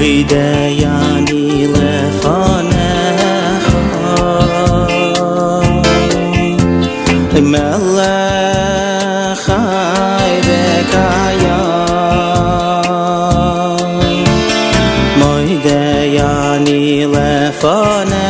דייני לפניך מלך חי וקיים מוי דייני לפניך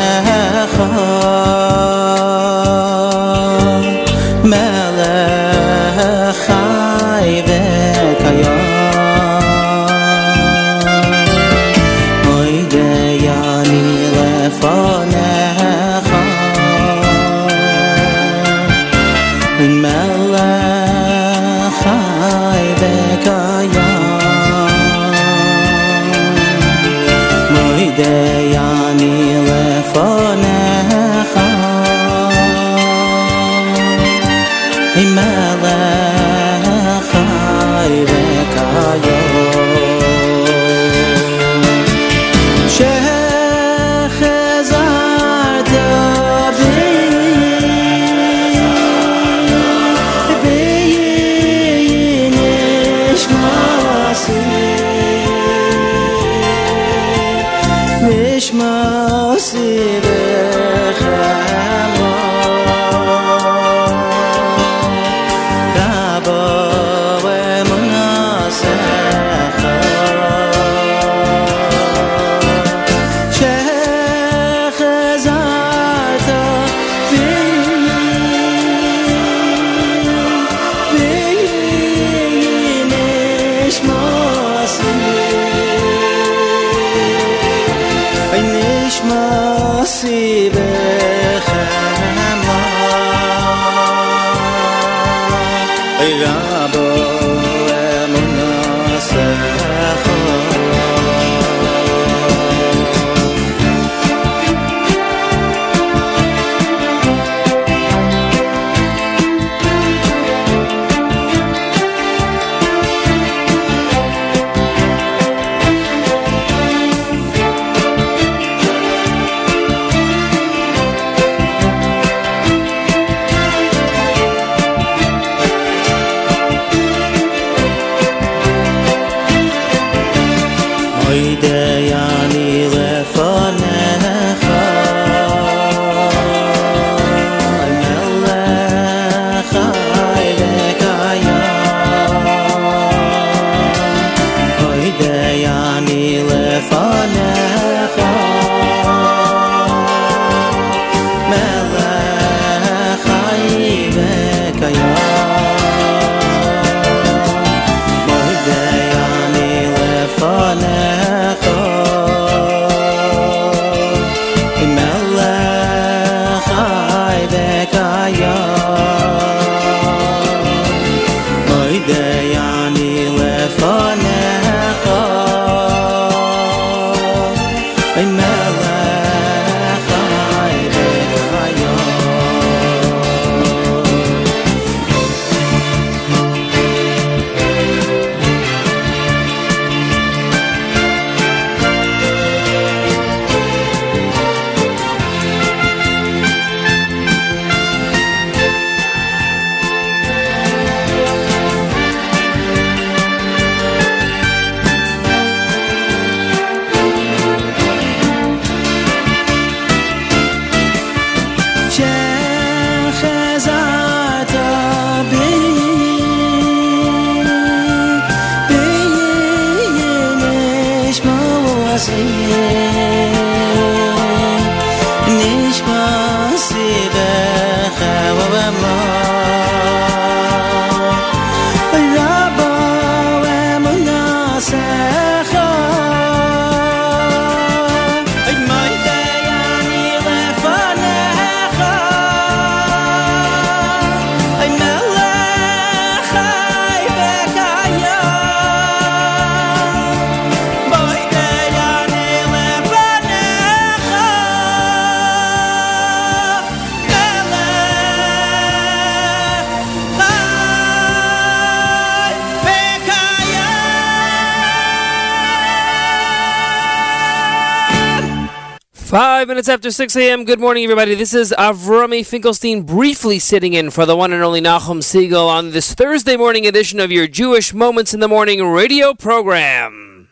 It's after 6 a.m. Good morning, everybody. This is Avrumi Finkelstein briefly sitting in for the one and only Nachum Segal on this Thursday morning edition of your Jewish Moments in the Morning radio program.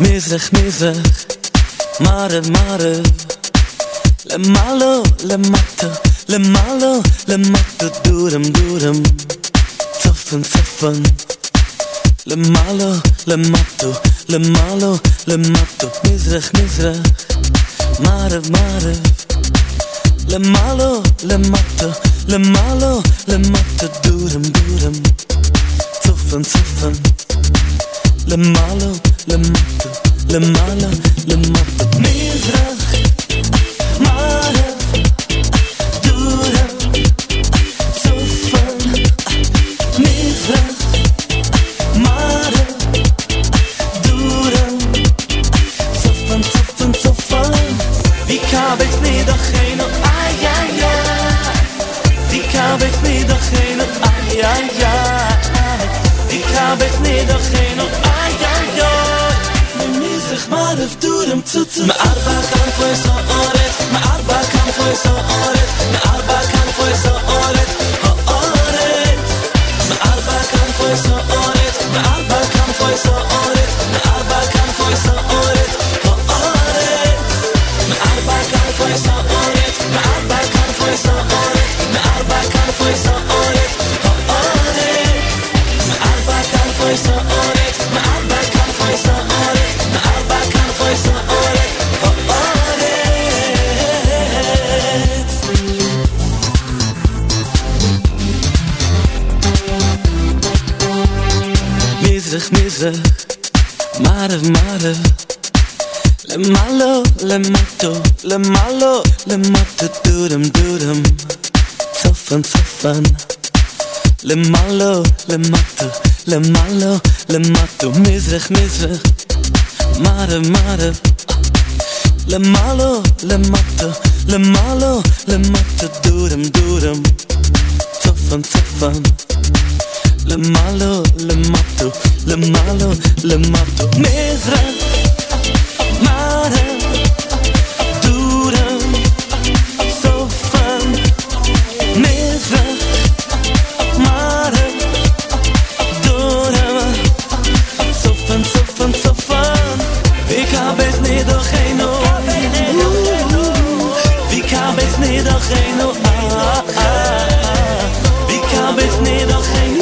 מזרח מזרח, מערב מערב, למעלה למטה, למעלה למטה, דורם דורם, צופן צופן, למעלה למטה, למעלה למטה, מזרח מזרח, מערב מערב, למעלה למטה, למעלה למטה, דורם דורם, צופן צופן, למעלה למטה, למעלה למטה, מזרח מערב דורם צופן, מזרח מערב דורם צופן צופן צופן, die kabels nicht dahin und ay ay ay, die kabels nicht dahin und ay ay ay, die kabels nicht dahin und ay ay ay. Ma'arif durem tsutsu ma'arba kan foysa oret, ma'arba kan foysa oret, ma'arba kan foysa oret, oret ma'arba kan foysa oret, ma'arba kan foysa oret, ma'arba kan foysa oret, oret ma'arba kan foysa oret, ma'arba kan foysa oret, ma'arba kan foysa oret, oret ma'arba kan foysa oret, ma'arba kan foysa oret. Mizrach, Mizrach, Marev, Marev, Lemalo, Lemato, Lemalo, Lemato, Duram, Duram, Zofan, Zofan, Lemalo, Lemato, Lemalo, Lemato, Mizrach, Mizrach, Marev, Marev, Lemalo, Lemato, Lemalo, Lemato, Duram, Duram, Zofan, Zofan, Lemalo, Lemato, Lemalo, Lemato, Mizrach, Marev, Duram, Zofan, Mizrach, Marev, Duram, Zofan, Zofan, Zofan. Wie kam es nicht durch ein Ohr? Wie kam es nicht durch ein Ohr? Wie kam es nicht durch ein Ohr?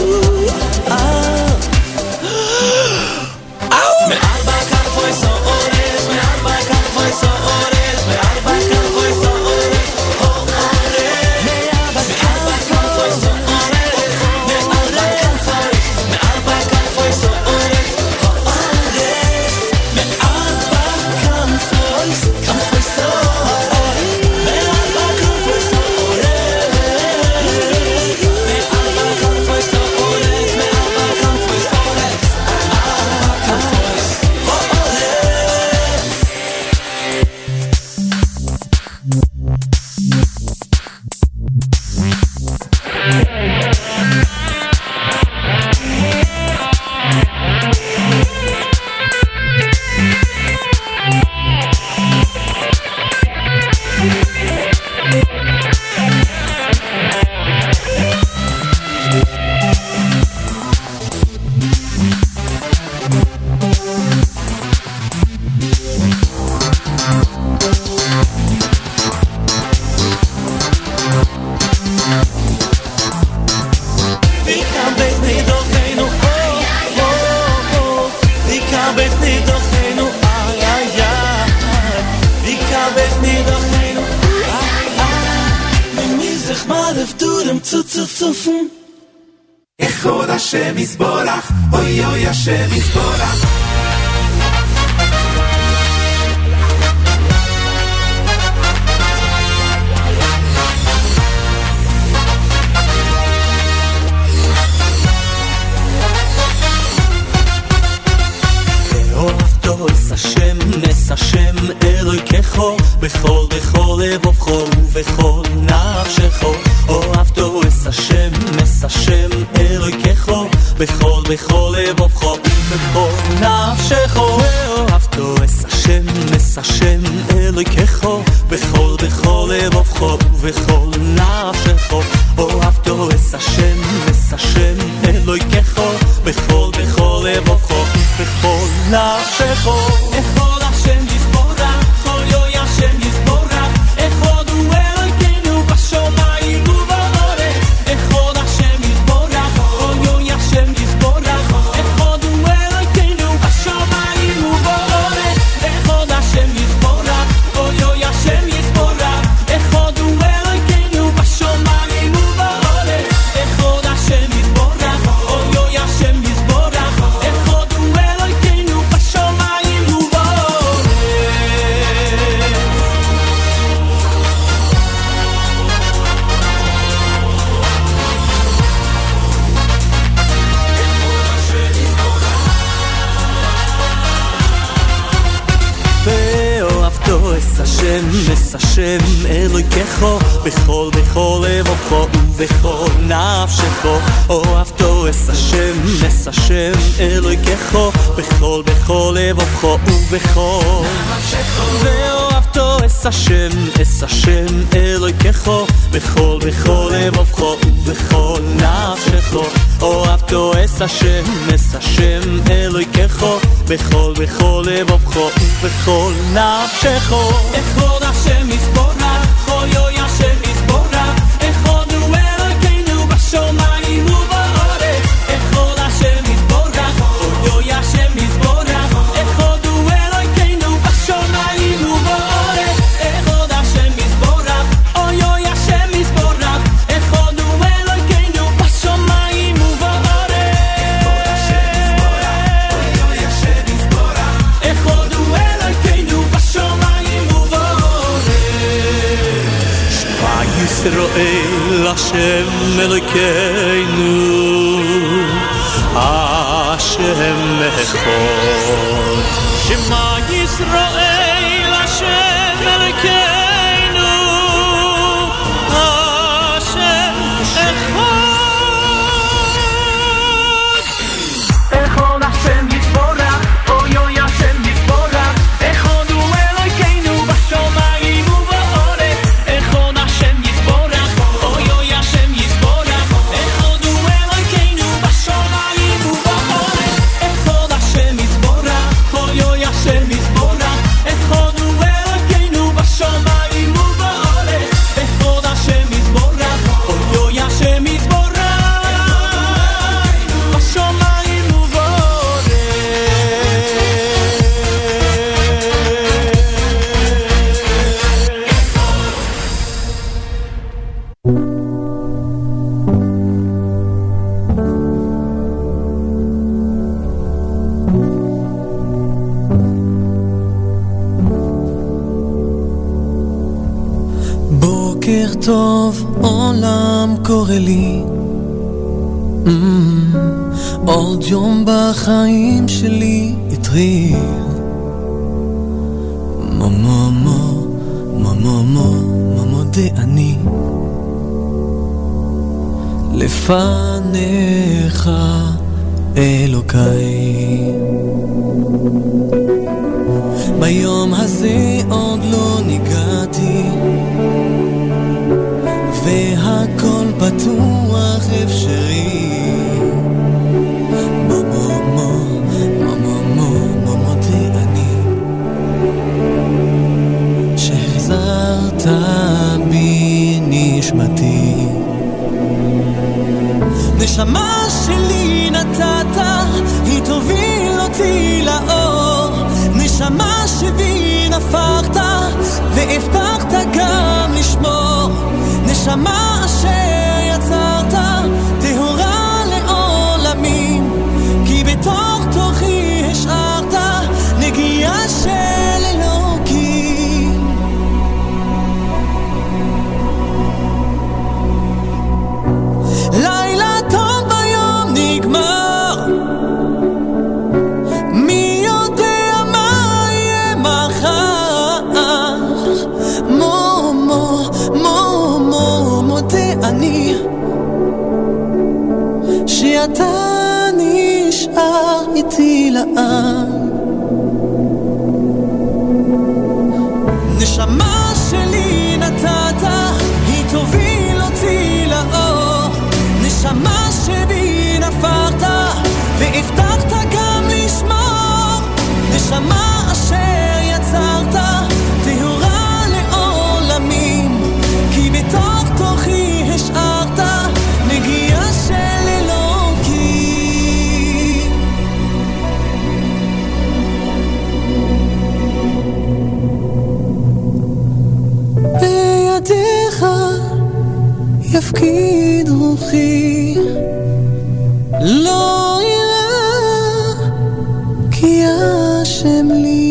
Bechol, bechol, אמס השם אלוהיך בכל לבבך ובכל נפשך אוהבתו אס השם אלוהיך בכל לבבך ובכל ואוהבתו אס השם אלוהיך בכל לבבך ובכל נפשך אוהבתו אס השם אלוהיך בכל לבבך ובכל נפשך אכבוד השם יתברך כל יום השם יתברך אכבוד אלוהינו בשמיים ובארץ אכבוד השם יתברך כל יום השם יתברך אכבוד אלוהינו בשמיים ובארץ אכבוד השם יתברך כל יום השם יתברך אכבוד אלוהינו בשמיים ובארץ אכבוד השם יתברך כל יום השם יתברך אכבוד אלוהינו בשמיים ובארץ שמע ישראל השם אלוהינו השם אחד שמע ישראל השם אלוהינו השם אחד אחד השם יתברך אוי השם יתברך אחד הוא אלוהינו בשמיים ובארץ אחד השם יתברך אוי השם יתברך אחד הוא אלוהינו בשמיים ובארץ אחד השם יתברך אוי השם יתברך אחד הוא אלוהינו בשמיים ובארץ אחד השם יתברך אוי השם יתברך בשמיים טוב עולם קורא לי עוד יום בחיים שלי התחיל ממו מו ממו מו ממו די אני לפניך אלוקיי ביום הזה עוד לא ניגעתי והכל פתוח אפשרי ממו מו ממו מו ממו די אני שהחזרת בי נשמתי נשמה שלי נתת היא תוביל אותי לאור נשמה שבי נפחת והבטחת גם לשמור נשמה אשר יצרת תהורה לעולמים כי בתוך תוכי השארת נגיעה של אלוקים לילה טוב ביום נגמר מי יודע מה יהיה מחר מו מו מו אני שאתה נשאר איתי לעם נשמה שלי נתת היא תוביל אותי לאור נשמה שבי נפרת והבטחת גם לשמור נשמה אשר יצרת תהורה לעולמים כי בתוך תוכי השארת נגיעה של אלוקים בידיך יפקיד רוחי לא ירא כי השם לי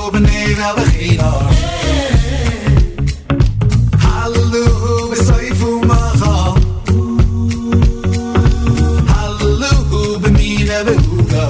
Hu b'nei v'al Hallelu b'soifu machal Hallelu b'mida b'huga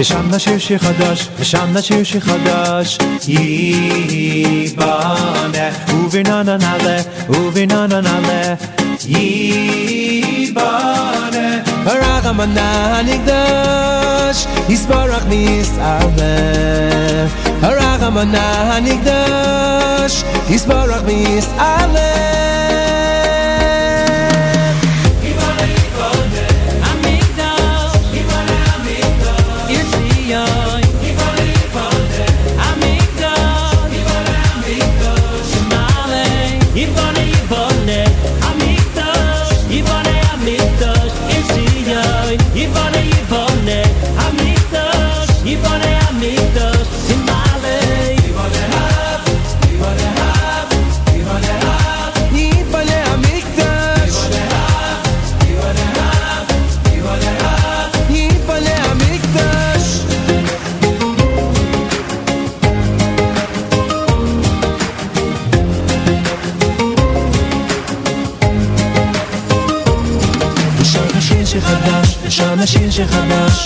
ושם נשיר שיר חדש, ושם נשיר שיר חדש ייבנה ובנננלה, ובנננלה ייבנה הרחמנה הנקדש יסברך מסעלם הרחמנה הנקדש יסברך מסעלם Shir Chadash,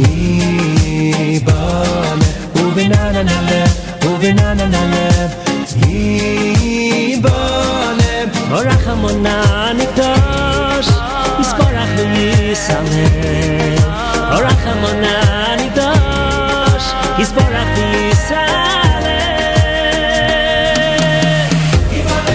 Yibane, Uvinananalev, Uvinananalev, Yibane. Orach Hamona Nikdash, Yisborach v'Yisalem. Orach Hamona Nikdash, Yisborach v'Yisalem. Yibane, Yibane,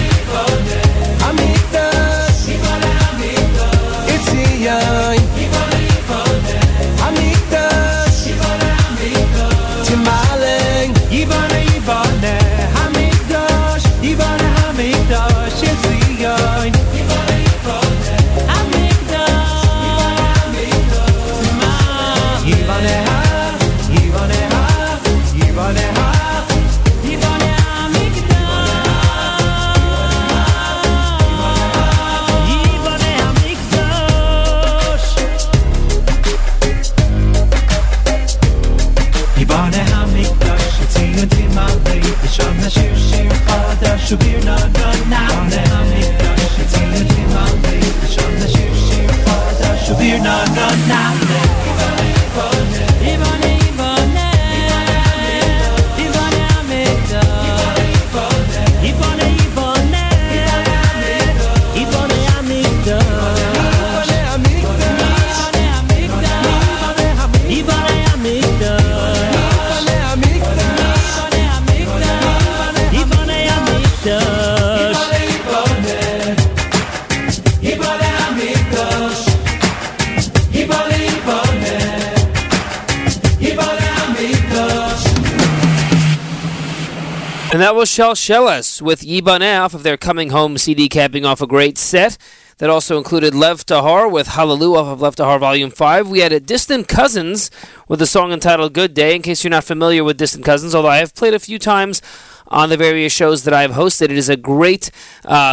And that was Shelcheles with Yibaneh off of their Coming Home CD, capping off a great set. That also included Lev Tahar with Hallelujah off of Lev Tahar Volume 5. We had a Distant Cousins with a song entitled Good Day, in case you're not familiar with Distant Cousins, although I have played a few times on the various shows that I've hosted. It is a great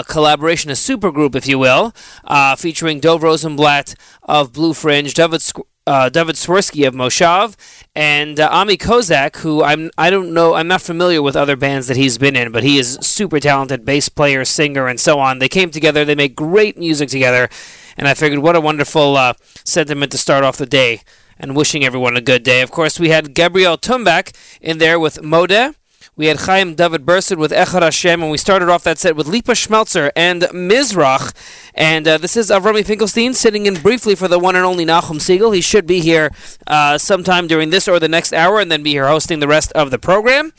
collaboration, a supergroup, if you will, featuring Dov Rosenblatt of Blue Fringe, David Swirsky of Moshav, and Ami Kozak, who I'm not familiar with other bands that he's been in, but he is super talented bass player, singer, and so on. They came together, they make great music together, and I figured what a wonderful sentiment to start off the day, and wishing everyone a good day. Of course, we had Gabriel Tumbeck in there with Modeh. We had Chaim David Bersid with Echad Hashem, and we started off that set with Lipa Schmelzer and Mizrach. And this is Avrami Finkelstein sitting in briefly for the one and only Nachum Segal. He should be here sometime during this or the next hour, and then be here hosting the rest of the program.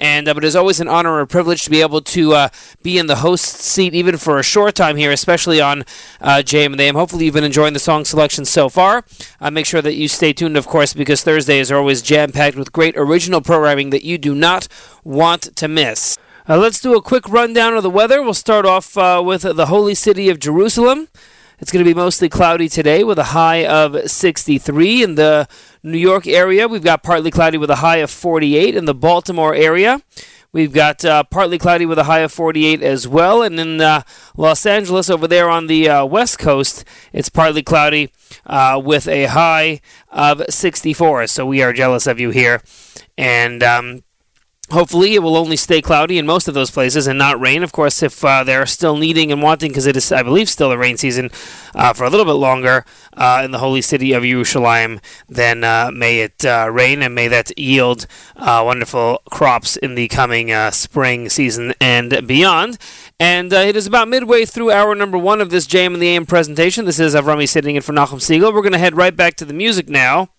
And but it is always an honor or a privilege to be able to be in the host seat even for a short time here, especially on JM and AM. Hopefully you've been enjoying the song selection so far. Make sure that you stay tuned, of course, because Thursdays are always jam-packed with great original programming that you do not want to miss. Let's do a quick rundown of the weather. We'll start off with the holy city of Jerusalem. It's going to be mostly cloudy today with a high of 63. In the New York area, we've got partly cloudy with a high of 48. In the Baltimore area, we've got partly cloudy with a high of 48 as well. And in Los Angeles, over there on the West Coast, it's partly cloudy with a high of 64. So we are jealous of you here. And hopefully it will only stay cloudy in most of those places and not rain. Of course, if they're still needing and wanting, because it is, I believe, still the rain season for a little bit longer in the holy city of Yerushalayim, then may it rain, and may that yield wonderful crops in the coming spring season and beyond. And it is about midway through hour number one of this JM and the AM presentation. This is Avrami sitting in for Nachum Segal. We're going to head right back to the music now.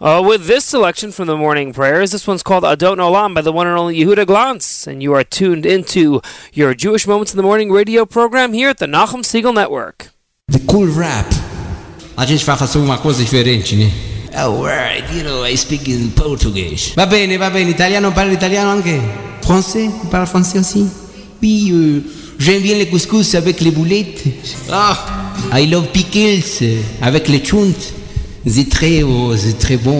With this selection from the morning prayers. This one's called Adon Olam by the one and only Yehuda Glantz, and you are tuned into your Jewish Moments in the Morning radio program here at the Nachum Segal Network. The cool rap. A gente faz uma coisa diferente, né? Oh, right, you know, I speak in Portuguese. Va bene, italiano, parlo italiano anche. Français, parlo français aussi. Oui, j'aime bien les couscous avec les boulettes. Ah, oh, I love pickles avec les chuntes. C'est très bon. C'est vrai.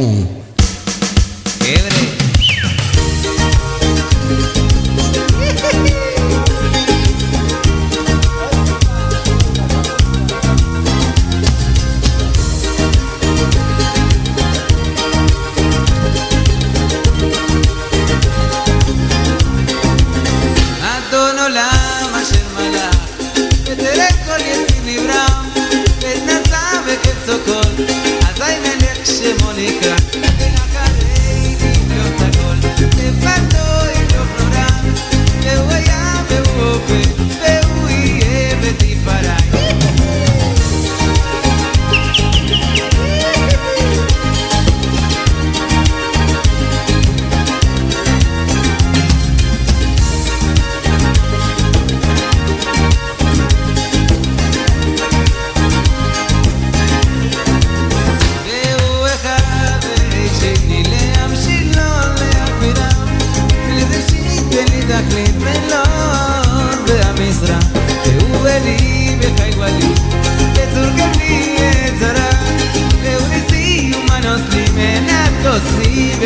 Monica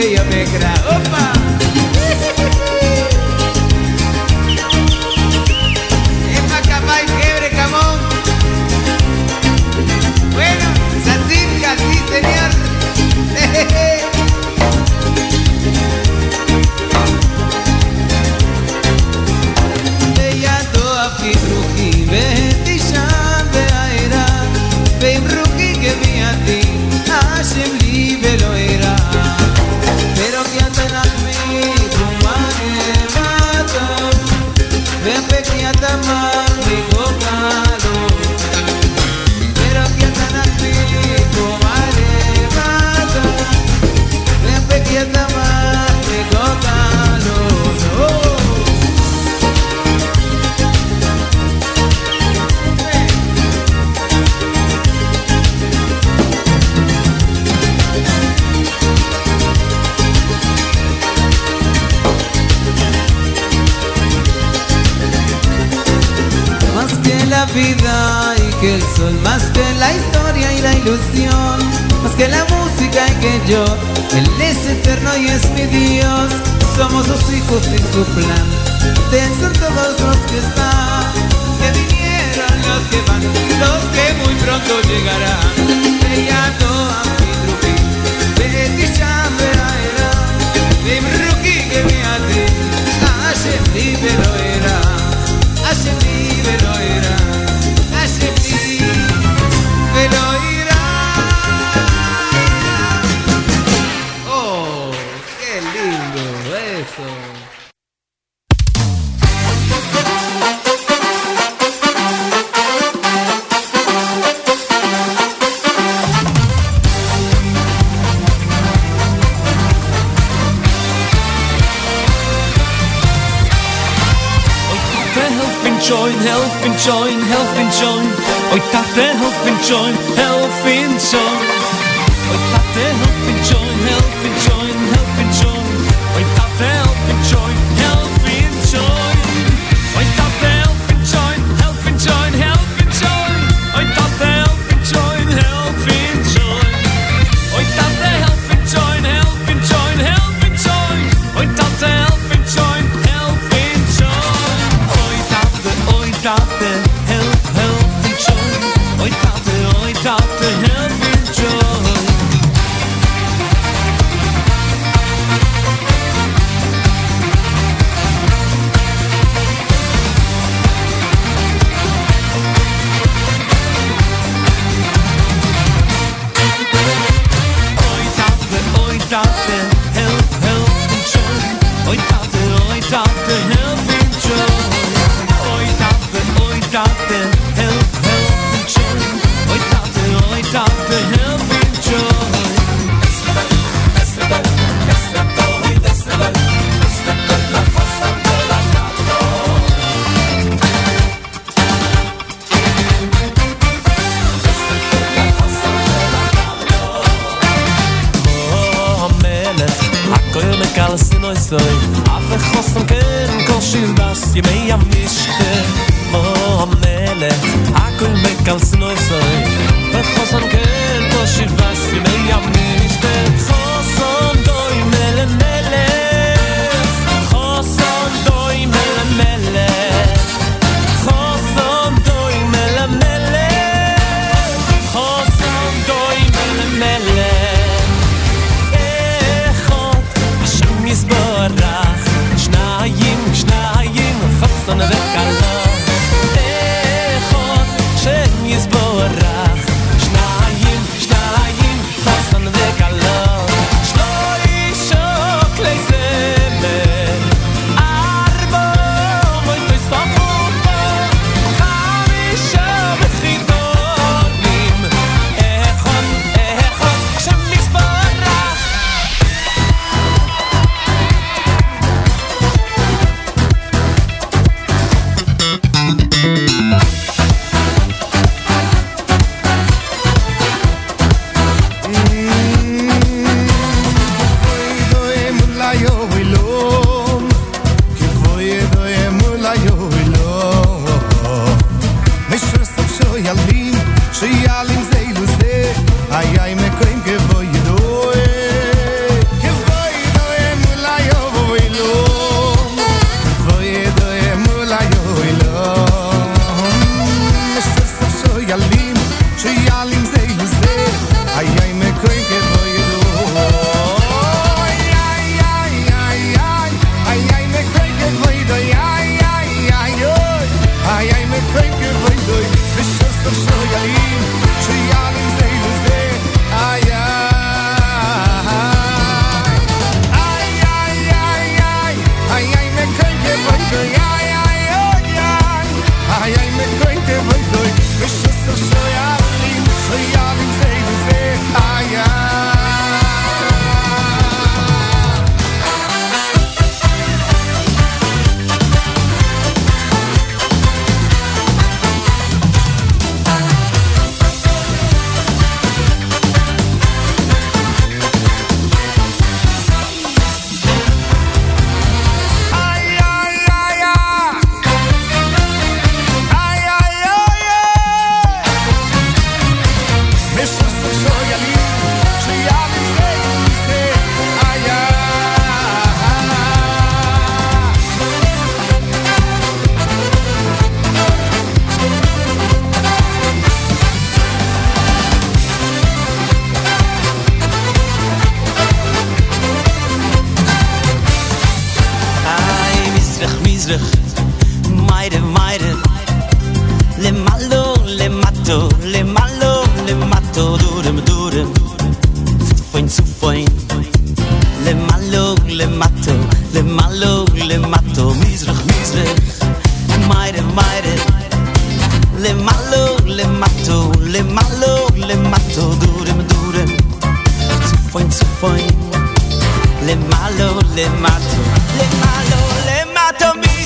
ויבקרה, הופה! איפה כפיים חבר'ה כמון? Bueno, זצינקה, sí señor! וידו אבקי ברוכי ותשען והעירה ועם רוכי כביעתי השם לי ולא עירה Más que la historia y la ilusión, más que la música y que yo, Él es eterno y es mi Dios. Somos sus hijos y su plan, de Él son todos los que están, los que vinieron, los que van, los que muy pronto llegarán. Ella no a mi truqui, vete ya me hará, de mi ruki que me atre, Hashem libre lo era, Hashem libre lo era. Oh, qué lindo eso. Join, help and join. Oy tate, help and join, help and join. Oy tate, help and join, help and join, help and join. Oy tate, help and join, help and join. Oy tate, help and join, help and join, help and join. Oy tate, help and join, help and join. Oy tate, help and join, help and join, help and join. Oy tate, help and join, help and join. Oy tate. Yisborach, Shnayim, Shnayim, Chassan Yaakov. Mizrach, Meire, Lemalo, Lemato, Durem, Zufoin, Lemalo, Lemato, Mizrach, Meire, Lemalo, Lemato, Durem, Zufoin, Lemalo, Lemato, Mizrach.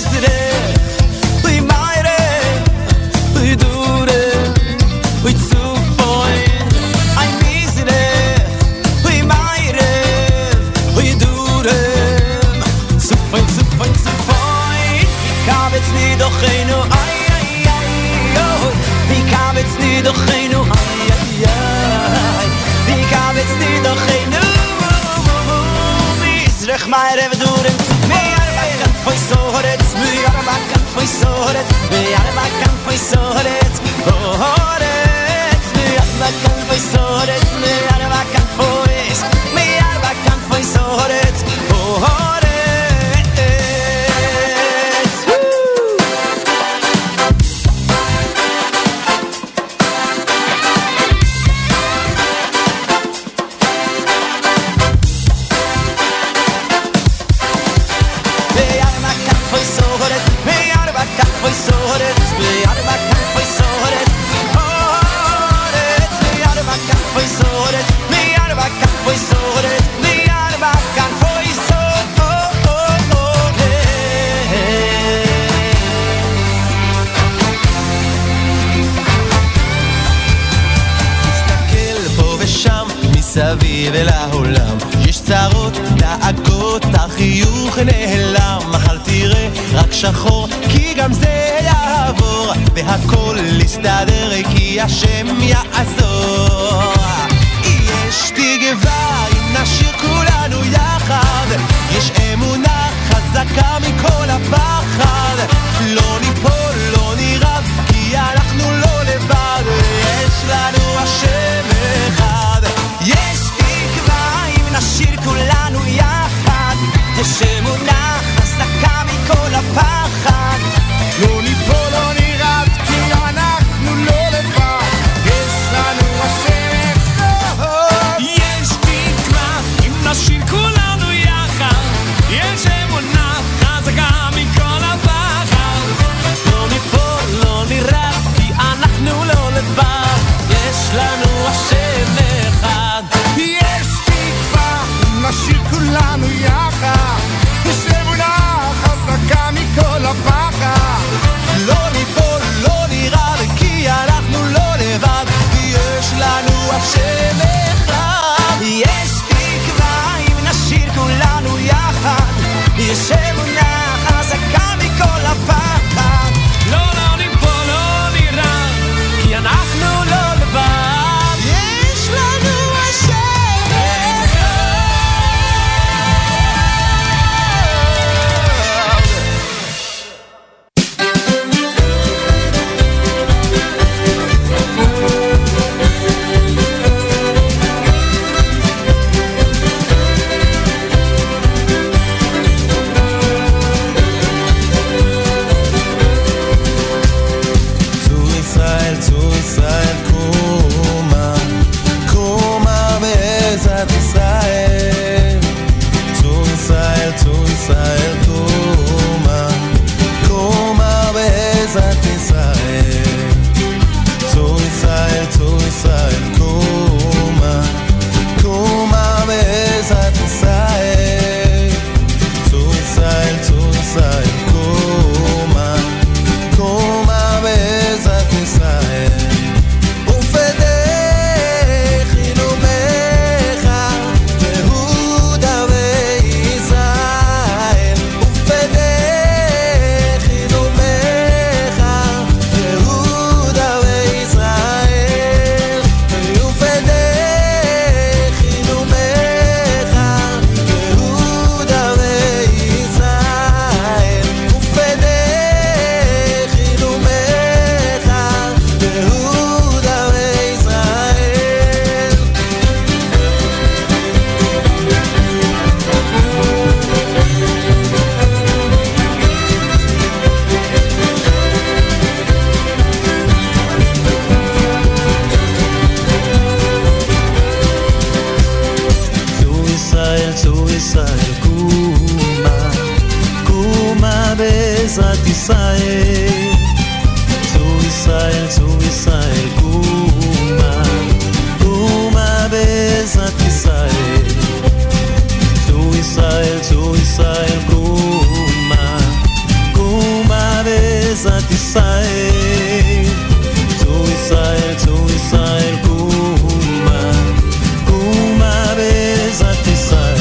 Ezrat Yisrael, Zu Yisrael, Zu Yisrael, Kuma, Kuma Bezrat Yisrael, Zu Yisrael, Zu Yisrael, Kuma, Kuma Bezrat Yisrael, Zu Yisrael, Zu Yisrael, Kuma, Kuma Bezrat Yisrael.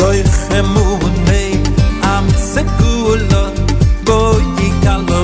toichemunei am segulo boyi kalo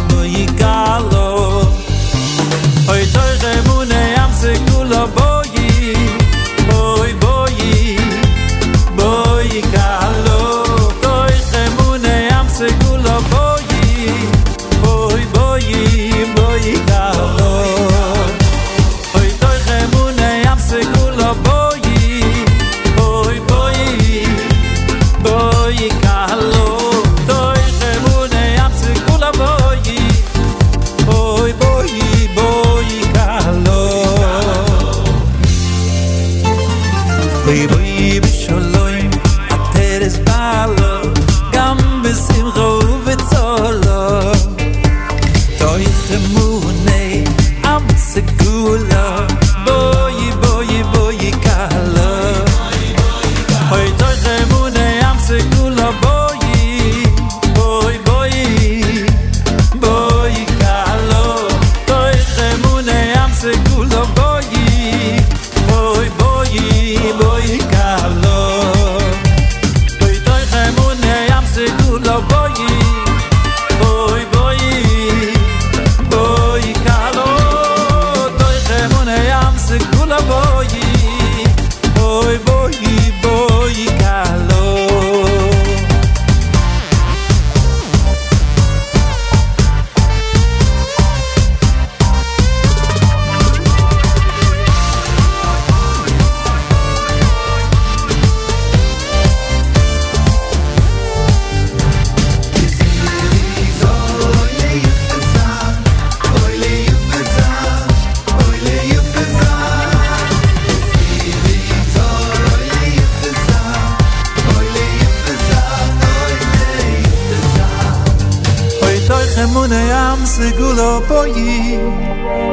segulo boyi,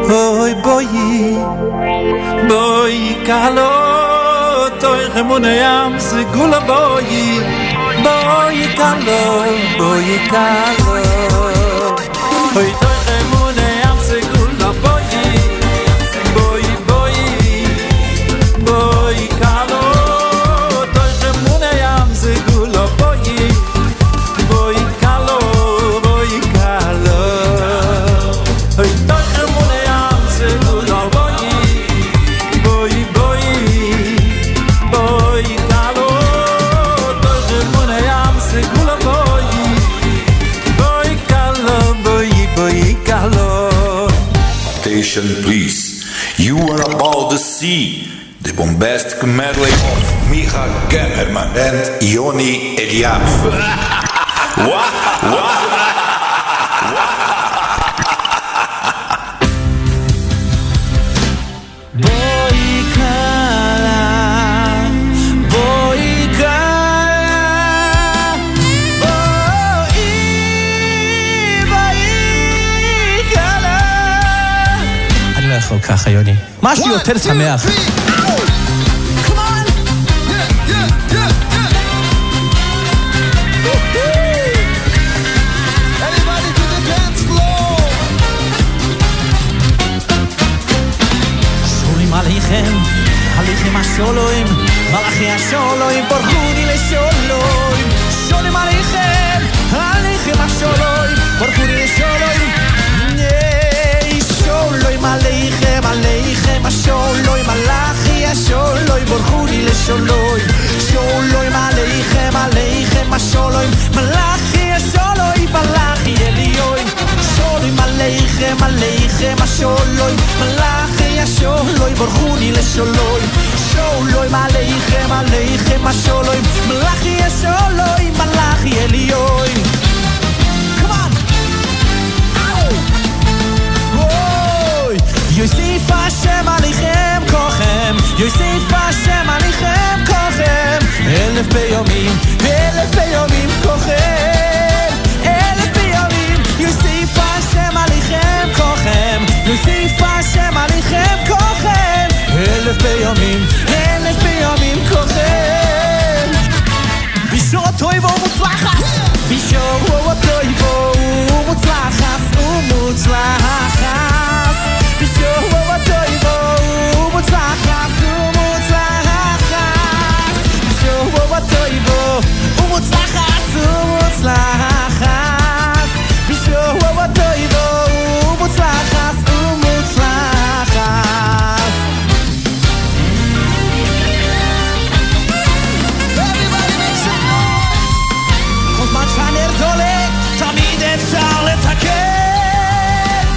hoy boyi, boyi kalo, toy remuneyam segulo boyi, boyi kalo, boyi kalo, hoy toy remuneyam segulo boyi, boyi boyi, boyi kalo, toy remuneyam segulo boyi. Please, you are about to see the bombastic medley of Micha Gemmerman and Yoni Eliav. ככה יוני, משהו יותר שמח שורים עליכם, עליכם השולוים מלאכי השולוים, בורחוני לשולוים שורים עליכם, עליכם השולוים בורחוני לשולוים Sholoi maleichem, aleichem, sholoi malachi, sholoi borchuni lesholoi. Sholoi maleichem, aleichem, sholoi malachi, sholoi malachi elioi. Sholoi maleichem, aleichem, sholoi malachi, sholoi borchuni lesholoi. Sholoi maleichem, aleichem, sholoi malachi, sholoi malachi elioi. Yosef Hashem alichem kochem Yosef Hashem alichem kochem Elef beyomim kochem Elef beyomim Yosef Hashem alichem kochem Yosef Hashem alichem kochem Elef beyomim kochem Bishor toivo mutzlachas Bishor toivo mutzlachas Umutzlachas Yeshua toivo umutzlachas umutzlachas Yeshua toivo umutzlachas umutzlachas Yeshua toivo umutzlachas umutzlachas Everybody make some noise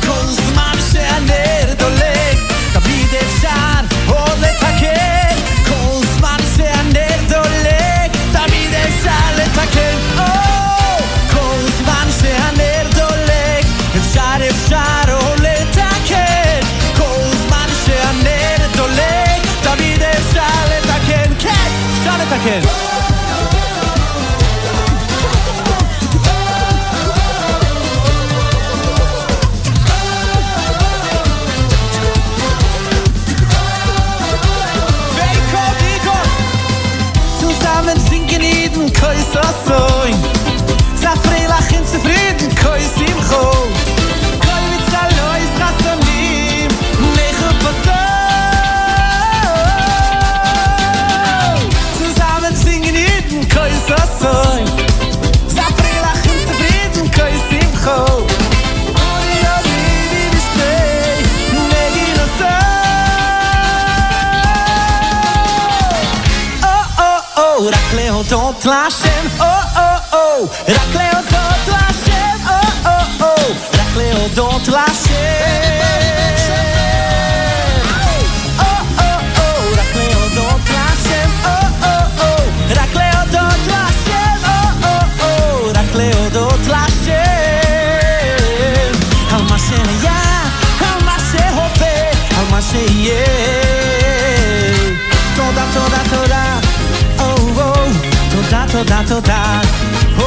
Kol zman she'aner dolet tamid efshar letaken Kol zman she'aner Shar od letaken Kol zman she'aner dolet Tamid efshar letaken Oh Kol zman she'aner dolet Efshar efshar od letaken Kol zman she'aner dolet Tamid efshar letaken Ken Efshar letaken Koi sosoin Zafri lachim zufrieden Koi simcho Koi mitzaloi zchasonim Lechu posoin Zusammen singen Iden Koi sosoin Zafri lachim zufrieden Koi simcho Ori ori di bishtei Negin osoin Oh oh oh Rak lehotot lash רק להודות להשם, oh oh oh, רק להודות להשם, oh oh oh, רק להודות להשם, oh oh oh, רק להודות להשם, oh oh oh, רק להודות להשם, על מה שהיה, על מה שהווה, על מה שיהיה, תודה תודה תודה, oh oh, תודה תודה תודה. Oh, oh,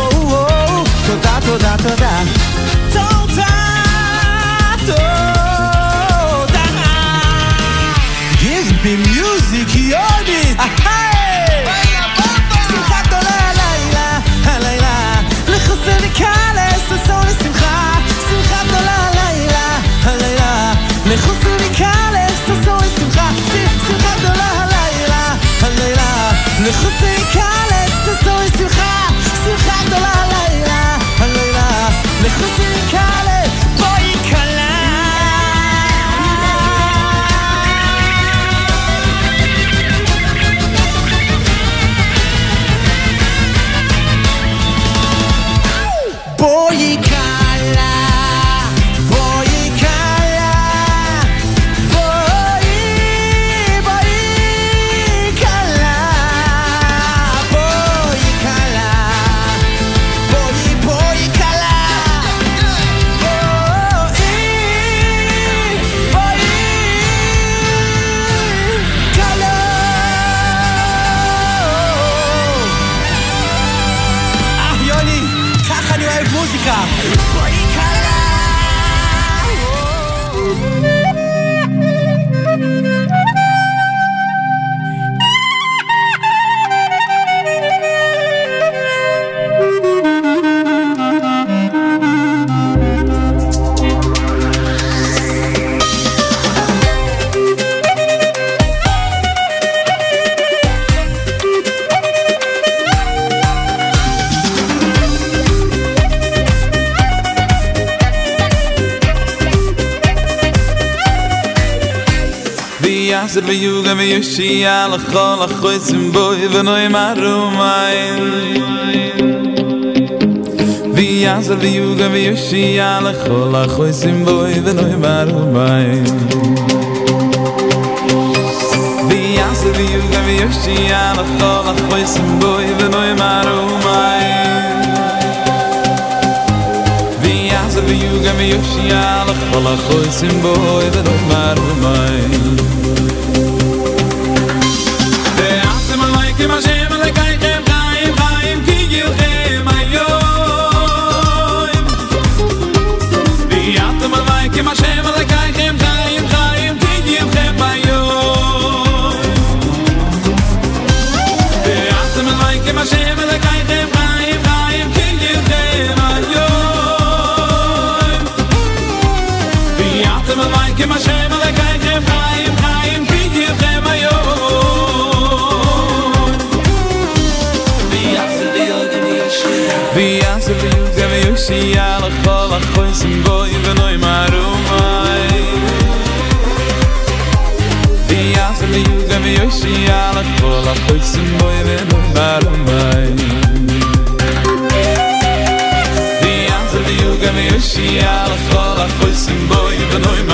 yaseh v'yuga v'yoshia l'chol achosem boi v'noim arumayin v'yaseh v'yuga v'yoshia l'chol achosem boi v'noim arumayin v'yaseh v'yuga v'yoshia l'chol achosem boi v'noim arumayin Ve yuga me yoshia l'chol achosim boi ve nomar v'mayim Ve'atem aleikim Hashem alekaychem chayim chayim ki gilchem hayoim Ve'atem aleikim Hashem alekaychem chayim chayim ki gilchem hayoim Ve'atem aleikim Hashem alekaychem chayim chayim ki gilchem hayoim Give my shame and I can't give high and bring you them my own The answer to you give me your she all a call a voice and boy you know in my room The answer to you give me your she all a call a voice and boy you know in my room Give me a shea, I'll fall, I'll fall, sing boy, even though in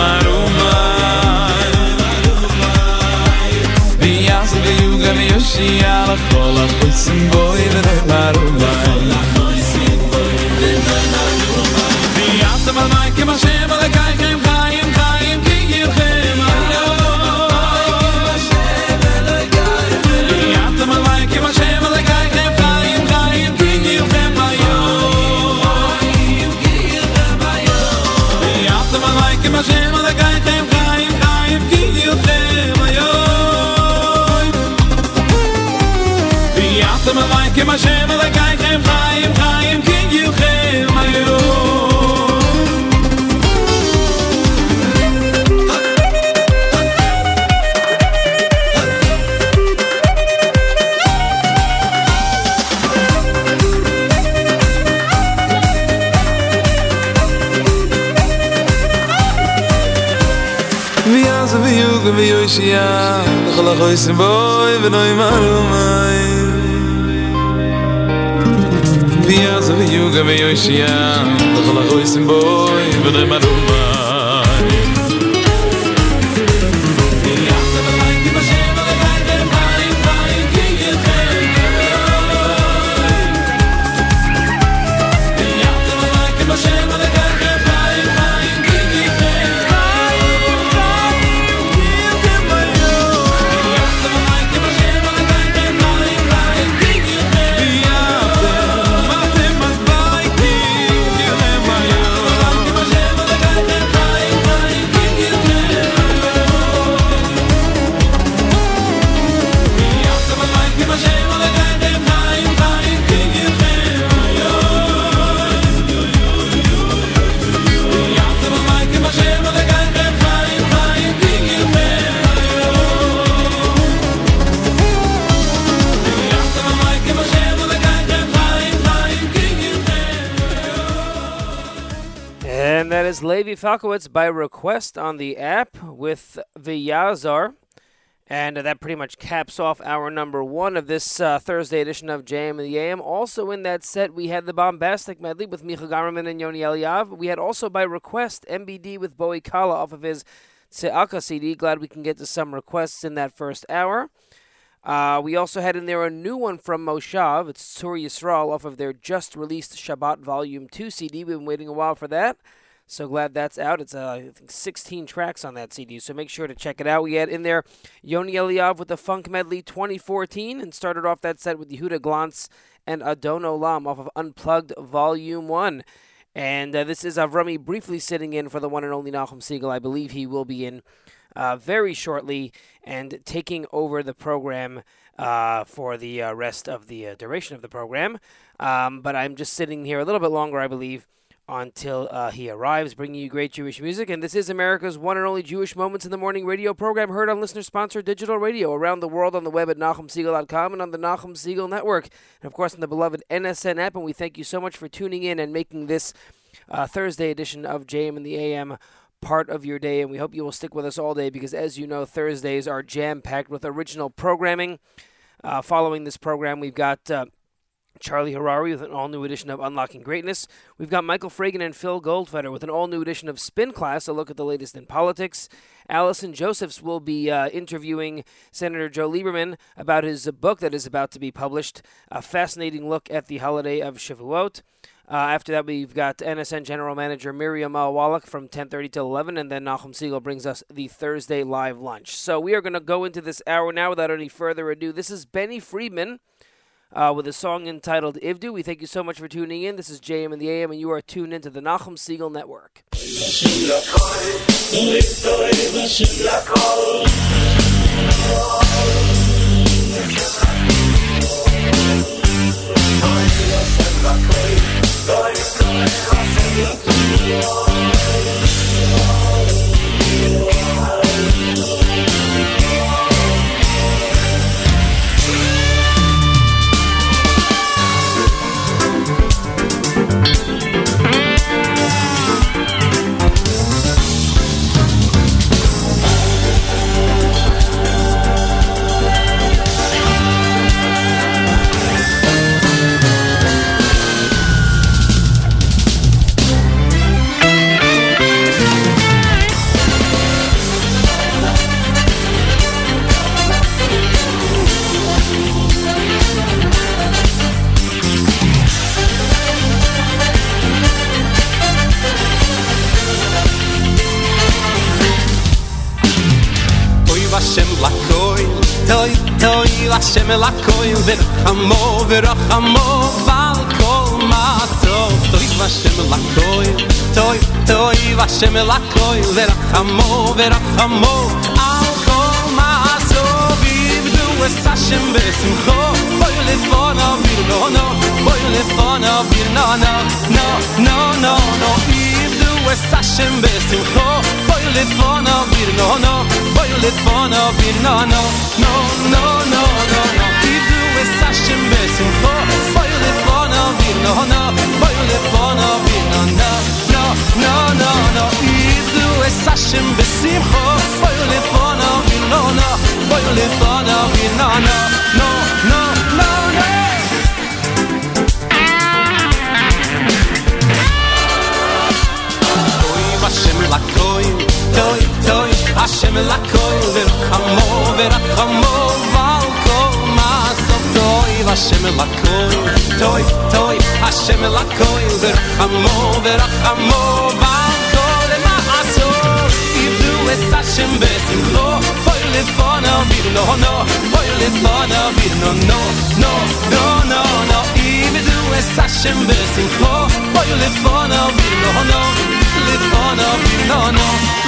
my room The answer to you, give me a shea, I'll fall, I'll fall, sing boy, even though in my room The answer to my name, my shame, I'll cry, cry, cry, cry, cry, you came, I know The answer to my name, my shame, I'll cry, cry, cry, cry, cry, you came, I know Give my shame on the guy, damn guy, I'm giving you them, I owe Be out of my life, give my shame on the guy, damn guy, I'm giving you them, I owe Ve yoshia lechol achosim boi v'noi marumai V'yaz v'yuga v'yoshia lechol achosim boi v'noi marumai V'yaz v'yuga v'yoshia Levi Falkowitz by request on the app with V'yazar, and that pretty much caps off our number one of this Thursday edition of JM and the AM. Also in that set, we had the Bombastic Medley with Micha Garman and Yoni Eliav. We had also by request MBD with Bowie Kalla off of his Tse'aka CD. Glad we can get to some requests in that first hour. We also had in there a new one from Moshav. It's Tzur Yisrael off of their just-released Shabbat Volume 2 CD. We've been waiting a while for that. So glad that's out. It's, I think, 16 tracks on that CD, so make sure to check it out. We had in there Yoni Eliav with the Funk Medley 2014, and started off that set with Yehuda Glantz and Adon Olam off of Unplugged Volume 1. And this is Avrumi briefly sitting in for the one and only Nachum Segal. I believe he will be in very shortly and taking over the program for the rest of the duration of the program. But I'm just sitting here a little bit longer, I believe, until he arrives, bringing you great Jewish music. And this is America's one and only Jewish Moments in the Morning radio program, heard on listener-sponsored digital radio around the world, on the web at NachumSegal.com and on the Nachum Segal Network. And, of course, on the beloved NSN app. And we thank you so much for tuning in and making this Thursday edition of JM and the AM part of your day, and we hope you will stick with us all day because, as you know, Thursdays are jam-packed with original programming. Following this program, we've got Charlie Harari with an all-new edition of Unlocking Greatness. We've got Michael Fragan and Phil Goldfeder with an all-new edition of Spin Class, a look at the latest in politics. Allison Josephs will be interviewing Senator Joe Lieberman about his book that is about to be published, a fascinating look at the holiday of Shavuot. After that, we've got NSN General Manager Miriam Wallach from 10:30 till 11, and then Nachum Segal brings us the Thursday live lunch. So we are going to go into this hour now without any further ado. This is Benny Friedman with a song entitled Ivdu. We thank you so much for tuning in. This is JM and the AM, and you are tuned into the Nachum Segal Network. Hashem Elokeinu v'rachamo bal kol ma'asov. Toiv Hashem Elokeinu v'rachamo al kol ma'asov. Ivdu es Hashem v'simcho, boyu lefonav birnono, boyu lefonav birnono, no no no no. Ivdu es Hashem v'simcho, boyu lefonav birnono, boyu lefonav birnono, no no no. Hashem besimcho, boyu lefona v'nohna, boyu lefona v'nohna, no, no, no, no. Ivdu es Hashem besimcho, boyu lefona v'nohna, boyu lefona v'nohna, no, no, no, no. Toiv Hashem lakoil, toiv, toiv Hashem lakoil, v'rachamo, v'rachamo val kol ma'asov. Toiv Hashem Elokeinu, toiv, toiv Hashem Elokeinu, v'rachamo bal kol ma'asov. Ivdu es Hashem besimcho, boyu lefona v'nohna, boyu lefona v'nohna, no, no, no, no. Ivdu es Hashem besimcho, boyu lefona v'nohna, lefona v'nohna,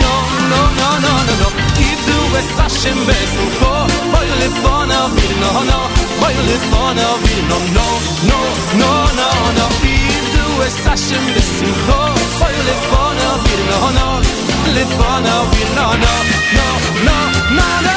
no, no, no, no, no. Ivdu es Hashem besimcho, boyu lefona v'nohna, boyu lefona v'nohna, no, no, no, no. Ivdu es Hashem besimcho, boyu lefona v'nohna, lefona v'nohna, no, no, no, no.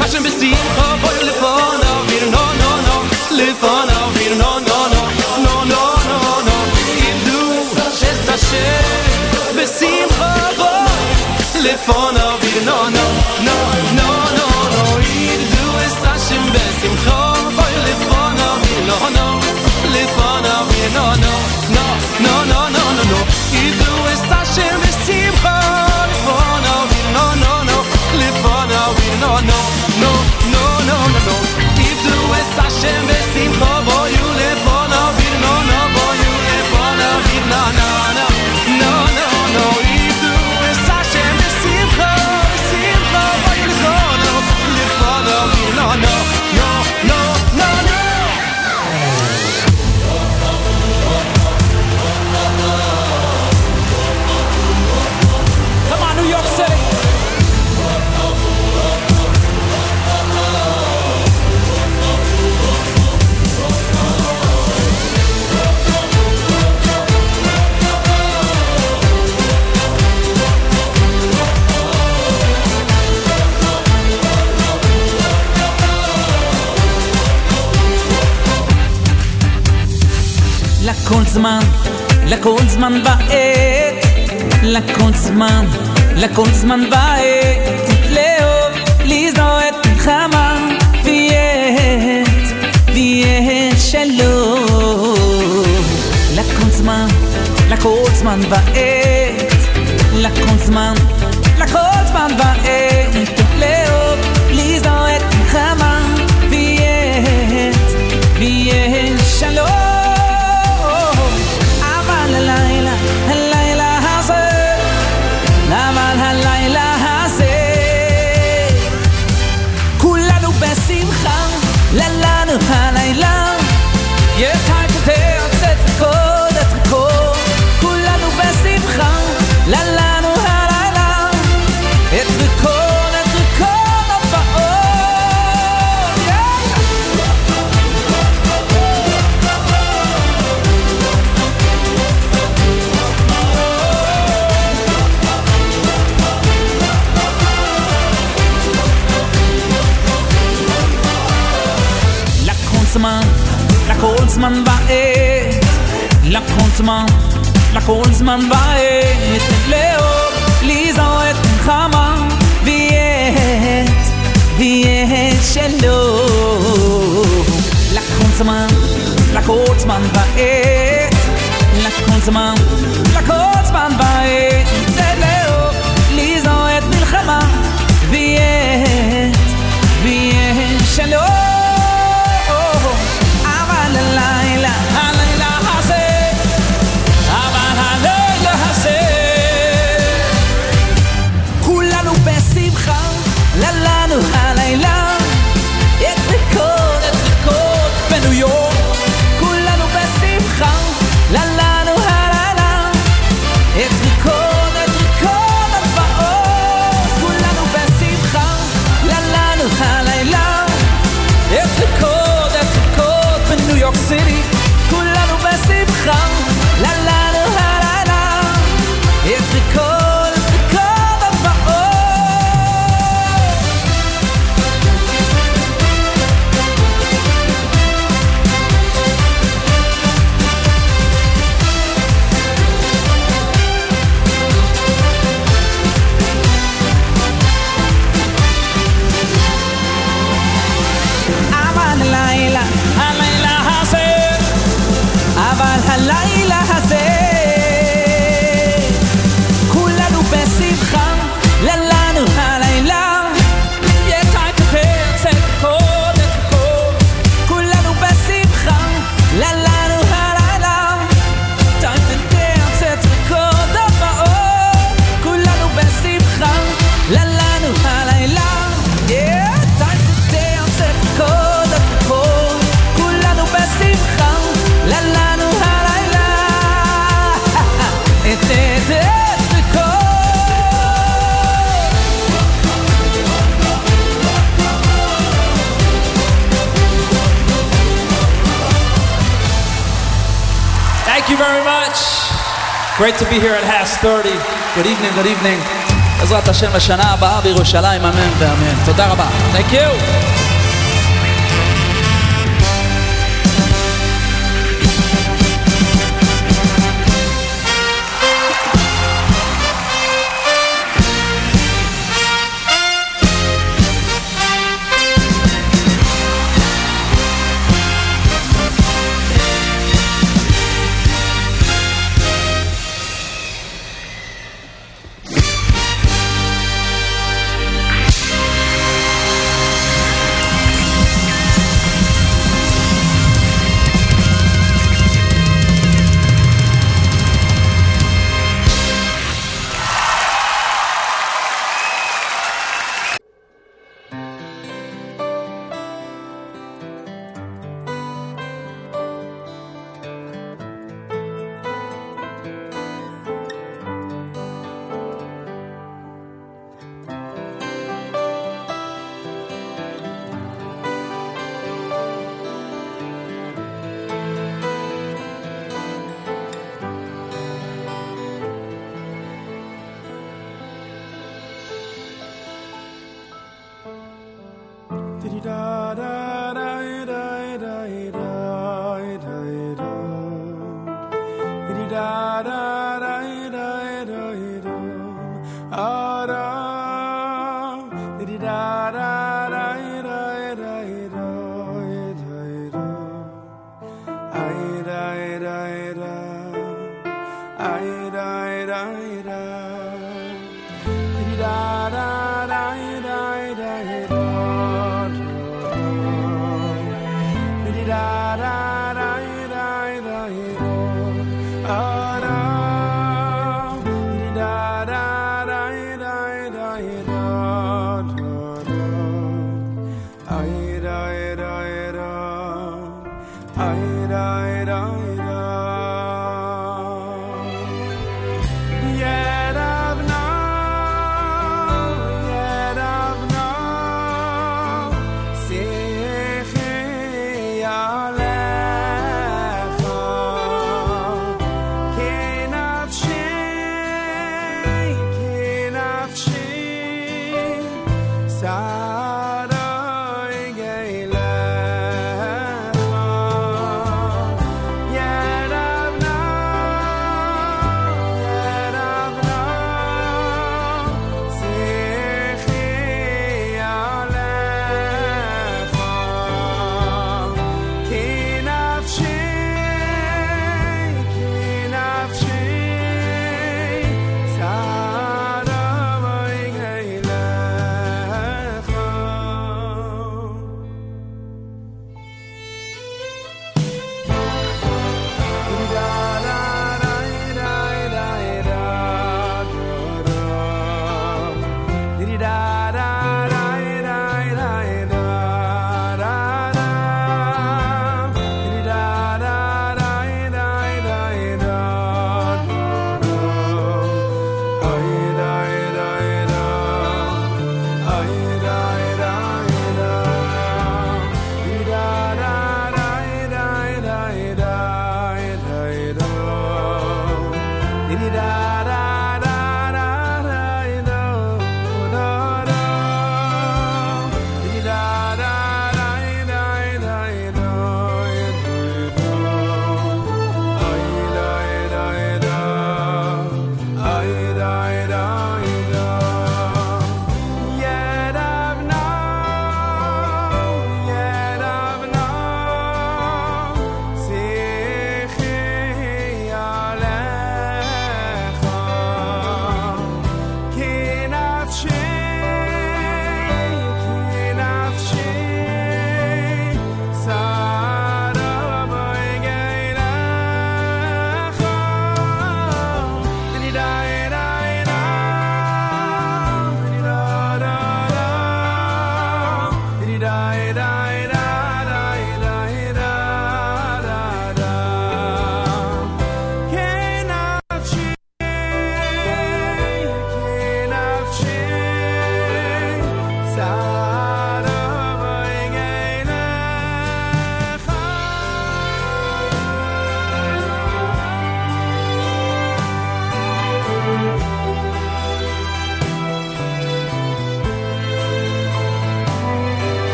Hashem besimcha, boyu lefonav v'nohna, lefonav v'nohna, no no no no. Ivdu es Hashem besimcha, boyu lefonav v'nohna, no no no no. Ivdu es Hashem besimcha, boyu lefonav v'nohna, lefonav v'nohna, no no no no no. Ivdu es Hashem besimcha, lefonav v'nohna, lefonav v'nohna. No, no, no, no, no. Ivdu es Hashem besimcho, boyu lefona v'nohna, boyu lefona v'nohna, no, no, no. Ivdu es Hashem besimcho. זמן, לכל זמן ועת, לכל זמן, לכל זמן ועת, לאהוב, לזרוע את חמה, ויהיה שלום. לכל זמן ועת, לכל זמן ועת, לאהוב, לזרוע את חמה, ויהיה שלום. Zman ba'et la konzman la konzman ba'et leo lizaet khama viet viet shelo la konzman ba'et la konzman ba'et leo lizaet khama viet viet shelo great to be here at Hass 30. Good evening, good evening. Ezrat Hashem l'shana abaa b'Yerushalayim. Amen v'amen. Toda rabba. Thank you.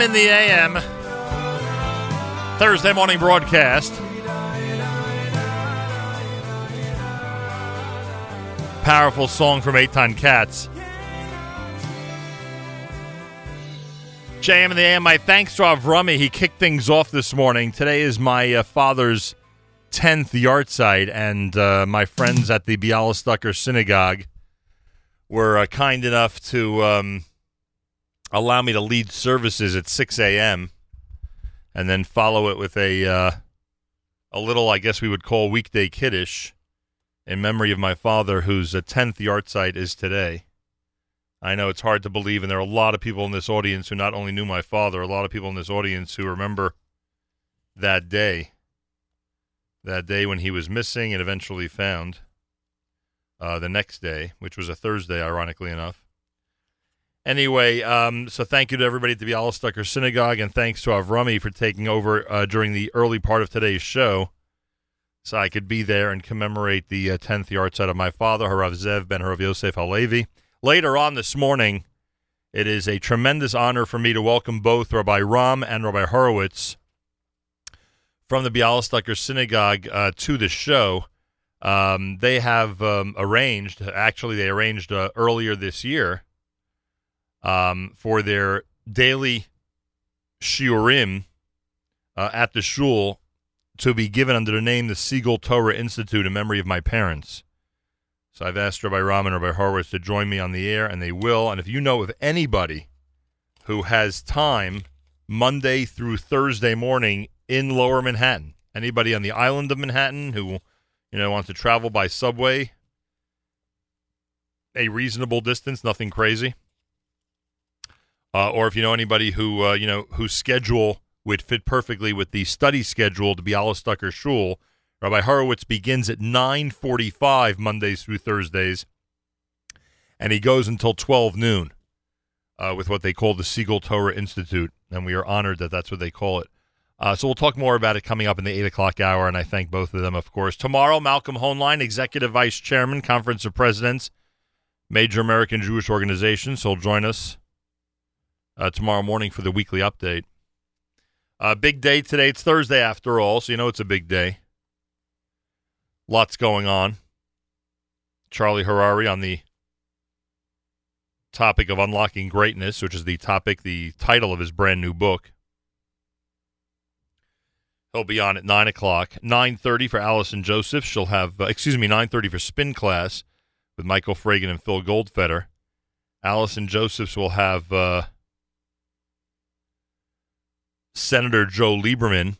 in the AM. Thursday morning broadcast. Powerful song from Eitan Katz. JM and the AM, my thanks to Avrumi. He kicked things off this morning. Today is my father's 10th yahrzeit, and my friends at the Bialystoker Synagogue were kind enough to allow me to lead services at 6 a.m. and then follow it with a little, I guess we would call weekday kiddish, in memory of my father, whose 10th yahrzeit is today. I know it's hard to believe, and there are a lot of people in this audience who not only knew my father, a lot of people in this audience who remember that day when he was missing and eventually found the next day, which was a Thursday, ironically enough. Anyway, so thank you to everybody at the Bialystoker Synagogue, and thanks to Avrumi for taking over during the early part of today's show, so I could be there and commemorate the 10th yahrzeit of my father, Harav Zev ben Harav Yosef Halevi. Later on this morning, it is a tremendous honor for me to welcome both Rabbi Romm and Rabbi Horwitz from the Bialystoker Synagogue to the show. They have arranged earlier this year for their daily shiurim at the shul to be given under the name the Segal Torah Institute in memory of my parents. So I've asked Rabbi Romm and Rabbi Horwitz to join me on the air, and they will. And if you know of anybody who has time Monday through Thursday morning in Lower Manhattan, anybody on the island of Manhattan who, wants to travel by subway, a reasonable distance, nothing crazy, or if you know anybody who, whose schedule would fit perfectly with the study schedule to Bialystoker Shul. Rabbi Horwitz begins at 9:45 Mondays through Thursdays, and he goes until 12 noon with what they call the Segal Torah Institute, and we are honored that that's what they call it. So we'll talk more about it coming up in the 8 o'clock hour, and I thank both of them, of course. Tomorrow, Malcolm Hoenlein, Executive Vice Chairman, Conference of Presidents, Major American Jewish Organization, so he'll join us tomorrow morning for the weekly update. Big day today. It's Thursday after all, so it's a big day. Lots going on. Charlie Harari on the topic of unlocking greatness, which is the title of his brand new book. He'll be on at 9 o'clock. 9:30 for Allison Josephs. She'll have, 9:30 for spin class with Michael Fragan and Phil Goldfeder. Allison Josephs will have Senator Joe Lieberman,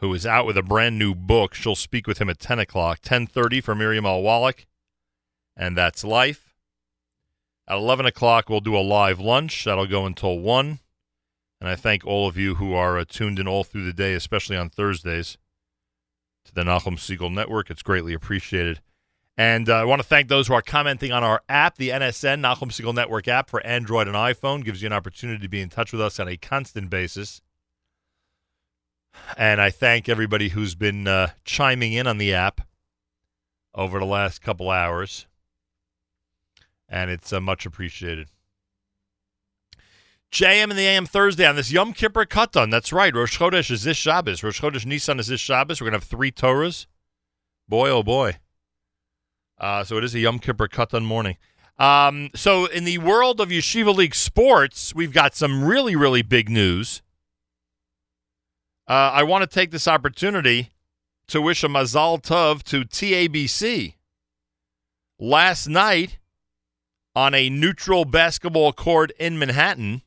who is out with a brand new book. She'll speak with him at 10 o'clock. 10:30 for Miriam Wallach, and that's life. At 11 o'clock, we'll do a live lunch. That'll go until 1. And I thank all of you who are tuned in all through the day, especially on Thursdays, to the Nachum Segal Network. It's greatly appreciated. And I want to thank those who are commenting on our app, the NSN, Nachum Segal Network app for Android and iPhone. Gives you an opportunity to be in touch with us on a constant basis. And I thank everybody who's been chiming in on the app over the last couple hours. And it's much appreciated. JM and the AM Thursday on this Yom Kippur Katan. That's right. Rosh Chodesh is this Shabbos. Rosh Chodesh Nisan is this Shabbos. We're going to have 3 Torahs. Boy, oh boy. So it is a Yom Kippur Katan morning. So in the world of Yeshiva League sports, we've got some really, really big news. I want to take this opportunity to wish a Mazal Tov to TABC. Last night, on a neutral basketball court in Manhattan,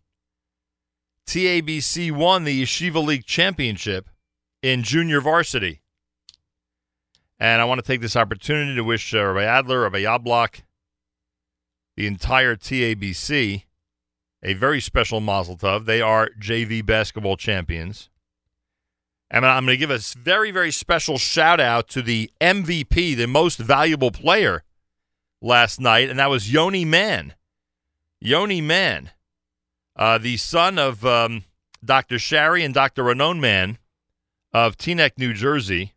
TABC won the Yeshiva League Championship in junior varsity. And I want to take this opportunity to wish Rabbi Adler, Rabbi Yablok, the entire TABC, a very special Mazal Tov. They are JV basketball champions. And I'm going to give a very, very special shout-out to the MVP, the most valuable player last night, and that was Yoni Mann. Yoni Mann, the son of Dr. Shari and Dr. Renon Mann of Teaneck, New Jersey.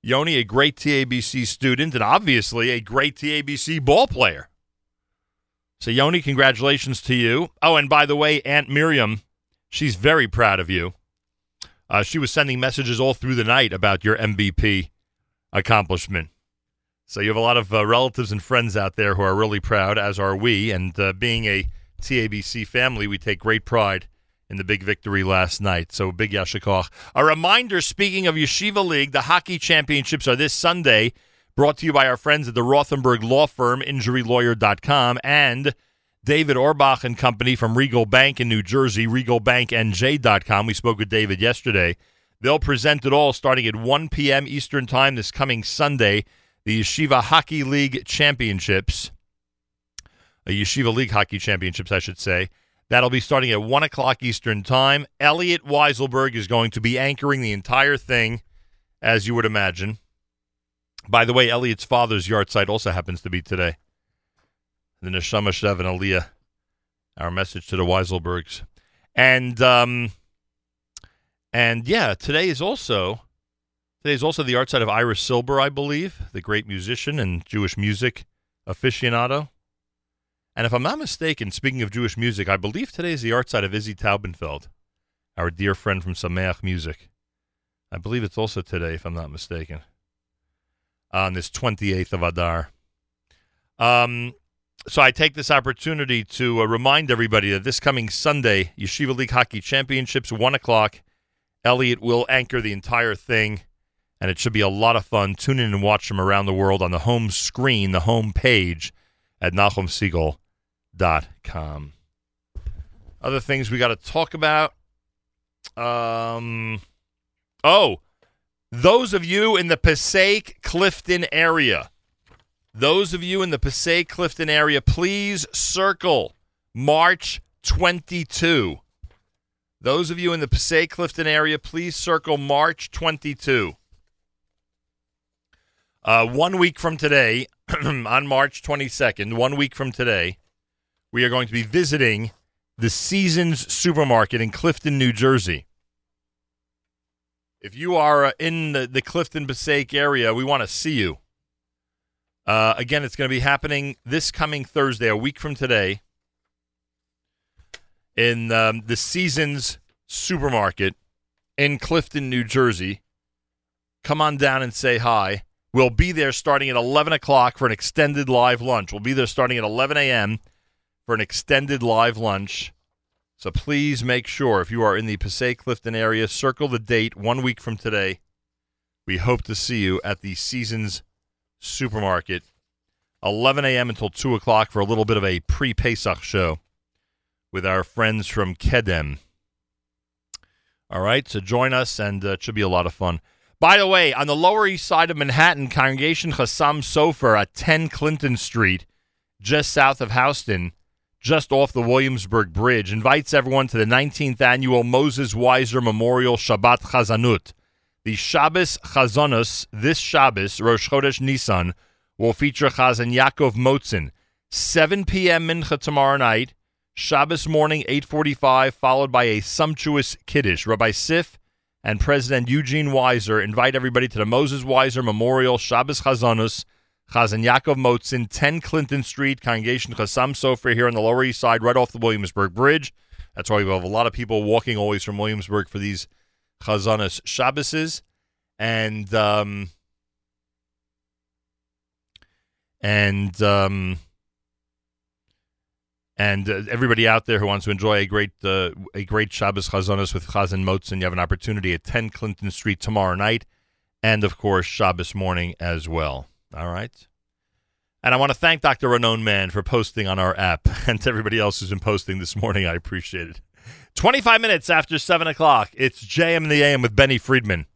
Yoni, a great TABC student and obviously a great TABC ball player. So, Yoni, congratulations to you. Oh, and by the way, Aunt Miriam, she's very proud of you. She was sending messages all through the night about your MVP accomplishment. So you have a lot of relatives and friends out there who are really proud, as are we. And being a TABC family, we take great pride in the big victory last night. So big yashikoch. A reminder, speaking of Yeshiva League, the hockey championships are this Sunday, brought to you by our friends at the Rothenberg Law Firm, injurylawyer.com, and David Orbach and Company from Regal Bank in New Jersey, regalbanknj.com. We spoke with David yesterday. They'll present it all starting at 1 p.m. Eastern Time this coming Sunday, the Yeshiva Hockey League Championships, Yeshiva League Hockey Championships, I should say. That'll be starting at 1 o'clock Eastern Time. Elliot Weiselberg is going to be anchoring the entire thing, as you would imagine. By the way, Elliot's father's yard site also happens to be today. The Neshama Shev and Aliyah, our message to the Weiselbergs. And today is also the yard site of Ira Silber, I believe, the great musician and Jewish music aficionado. And if I'm not mistaken, speaking of Jewish music, I believe today is the art site of Izzy Taubenfeld, our dear friend from Sameach Music. I believe it's also today, if I'm not mistaken, on this 28th of Adar. So I take this opportunity to remind everybody that this coming Sunday, Yeshiva League Hockey Championships, 1 o'clock, Elliot will anchor the entire thing, and it should be a lot of fun. Tune in and watch them around the world on the home screen, the home page at NachumSegal.com. Other things we got to talk about. Those of you in the Passaic Clifton area, please circle March 22. One week from today, on March 22nd, we are going to be visiting the Seasons Supermarket in Clifton, New Jersey. If you are in the Clifton-Passaic area, we want to see you. Again, it's going to be happening this coming Thursday, a week from today, in the Seasons Supermarket in Clifton, New Jersey. Come on down and say hi. We'll be there starting at 11 o'clock for an extended live lunch. We'll be there starting at 11 a.m. for an extended live lunch. So please make sure, if you are in the Passaic Clifton area, circle the date 1 week from today. We hope to see you at the Seasons Supermarket, 11 a.m. until 2 o'clock for a little bit of a pre-Pesach show with our friends from Kedem. All right, so join us, and it should be a lot of fun. By the way, on the Lower East Side of Manhattan, Congregation Chassam Sofer at 10 Clinton Street, just south of Houston, just off the Williamsburg Bridge, invites everyone to the 19th annual Moses Weiser Memorial Shabbat Chazanut. The Shabbos Chazanus, this Shabbos, Rosh Chodesh Nisan, will feature Chazzan Yaakov Motzen. 7 p.m. Mincha tomorrow night, Shabbos morning, 8:45, followed by a sumptuous Kiddush. Rabbi Sif and President Eugene Weiser invite everybody to the Moses Weiser Memorial Shabbos Chazanus, Chazzan Yaakov Motzen, 10 Clinton Street, Congregation Chassam Sofer here on the Lower East Side, right off the Williamsburg Bridge. That's why we have a lot of people walking always from Williamsburg for these Chazanus Shabboses. And everybody out there who wants to enjoy a great Shabbos Chazanus with Chazzan Motzen, you have an opportunity at 10 Clinton Street tomorrow night, and of course Shabbos morning as well. All right, and I want to thank Dr. Renon Mann for posting on our app, and to everybody else who's been posting this morning, I appreciate it. 25 minutes after 7 o'clock, it's JM in the AM with Benny Friedman.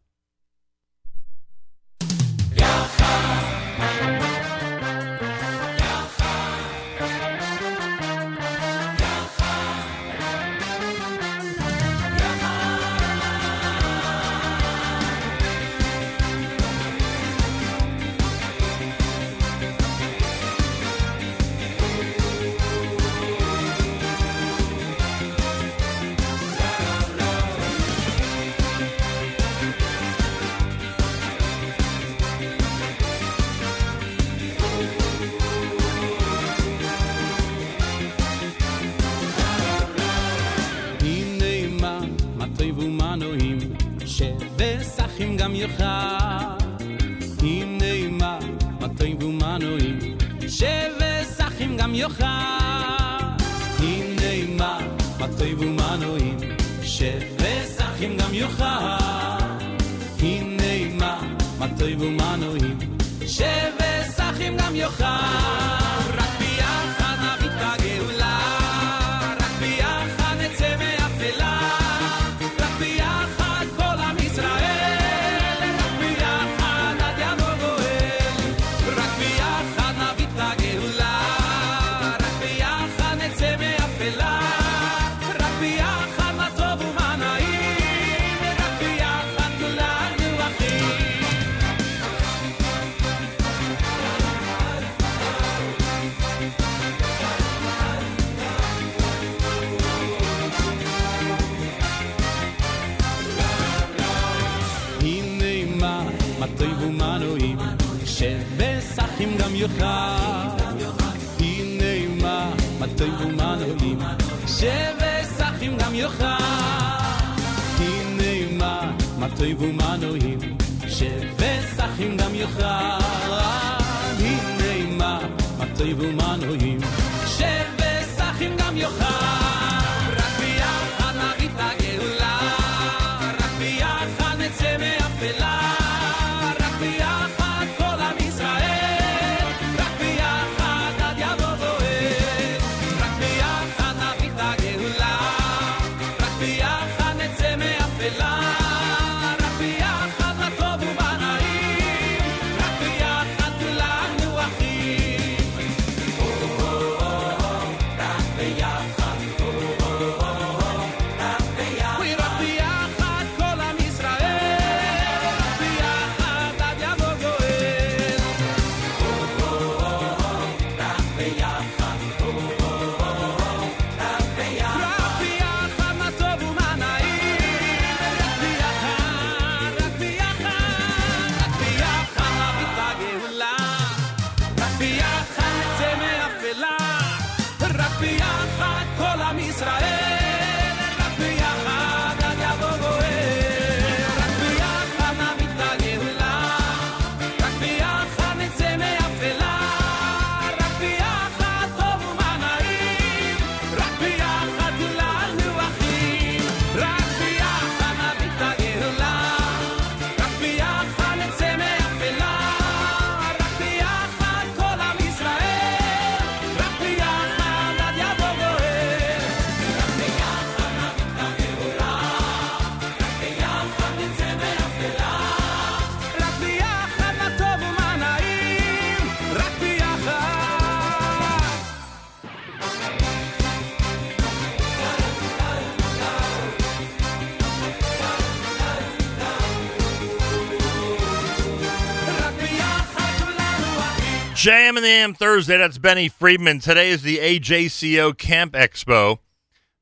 JM and the AM Thursday, that's Benny Friedman. Today is the AJCO Camp Expo.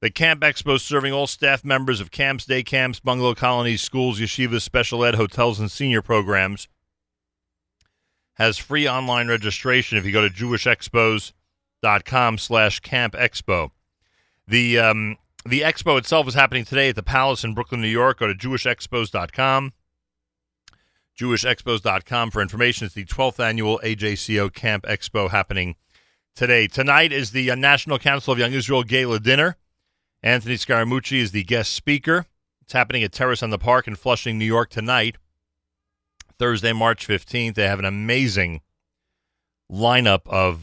The Camp Expo is serving all staff members of camps, day camps, bungalow colonies, schools, yeshivas, special ed, hotels, and senior programs. Has free online registration if you go to jewishexpos.com/campexpo. The expo itself is happening today at the Palace in Brooklyn, New York. Go to jewishexpos.com. JewishExpos.com for information. It's the 12th annual AJCO Camp Expo happening today. Tonight is the National Council of Young Israel Gala Dinner. Anthony Scaramucci is the guest speaker. It's happening at Terrace on the Park in Flushing, New York tonight, Thursday, March 15th. They have an amazing lineup of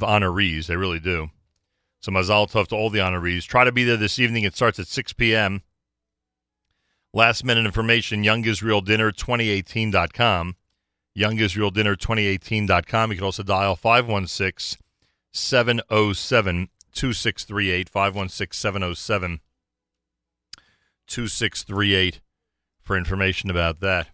honorees. They really do. So Mazal Tov to all the honorees. Try to be there this evening. It starts at 6 p.m. Last-minute information, Young Israel Dinner 2018.com. Young Israel Dinner 2018.com. You can also dial 516-707-2638. 516-707-2638 for information about that.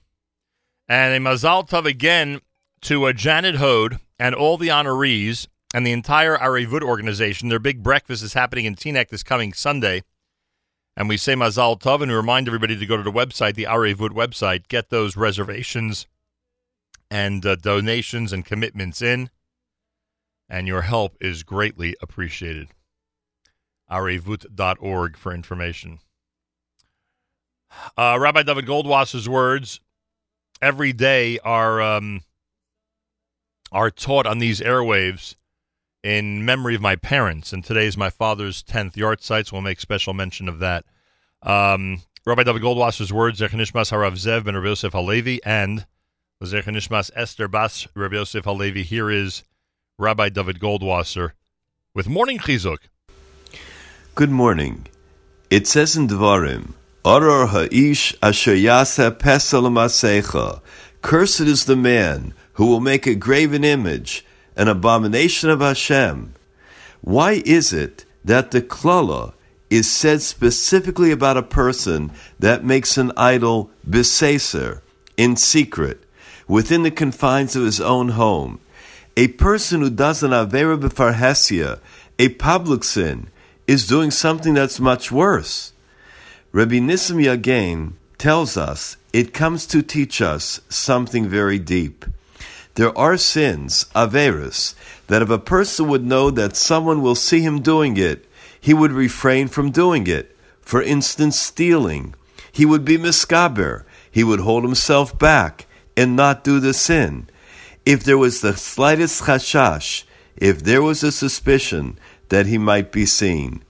And a Mazal Tov again to Janet Hode and all the honorees and the entire Arevut organization. Their big breakfast is happening in Teaneck this coming Sunday. And we say Mazal Tov, and we remind everybody to go to the website, the Arevut website, get those reservations and donations and commitments in, and your help is greatly appreciated. Arevut.org for information. Rabbi David Goldwasser's words every day are taught on these airwaves in memory of my parents. And today is my father's 10th yard site, so we'll make special mention of that. Rabbi David Goldwasser's words, Zecher Nishmas Harav Zev ben Harav Yosef Halevi, and Zecher Nishmas Esther Bas Reb Yosef Halevi. Here is Rabbi David Goldwasser with Morning Chizuk. Good morning. It says in Devarim, Aror ha'ish asher yaseh pesel ma'asecha. Cursed is the man who will make a graven image, an abomination of Hashem. Why is it that the klala is said specifically about a person that makes an idol b'seiser, in secret, within the confines of his own home? A person who does an avera b'farhesia, a public sin, is doing something that's much worse. Rabbi Nissim Yagain tells us it comes to teach us something very deep. There are sins, averas, that if a person would know that someone will see him doing it, he would refrain from doing it. For instance, stealing. He would be miskaber. He would hold himself back and not do the sin. If there was the slightest chashash, if there was a suspicion that he might be seen.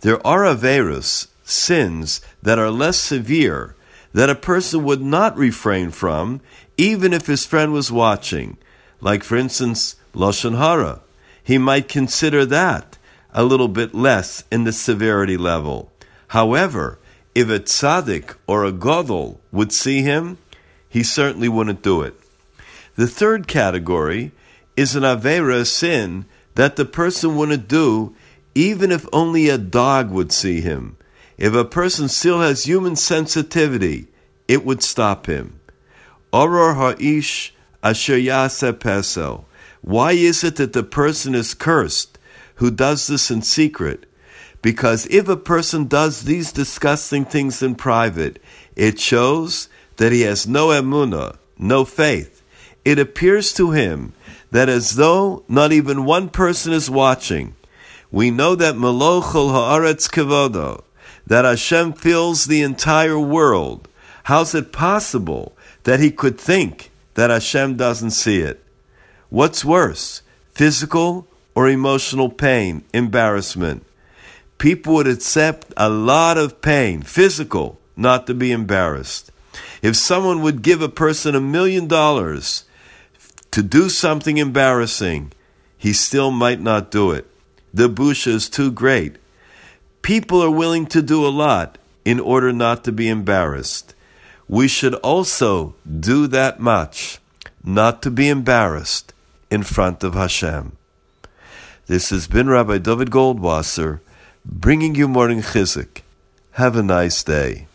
There are averas, sins, that are less severe, that a person would not refrain from, even if his friend was watching. Like, for instance, Lashon Hara. He might consider that a little bit less in the severity level. However, if a tzaddik or a gadol would see him, he certainly wouldn't do it. The third category is an avera, sin, that the person wouldn't do even if only a dog would see him. If a person still has human sensitivity, it would stop him. Aror ha'ish asher yaseh pesel. Why is it that the person is cursed who does this in secret? Because if a person does these disgusting things in private, it shows that he has no emunah, no faith. It appears to him that as though not even one person is watching. We know that melochol ha'aretz kevodo, that Hashem fills the entire world. How's it possible that he could think that Hashem doesn't see it? What's worse, physical or emotional pain, embarrassment? People would accept a lot of pain, physical, not to be embarrassed. If someone would give a person $1 million to do something embarrassing, he still might not do it. The busha is too great. People are willing to do a lot in order not to be embarrassed. We should also do that much, not to be embarrassed in front of Hashem. This has been Rabbi David Goldwasser, bringing you Morning Chizuk. Have a nice day.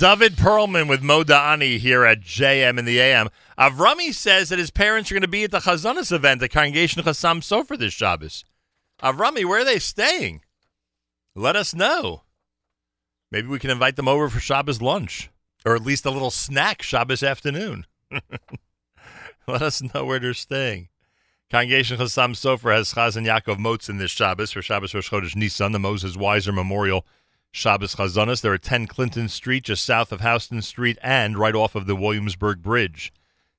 David Perlman with Mo Da'ani here at JM in the AM. Avrami says that his parents are going to be at the Chazanis event at Congregation Chassam Sofer this Shabbos. Avrami, where are they staying? Let us know. Maybe we can invite them over for Shabbos lunch, or at least a little snack Shabbos afternoon. Let us know where they're staying. Congregation Chassam Sofer has Chazzan Yaakov Motzen this Shabbos for Shabbos Rosh Chodesh Nisan, the Moses Weiser Memorial Shabbos Chazanis. They're at 10 Clinton Street, just south of Houston Street, and right off of the Williamsburg Bridge.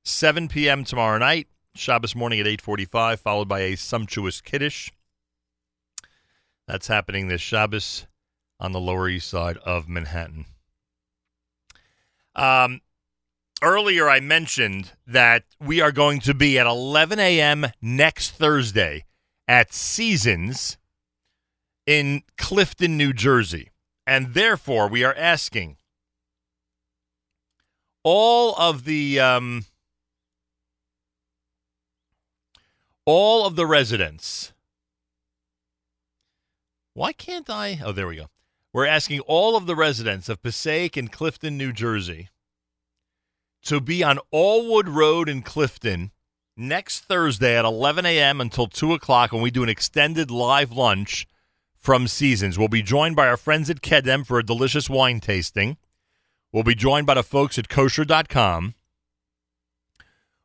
7 p.m. tomorrow night, Shabbos morning at 8:45, followed by a sumptuous Kiddush. That's happening this Shabbos on the Lower East Side of Manhattan. Earlier I mentioned that we are going to be at 11 a.m. next Thursday at Seasons in Clifton, New Jersey. And therefore, we are asking all of the residents. Why can't I? Oh, there we go. We're asking all of the residents of Passaic and Clifton, New Jersey, to be on Allwood Road in Clifton next Thursday at 11 a.m. until 2 o'clock when we do an extended live lunch from Seasons. We'll be joined by our friends at Kedem for a delicious wine tasting. We'll be joined by the folks at kosher.com.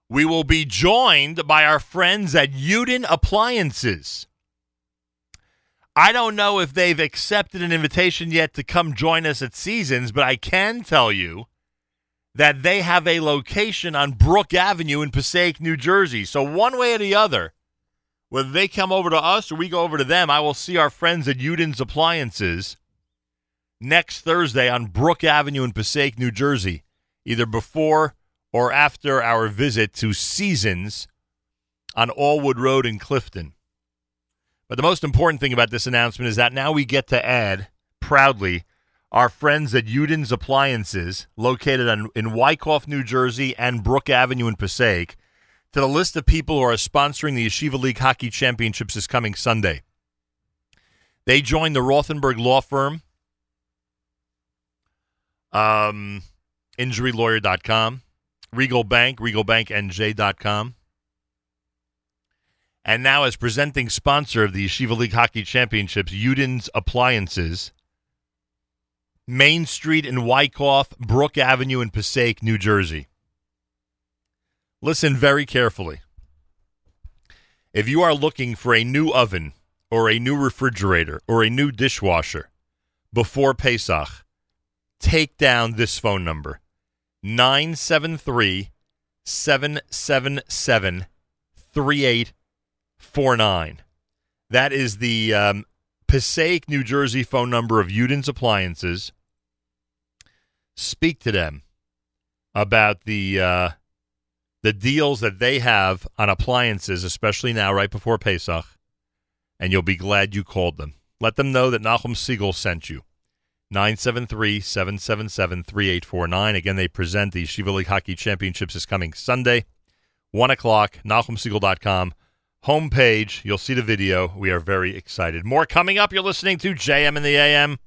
We will be joined by our friends at Yudin Appliances. I don't know if they've accepted an invitation yet to come join us at Seasons, but I can tell you that they have a location on Brook Avenue in Passaic, New Jersey. So one way or the other, whether they come over to us or we go over to them, I will see our friends at Yudin's Appliances next Thursday on Brook Avenue in Passaic, New Jersey, either before or after our visit to Seasons on Allwood Road in Clifton. But the most important thing about this announcement is that now we get to add, proudly, our friends at Yudin's Appliances, located in Wyckoff, New Jersey, and Brook Avenue in Passaic, to the list of people who are sponsoring the Yeshiva League Hockey Championships this coming Sunday. They joined the Rothenberg Law Firm, injurylawyer.com, Regal Bank, regalbanknj.com. And now as presenting sponsor of the Yeshiva League Hockey Championships, Yudin's Appliances, Main Street in Wyckoff, Brook Avenue in Passaic, New Jersey. Listen very carefully. If you are looking for a new oven or a new refrigerator or a new dishwasher before Pesach, take down this phone number, 973-777-3849. That is the Passaic, New Jersey phone number of Yudin's Appliances. Speak to them about the deals that they have on appliances, especially now right before Pesach, and you'll be glad you called them. Let them know that Nachum Segal sent you. 973-777-3849. Again, they present the Yeshiva League Hockey Championships this coming Sunday, 1 o'clock, NachumSegal.com. Homepage, you'll see the video. We are very excited. More coming up. You're listening to JM in the AM.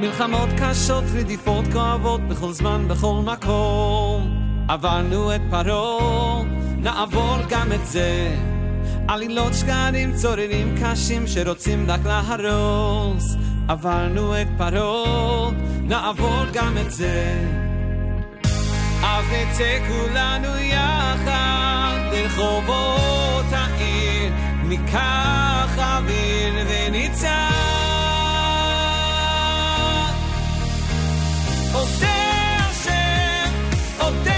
מלחמות קשות, רדיפות כואבות, בכל זמן, בכל מקום. עברנו את פרעה, נעבור גם את זה. עלילות שקרים, צוררים קשים, שרוצים רק להרוס. עברנו את פרעה, נעבור גם את זה. אז נצא כולנו יחד, לרחובות העיר, ניקח אוויר וניצח. עובדה השם, עובדה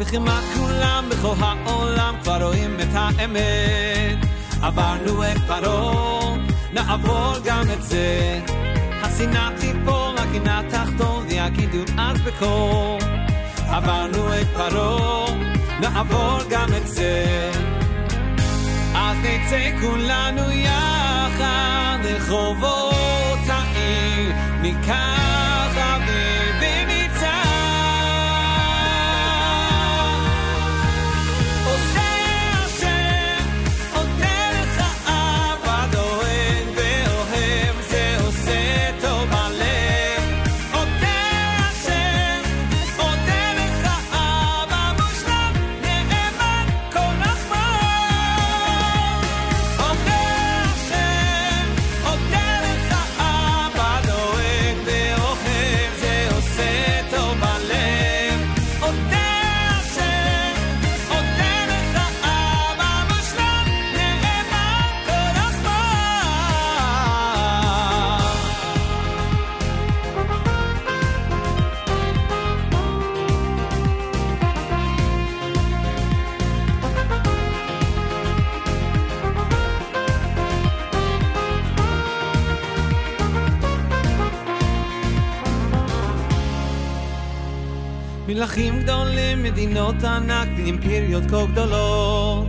וכמעט כולם בכל העולם כבר רואים את האמת עברנו את פרעה, נעבור גם את זה השנאה תיפול, הקינה תחתון ויגידו אז בקור עברנו את פרעה, נעבור גם את זה אז נצא כולנו יחד לרחובות העיר ניקח אוויר וניצח מלכים גדולים, מדינות ענק, אימפריות כה גדולות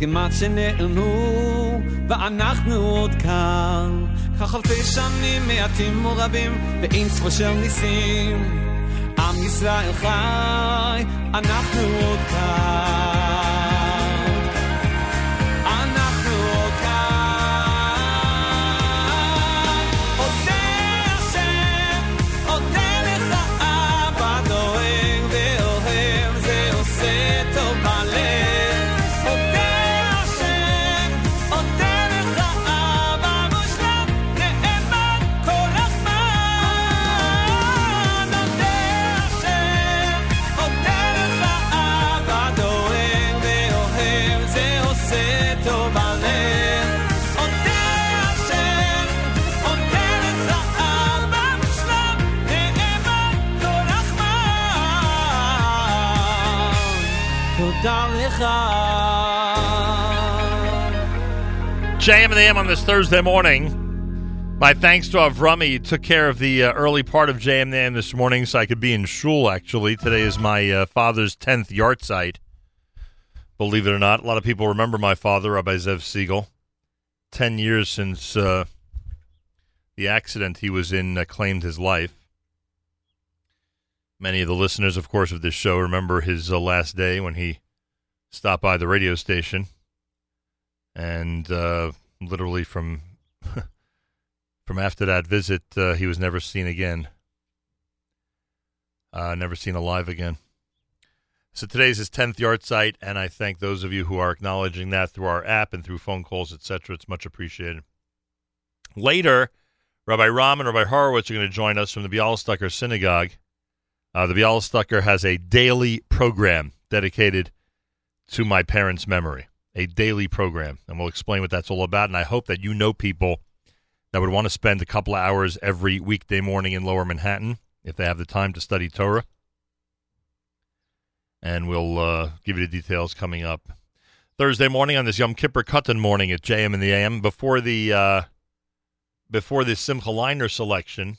כמעט שנעלמו, ואנחנו עוד כאן כך אלפי שנים, מעטים ורבים, ואין ספור של ניסים עם ישראל חי, אנחנו עוד כאן אנחנו עוד כאן עודה השם, עודה JM and AM on this Thursday morning. My thanks to Avrumi. He took care of the early part of JM and AM this morning so I could be in shul, actually. Today is my father's 10th yahrzeit. Believe it or not, a lot of people remember my father, Rabbi Zev Siegel. 10 years since the accident he was in claimed his life. Many of the listeners, of course, of this show remember his last day when he stopped by the radio station. And literally from after that visit, he was never seen again. Never seen alive again. So today's his 10th yahrzeit, and I thank those of you who are acknowledging that through our app and through phone calls, etc. It's much appreciated. Later, Rabbi Romm and Rabbi Horwitz are going to join us from the Bialystoker Synagogue. The Bialystoker has a daily program dedicated to my parents' memory. A daily program, and we'll explain what that's all about, and I hope that you know people that would want to spend a couple of hours every weekday morning in Lower Manhattan if they have the time to study Torah, and we'll give you the details coming up. Thursday morning on this Yom Kippur Katan morning at JM in the AM, before the Simcha Liner selection,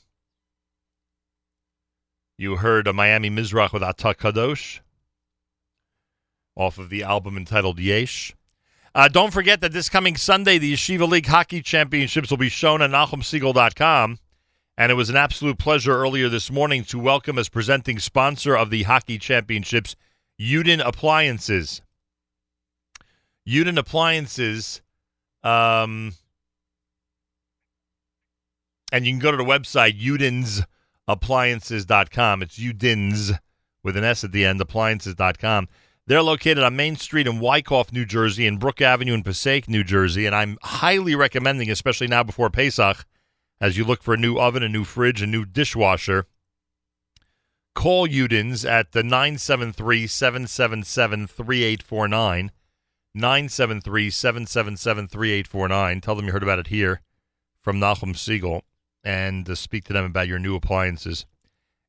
you heard a Miami Mizrach with Ata Kadosh off of the album entitled Yesh. Don't forget that this coming Sunday, the Yeshiva League Hockey Championships will be shown on NachumSegal.com. And it was an absolute pleasure earlier this morning to welcome as presenting sponsor of the Hockey Championships, Yudin Appliances. Yudin Appliances, and you can go to the website, yudinsappliances.com. It's Yudin's, with an S at the end, appliances.com. They're located on Main Street in Wyckoff, New Jersey, and Brook Avenue in Passaic, New Jersey. And I'm highly recommending, especially now before Pesach, as you look for a new oven, a new fridge, a new dishwasher, call Yudin's at the 973-777-3849, 973-777-3849. Tell them you heard about it here from Nachum Segal, and speak to them about your new appliances.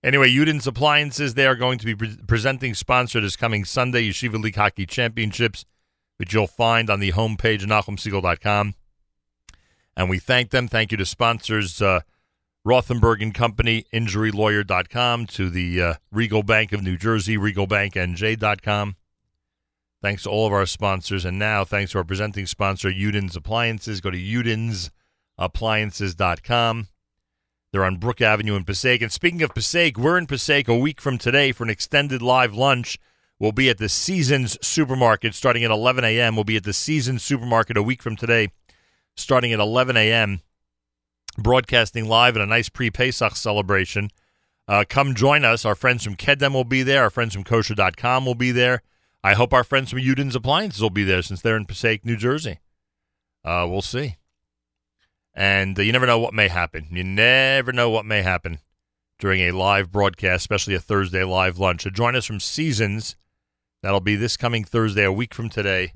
Anyway, Yudin's Appliances, they are going to be presenting sponsor this coming Sunday, Yeshiva League Hockey Championships, which you'll find on the homepage at NachumSegal.com. And we thank them. Thank you to sponsors, Rothenberg and Company, InjuryLawyer.com, to the Regal Bank of New Jersey, RegalBankNJ.com. Thanks to all of our sponsors. And now, thanks to our presenting sponsor, Yudin's Appliances. Go to YudinsAppliances.com. They're on Brook Avenue in Passaic. And speaking of Passaic, we're in Passaic a week from today for an extended live lunch. We'll be at the Seasons Supermarket starting at 11 a.m. We'll be at the Seasons Supermarket a week from today, starting at 11 a.m., broadcasting live in a nice pre-Pesach celebration. Come join us. Our friends from Kedem will be there. Our friends from Kosher.com will be there. I hope our friends from Yudin's Appliances will be there since they're in Passaic, New Jersey. We'll see. And you never know what may happen. You never know what may happen during a live broadcast, especially a Thursday live lunch. So join us from Seasons. That'll be this coming Thursday, a week from today.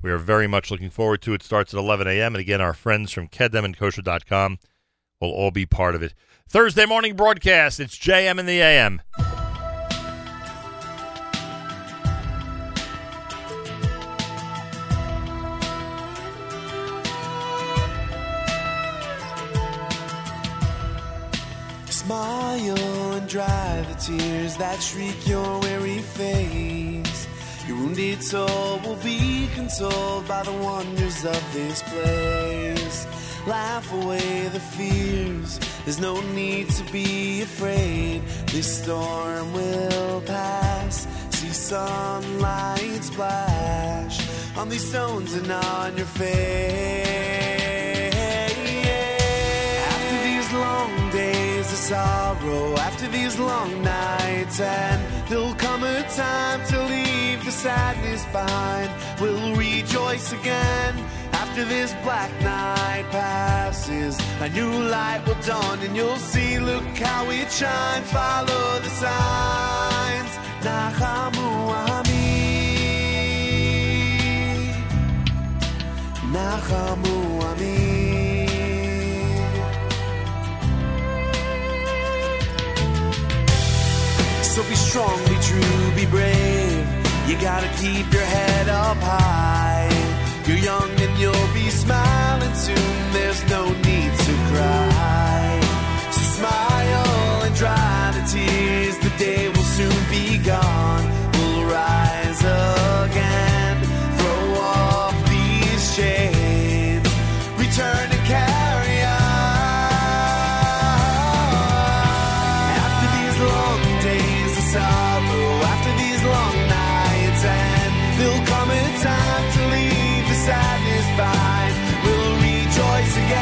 We are very much looking forward to it. It starts at 11 a.m. And again, our friends from Kedem and Kosher.com will all be part of it. Thursday morning broadcast. It's JM in the AM. Smile and dry the tears that shriek your weary face. Your wounded soul will be consoled by the wonders of this place. Laugh away the fears, there's no need to be afraid. This storm will pass, see sunlight splash on these stones and on your face. After these long days of sorrow, after these long nights, and there'll come a time to leave the sadness behind. We'll rejoice again after this black night passes. A new light will dawn and you'll see. Look how it shines. Follow the signs. Nachamu Ami. Nachamu Ami. So be strong, be true, be brave. You gotta keep your head up high. You're young and you'll be smiling soon. There's no need to cry. So smile and dry the tears. The day will soon be gone. We'll rise again. Throw off these chains. Return and carry on. After these long days of sorrow, after these long nights, there'll come a time to leave the sadness behind. We'll rejoice again.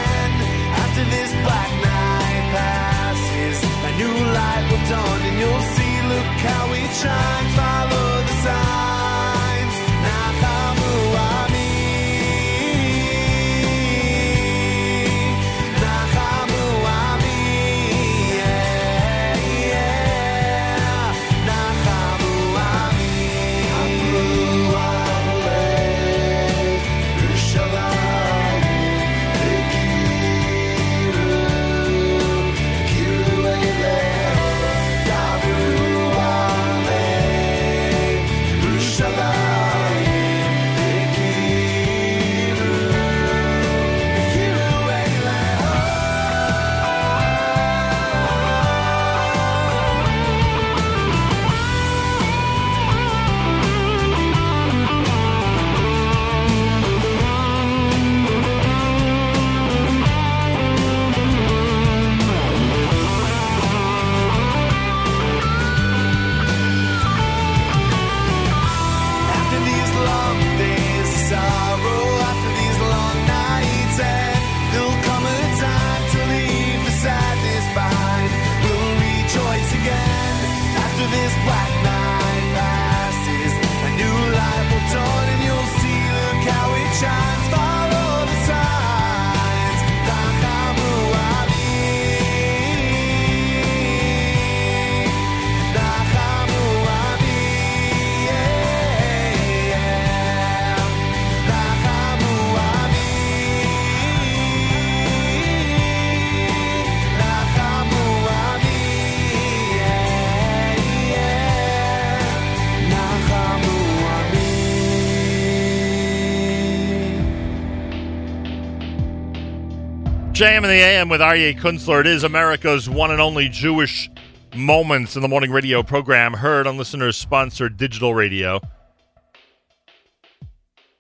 JM and the AM with Aryeh Kunstler. It is America's one and only Jewish Moments in the Morning radio program, heard on listeners-sponsored digital radio.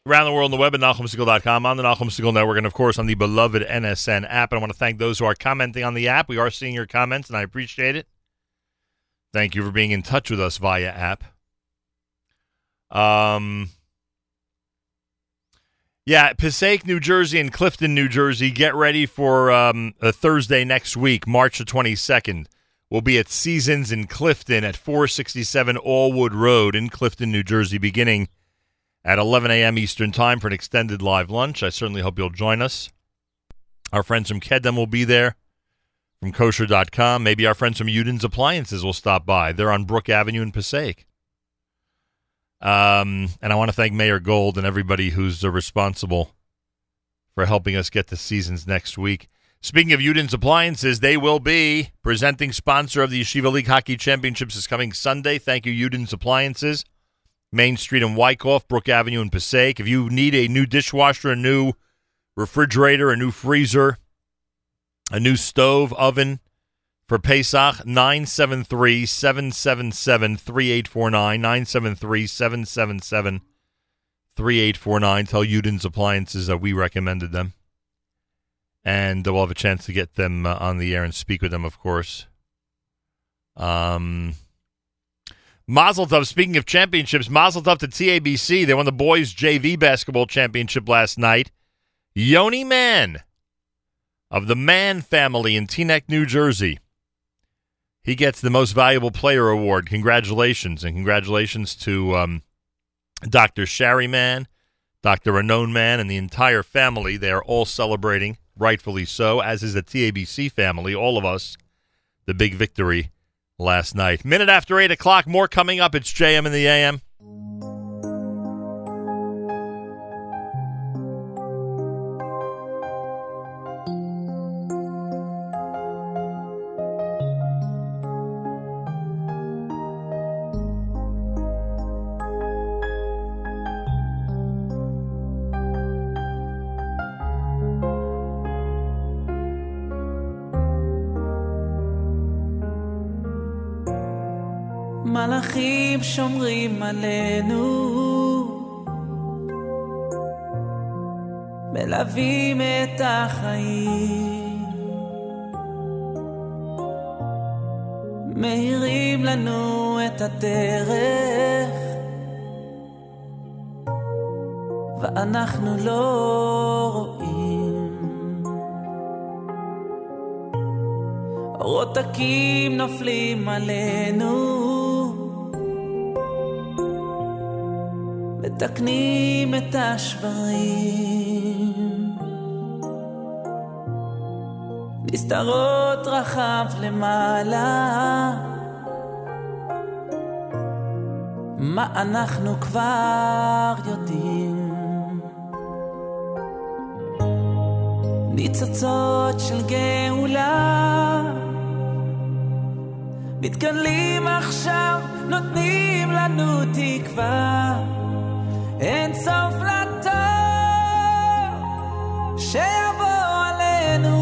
Around the world on the web at NachumSegal.com, on the Nachum Segal Network, and of course on the beloved NSN app. And I want to thank those who are commenting on the app. We are seeing your comments, and I appreciate it. Thank you for being in touch with us via app. Yeah, Passaic, New Jersey, and Clifton, New Jersey, get ready for a Thursday next week, March the 22nd. We'll be at Seasons in Clifton at 467 Allwood Road in Clifton, New Jersey, beginning at 11 a.m. Eastern Time for an extended live lunch. I certainly hope you'll join us. Our friends from Kedem will be there, from kosher.com. Maybe our friends from Yudin's Appliances will stop by. They're on Brook Avenue in Passaic. And I want to thank Mayor Gold and everybody who's responsible for helping us get to Seasons next week. Speaking of Yudin's Appliances, they will be presenting sponsor of the Yeshiva League Hockey Championships this coming Sunday. Thank you, Yudin's Appliances. Main Street in Wyckoff, Brook Avenue in Passaic. If you need a new dishwasher, a new refrigerator, a new freezer, a new stove, oven for Pesach, 973-777-3849, 973-777-3849. Tell Yudin's Appliances that we recommended them. And we'll have a chance to get them on the air and speak with them, of course. Mazel Tov, speaking of championships, Mazel Tov to TABC. They won the boys' JV basketball championship last night. Yoni Mann of the Mann family in Teaneck, New Jersey. He gets the Most Valuable Player Award. Congratulations. And congratulations to Dr. Shari Mann, Dr. Renon Mann, and the entire family. They are all celebrating, rightfully so, as is the TABC family, all of us, the big victory last night. Minute after 8 o'clock, more coming up. It's JM in the AM. מלאכים שומרים עלינו, מלווים את החיים, מהירים לנו את הדרך, ואנחנו לא רואים. רותקים נופלים עלינו, מתקנים את השברים, נסתרות רחב למעלה, מה אנחנו כבר יודעים? ניצוצות של גאולה מתגלים עכשיו, נותנים לנו תקווה. אין סוף לטוב שיבוא עלינו,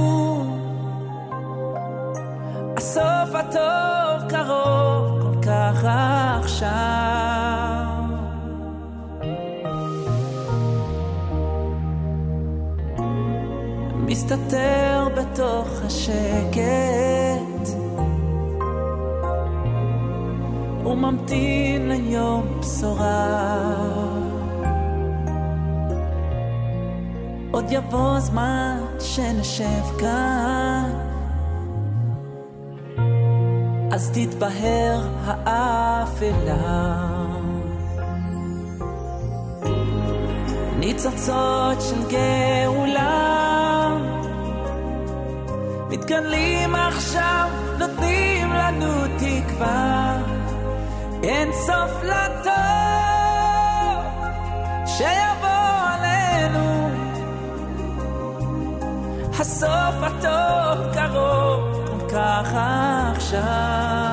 הסוף הטוב קרוב כל כך עכשיו. מסתתר בתוך השקט וממתין ליום בשורה. עוד יבוא זמן שנשב כאן, אז תתבהר האפלה. ניצוצות של גאולה מתגלים עכשיו, נותנים לנו תקווה. אין סוף לטוב שיבוא עלינו, הסוף הטוב קרוב כל כך עכשיו.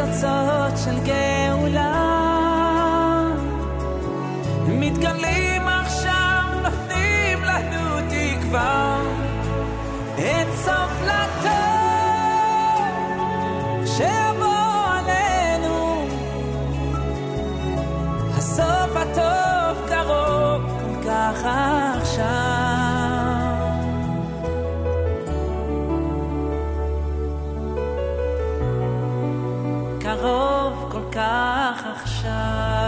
ניצוצות של גאולה מתגלים עכשיו, נותנים לנו תקווה את סוף לטוב שבוא עלינו הסוף הטוב קרוב כך עכשיו קרוב כל כך עכשיו.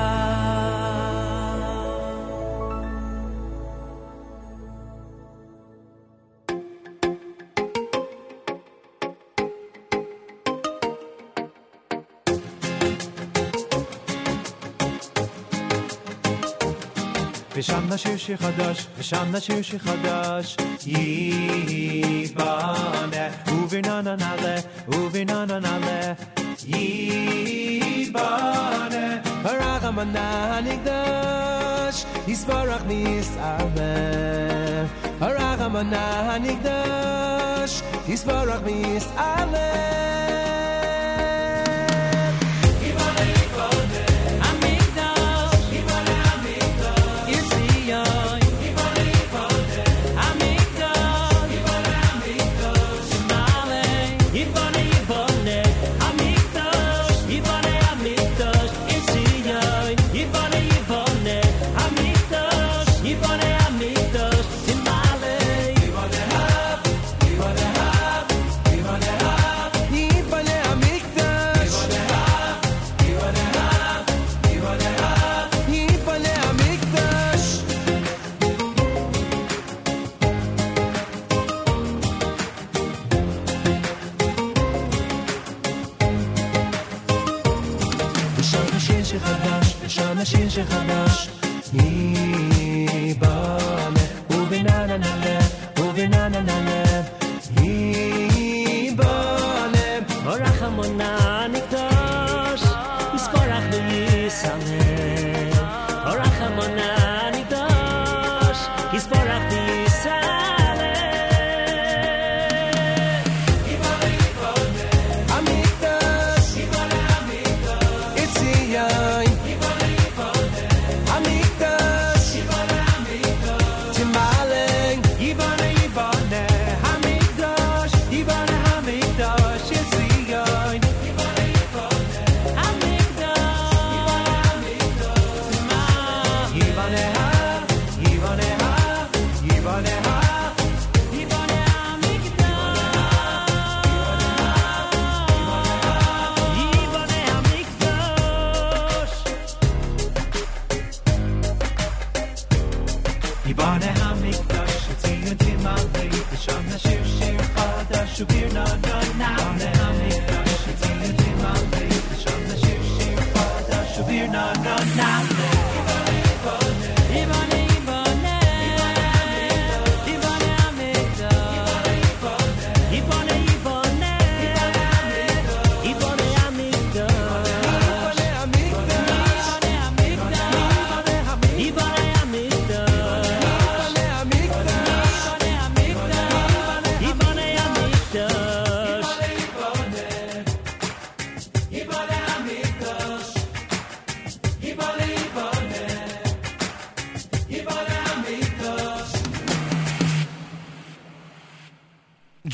ושם נשיר שיר חדש, ושם נשיר שיר חדש ייבנה וביננה נעלה, וביננה נעלה Yibane Harachamana Hanigdash Yisbarach Mis'aleh Harachamana Hanigdash Yisbarach Mis'aleh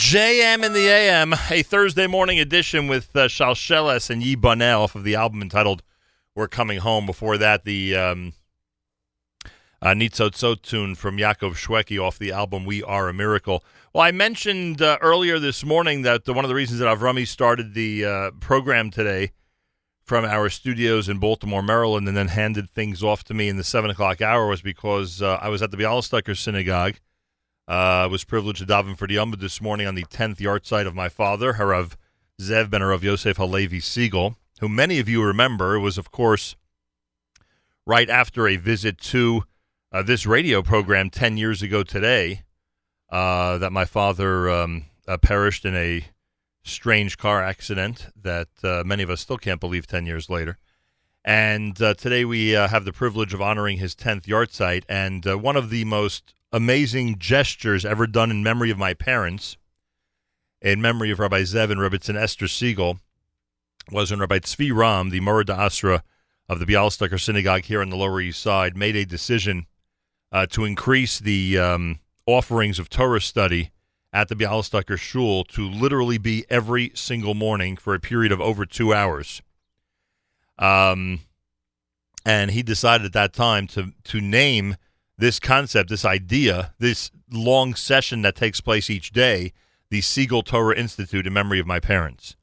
JM in the AM, a Thursday morning edition with Shalsheles and Yibane off of the album entitled We're Coming Home. Before that, the Nitzotzot tune from Yaakov Shweki off the album We Are a Miracle. Well, I mentioned earlier this morning that one of the reasons that Avrami started the program today from our studios in Baltimore, Maryland, and then handed things off to me in the 7 o'clock hour was because I was at the Bialystoker Synagogue. I was privileged to daven for the Ummah this morning on the 10th yard site of my father, Harav Zev ben Harav Yosef Halevi Segal, who many of you remember was, of course, right after a visit to this radio program 10 years ago today that my father perished in a strange car accident that many of us still can't believe 10 years later. And today we have the privilege of honoring his 10th yard site, and one of the most amazing gestures ever done in memory of my parents, in memory of Rabbi Zev and Rebbetzin Esther Segal, was when Rabbi Tzvi Romm, the Moreh D'Asra of the Bialystoker Synagogue here on the Lower East Side, made a decision to increase the offerings of Torah study at the Bialystoker Shul to literally be every single morning for a period of over 2 hours. And he decided at that time to name this concept, this idea, this long session that takes place each day, the Segal Torah Institute in memory of my parents.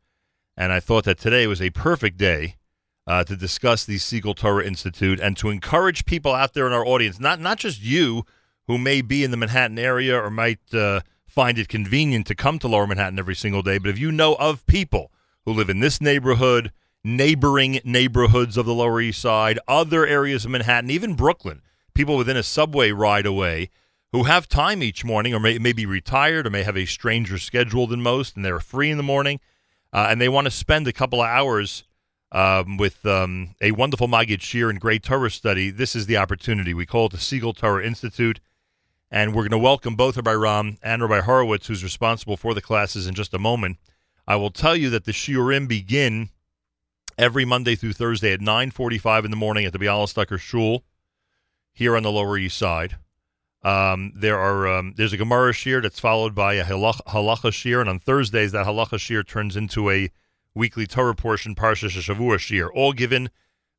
And I thought that today was a perfect day to discuss the Segal Torah Institute and to encourage people out there in our audience, not just you who may be in the Manhattan area or might find it convenient to come to Lower Manhattan every single day, but if you know of people who live in this neighborhood, neighboring neighborhoods of the Lower East Side, other areas of Manhattan, even Brooklyn, people within a subway ride away who have time each morning or may be retired or may have a stranger schedule than most and they're free in the morning and they want to spend a couple of hours with a wonderful Maggid Shir and great Torah study, this is the opportunity. We call it the Segal Torah Institute, and we're going to welcome both Rabbi Romm and Rabbi Horwitz, who's responsible for the classes, in just a moment. I will tell you that the Shiurim begin every Monday through Thursday at 9:45 in the morning at the Bialystoker Shul here on the Lower East Side. There's a Gemara Shir that's followed by a Halacha Shir, and on Thursdays that Halacha Shir turns into a weekly Torah portion, Parshas Shavua Shir, all given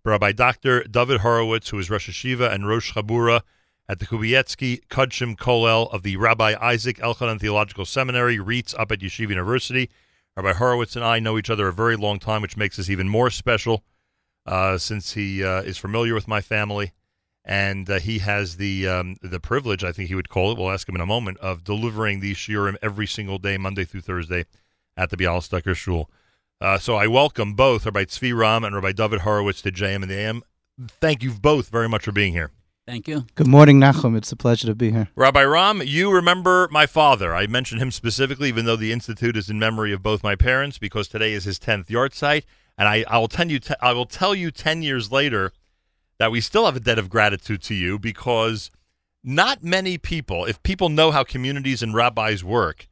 by Dr. David Horwitz, who is Rosh Hashiva and Rosh Chabura at the Kubietsky Kudshim Kollel of the Rabbi Isaac Elchanan Theological Seminary, Reitz, up at Yeshiva University. Rabbi Horwitz and I know each other a very long time, which makes this even more special since he is familiar with my family. And he has the privilege, I think he would call it, we'll ask him in a moment, of delivering these shiurim every single day, Monday through Thursday, at the Bialystoker Shul. So I welcome both Rabbi Tzvi Romm and Rabbi David Horwitz to JM and the AM. Thank you both very much for being here. Thank you. Good morning, Nachum. It's a pleasure to be here. Rabbi Romm, you remember my father. I mentioned him specifically, even though the Institute is in memory of both my parents, because today is his 10th yahrzeit. And I will tell you 10 years later that we still have a debt of gratitude to you, because not many people, if people know how communities and rabbis work,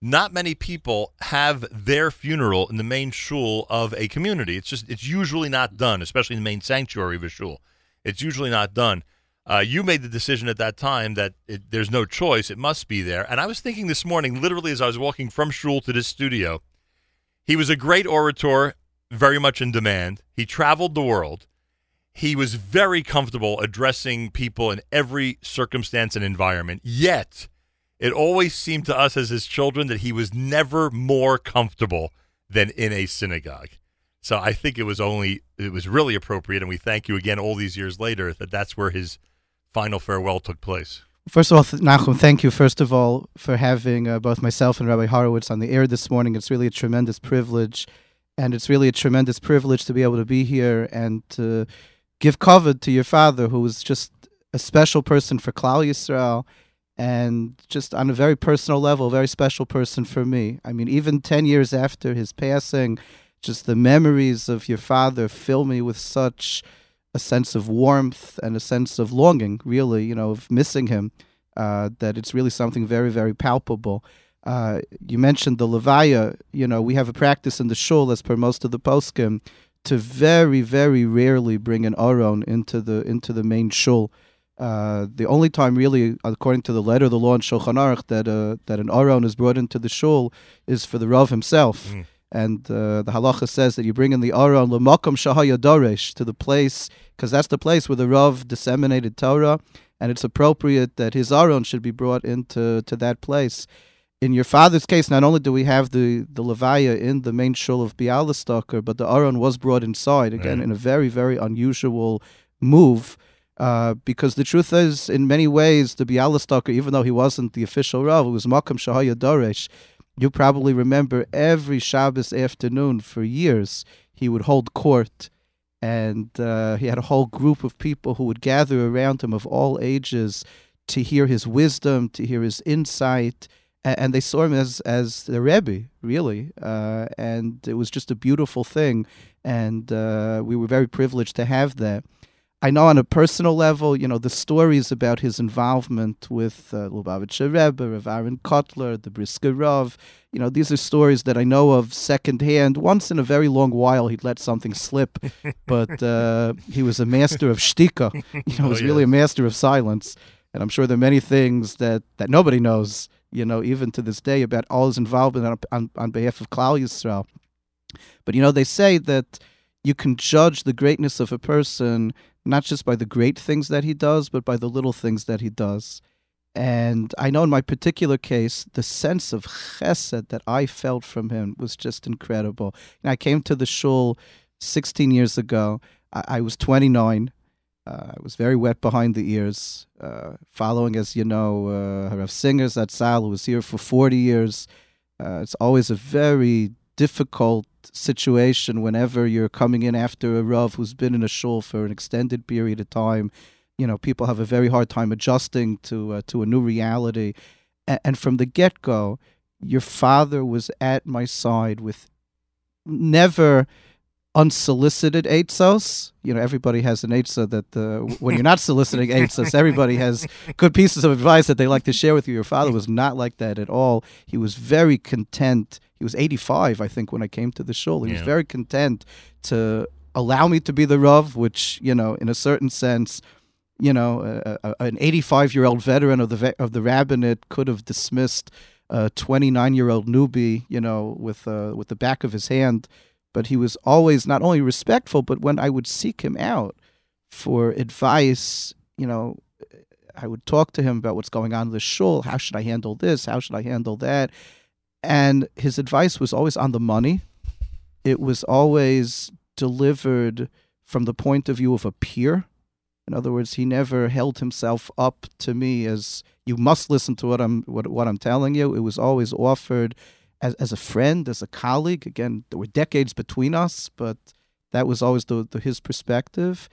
not many people have their funeral in the main shul of a community. It's usually not done, especially in the main sanctuary of a shul. It's usually not done. You made the decision at that time that there's no choice. It must be there. And I was thinking this morning, literally as I was walking from shul to this studio, he was a great orator, very much in demand. He traveled the world. He was very comfortable addressing people in every circumstance and environment. Yet, it always seemed to us as his children that he was never more comfortable than in a synagogue. So I think it was really appropriate, and we thank you again all these years later that that's where his final farewell took place. First of all, Nachum, thank you, first of all, for having both myself and Rabbi Horwitz on the air this morning. It's really a tremendous privilege, and it's really a tremendous privilege to be able to be here and to give kavod to your father, who was just a special person for Klal Yisrael, and just on a very personal level, a very special person for me. I mean, even 10 years after his passing, just the memories of your father fill me with such a sense of warmth and a sense of longing, really, you know, of missing him, that it's really something very, very palpable. You mentioned the Levaya. You know, we have a practice in the shul, as per most of the poskim, to very, very rarely bring an Aron into the main shul. The only time, really, according to the letter of the law in Shulchan Aruch, that an Aron is brought into the shul is for the Rav himself. Mm. And the halacha says that you bring in the Aron l'makom shahaya doresh, to the place, because that's the place where the Rav disseminated Torah, and it's appropriate that his Aron should be brought into that place. In your father's case, not only do we have the Levaya in the main shul of Bialystoker, but the Aron was brought inside, again, in a very, very unusual move, because the truth is, in many ways, the Bialystoker, even though he wasn't the official Rav, it was Makom Shahaya Doresh. You probably remember every Shabbos afternoon for years, he would hold court, and he had a whole group of people who would gather around him of all ages to hear his wisdom, to hear his insight. And they saw him as the Rebbe, really, and it was just a beautiful thing, and we were very privileged to have that. I know on a personal level, you know, the stories about his involvement with Lubavitcher Rebbe, Rav Aaron Kotler, the Brisker Rav, you know, these are stories that I know of secondhand. Once in a very long while, he'd let something slip, but he was a master of shtika. You know, he was really a master of silence. And I'm sure there are many things that nobody knows, you know, even to this day, about all his involvement on behalf of Klal Yisrael. But, you know, they say that you can judge the greatness of a person not just by the great things that he does, but by the little things that he does. And I know in my particular case, the sense of chesed that I felt from him was just incredible. And I came to the shul 16 years ago. I was 29. I was very wet behind the ears, following, as you know, Harav Singer Zatzal, who was here for 40 years. It's always a very difficult situation whenever you're coming in after a Rav who's been in a shul for an extended period of time. You know, people have a very hard time adjusting to a new reality. And from the get-go, your father was at my side with never unsolicited eitzos. You know, everybody has an eitzah that when you're not soliciting eitzos, everybody has good pieces of advice that they like to share with you. Your father was not like that at all. He was very content. He was 85, I think, when I came to the shul. He was very content to allow me to be the Rav, which, you know, in a certain sense, you know, an 85-year-old veteran of the rabbinate could have dismissed a 29-year-old newbie, you know, with the back of his hand. But he was always not only respectful, but when I would seek him out for advice, you know, I would talk to him about what's going on in the shul. How should I handle this? How should I handle that? And his advice was always on the money. It was always delivered from the point of view of a peer. In other words, he never held himself up to me as, you must listen to what I'm telling you. It was always offered as a friend, as a colleague. Again, there were decades between us, but that was always his perspective.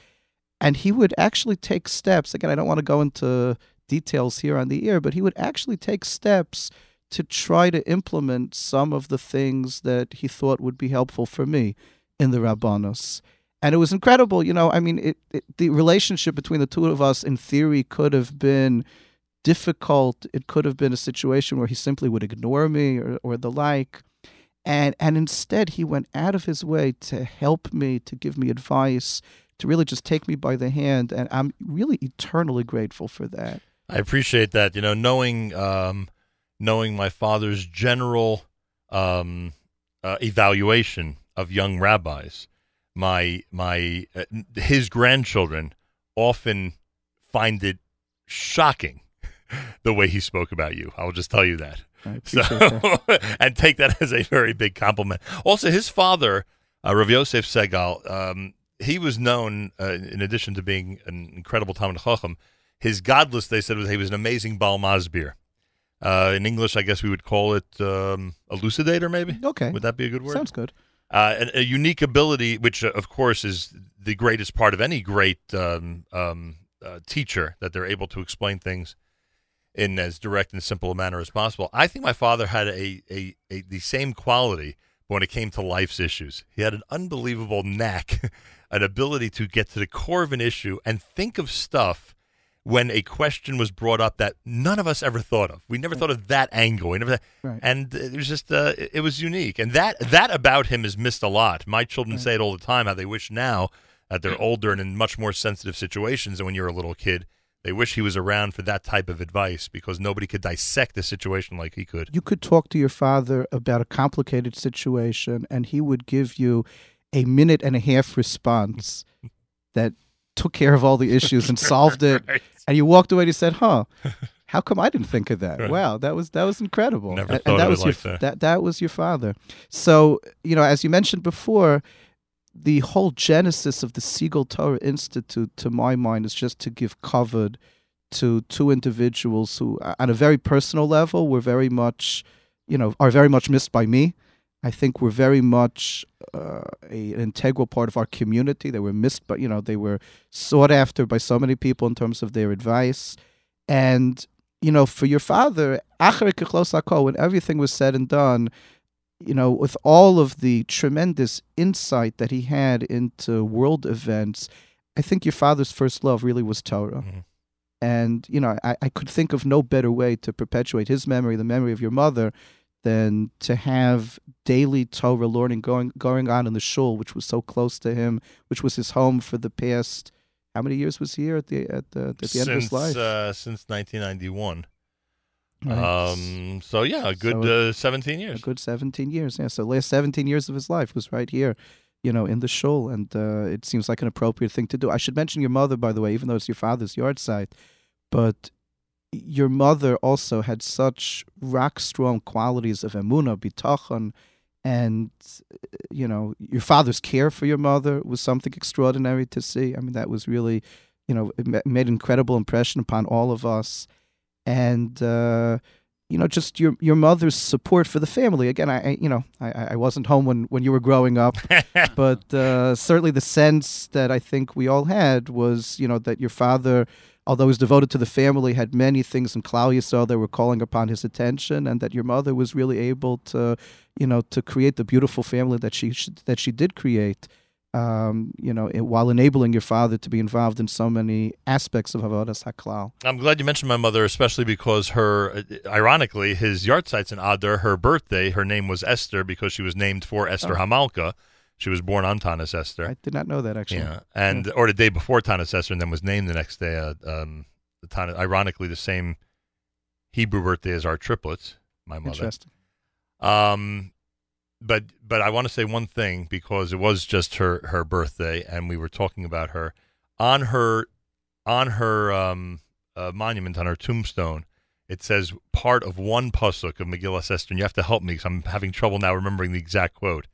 And he would actually take steps. Again, I don't want to go into details here on the air, but he would actually take steps to try to implement some of the things that he thought would be helpful for me in the Rabbanos. And it was incredible. You know, I mean, the relationship between the two of us, in theory, could have been difficult. It could have been a situation where he simply would ignore me or the like. And instead, he went out of his way to help me, to give me advice, to really just take me by the hand. And I'm really eternally grateful for that. I appreciate that. You know, knowing my father's general evaluation of young rabbis, my his grandchildren often find it shocking the way he spoke about you. I will just tell you that. I appreciate that. And take that as a very big compliment. Also, his father, Rav Yosef Segal, he was known, in addition to being an incredible Talmid Chacham, his godless, they said, was he was an amazing Baal Masbir. In English, I guess we would call it elucidator, maybe? Okay. Would that be a good word? Sounds good. A unique ability, which, of course, is the greatest part of any great teacher, that they're able to explain things in as direct and simple a manner as possible. I think my father had the same quality when it came to life's issues. He had an unbelievable knack, an ability to get to the core of an issue and think of stuff when a question was brought up that none of us ever thought of. We never thought of that angle. And it was just, it was unique. And that about him is missed a lot. My children say it all the time, how they wish now that they're older and in much more sensitive situations than when you're a little kid. They wish he was around for that type of advice because nobody could dissect a situation like he could. You could talk to your father about a complicated situation, and he would give you a minute and a half response that took care of all the issues and solved it. Right. And you walked away and you said, how come I didn't think of that? Right. Wow, that was incredible. Never thought of it like that. That was your father. So, you know, as you mentioned before, the whole genesis of the Segal Torah Institute, to my mind, is just to give cover to two individuals who, on a very personal level, are very much missed by me. I think we're very much an integral part of our community. They were missed, but, you know, they were sought after by so many people in terms of their advice. And, you know, for your father, when everything was said and done, you know, with all of the tremendous insight that he had into world events, I think your father's first love really was Torah. Mm-hmm. And, you know, I could think of no better way to perpetuate his memory, the memory of your mother, than to have daily Torah learning going on in the shul, which was so close to him, which was his home for the past, how many years was he here at the end of his life? Since 1991. Right. So, yeah, a good 17 years. A good 17 years, yeah. So the last 17 years of his life was right here, you know, in the shul, and it seems like an appropriate thing to do. I should mention your mother, by the way, even though it's your father's yard site, but your mother also had such rock-strong qualities of emunah, bitachon, and, you know, your father's care for your mother was something extraordinary to see. I mean, that was really, you know, it made an incredible impression upon all of us. And, you know, just your mother's support for the family. Again, I wasn't home when you were growing up, but certainly the sense that I think we all had was, you know, that your father, although he was devoted to the family, had many things in Klal Yisrael that were calling upon his attention, and that your mother was really able to, you know, to create the beautiful family that she did create, you know, while enabling your father to be involved in so many aspects of Havodas HaKlal. I'm glad you mentioned my mother, especially because her, ironically, his yard site's in Adar, her birthday, her name was Esther because she was named for Esther Hamalka. She was born on Tanis Esther. I did not know that, actually. Yeah, or the day before Tanis Esther, and then was named the next day. Ironically, the same Hebrew birthday as our triplets, my mother. Interesting. But I want to say one thing, because it was just her birthday, and we were talking about her. On her monument, on her tombstone, it says part of one pasuk of Megillas Esther, and you have to help me because I'm having trouble now remembering the exact quote.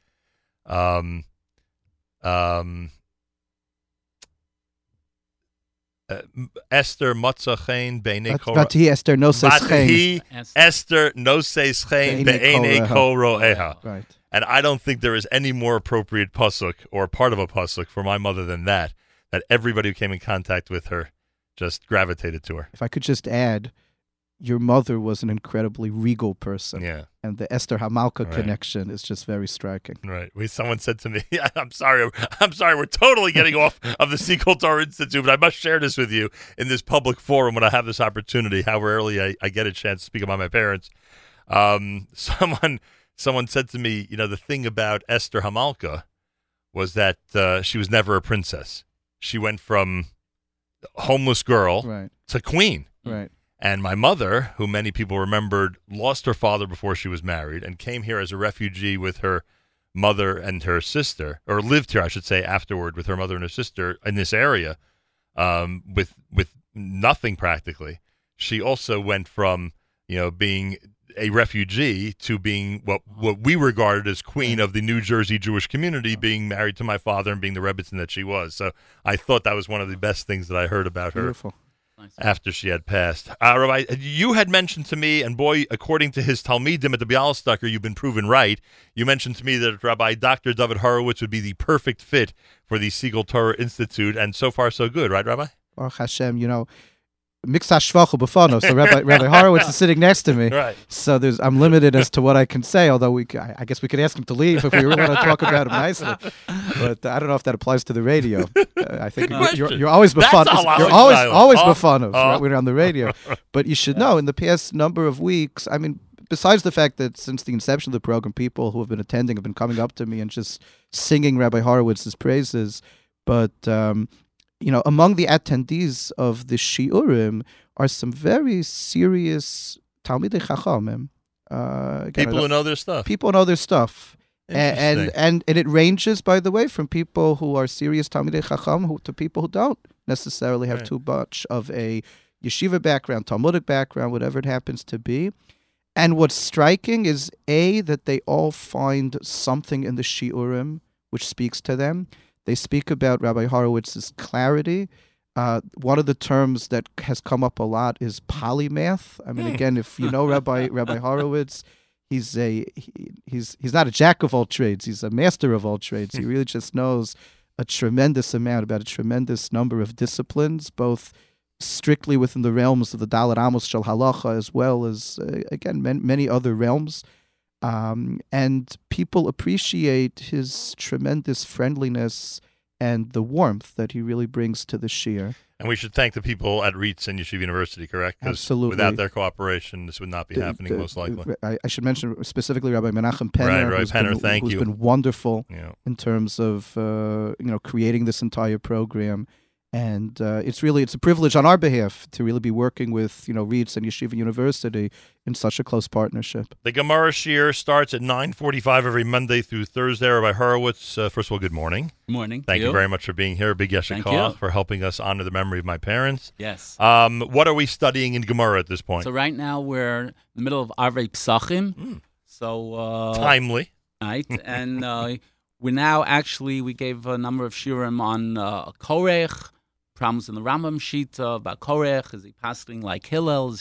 Esther Matzachain Beinei Koro. Vati Esther no seischain. Vati Esther no seischain Beinei Koro Eha. Right. And I don't think there is any more appropriate pasuk or part of a pasuk for my mother than that. That everybody who came in contact with her just gravitated to her. If I could just add, your mother was an incredibly regal person. Yeah. And the Esther Hamalka connection is just very striking. Right. Someone said to me, I'm sorry, we're totally getting off of the Segal Torah Institute, but I must share this with you in this public forum when I have this opportunity, how rarely I get a chance to speak about my parents. Someone said to me, you know, the thing about Esther Hamalka was that she was never a princess. She went from homeless girl to queen. Right. And my mother, who many people remembered, lost her father before she was married and came here as a refugee with her mother and her sister, or lived here, I should say, afterward with her mother and her sister in this area, with nothing practically. She also went from, you know, being a refugee to being what we regarded as queen of the New Jersey Jewish community, being married to my father and being the Rebbitzin that she was. So I thought that was one of the best things that I heard about her. Beautiful. After she had passed. Rabbi, you had mentioned to me, and boy, according to his Talmidim at the Bialystoker, you've been proven right. You mentioned to me that Rabbi Dr. David Horwitz would be the perfect fit for the Segal Torah Institute, and so far so good, right, Rabbi? Baruch Hashem, you know, Mix HaShvachu B'Fano, so Rabbi Horwitz is sitting next to me, right. So I'm limited as to what I can say, although I guess we could ask him to leave if we really want to talk about him nicely, but I don't know if that applies to the radio. I think you're always B'Fano. You're always B'Fano, right? We're on the radio. But you should know, in the past number of weeks, I mean, besides the fact that since the inception of the program, people who have been attending have been coming up to me and just singing Rabbi Horowitz's praises, but... you know, among the attendees of the Shiurim are some very serious Talmidei Chachamim. People who know their stuff. People know their stuff. And it ranges, by the way, from people who are serious Talmidei Chacham to people who don't necessarily have too much of a yeshiva background, Talmudic background, whatever it happens to be. And what's striking is, A, that they all find something in the Shiurim which speaks to them. They speak about Rabbi Horowitz's clarity. One of the terms that has come up a lot is polymath. I mean, again, if you know Rabbi Horowitz, he's not a jack of all trades. He's a master of all trades. He really just knows a tremendous amount about a tremendous number of disciplines, both strictly within the realms of the Dalet Amos Shel Halacha, as well as, again, many other realms. And people appreciate his tremendous friendliness and the warmth that he really brings to the shir. And we should thank the people at REITs and Yeshiva University, correct? Absolutely. Without their cooperation, this would not be happening, most likely. I should mention specifically Rabbi Menachem Penner, who's been wonderful in terms of creating this entire program. And it's a privilege on our behalf to really be working with REITs and Yeshiva University in such a close partnership. The Gemara Shir starts at 9:45 every Monday through Thursday. Rabbi Horowitz, first of all, good morning. Good morning. Thank you very much for being here. Big yeshikah for helping us honor the memory of my parents. Yes. What are we studying in Gemara at this point? So right now we're in the middle of Arvei Pesachim. So timely. Right. And we're now we gave a number of shirim on Korech. Problems in the Rambam sheet about Korech. Is he passing like Hillel?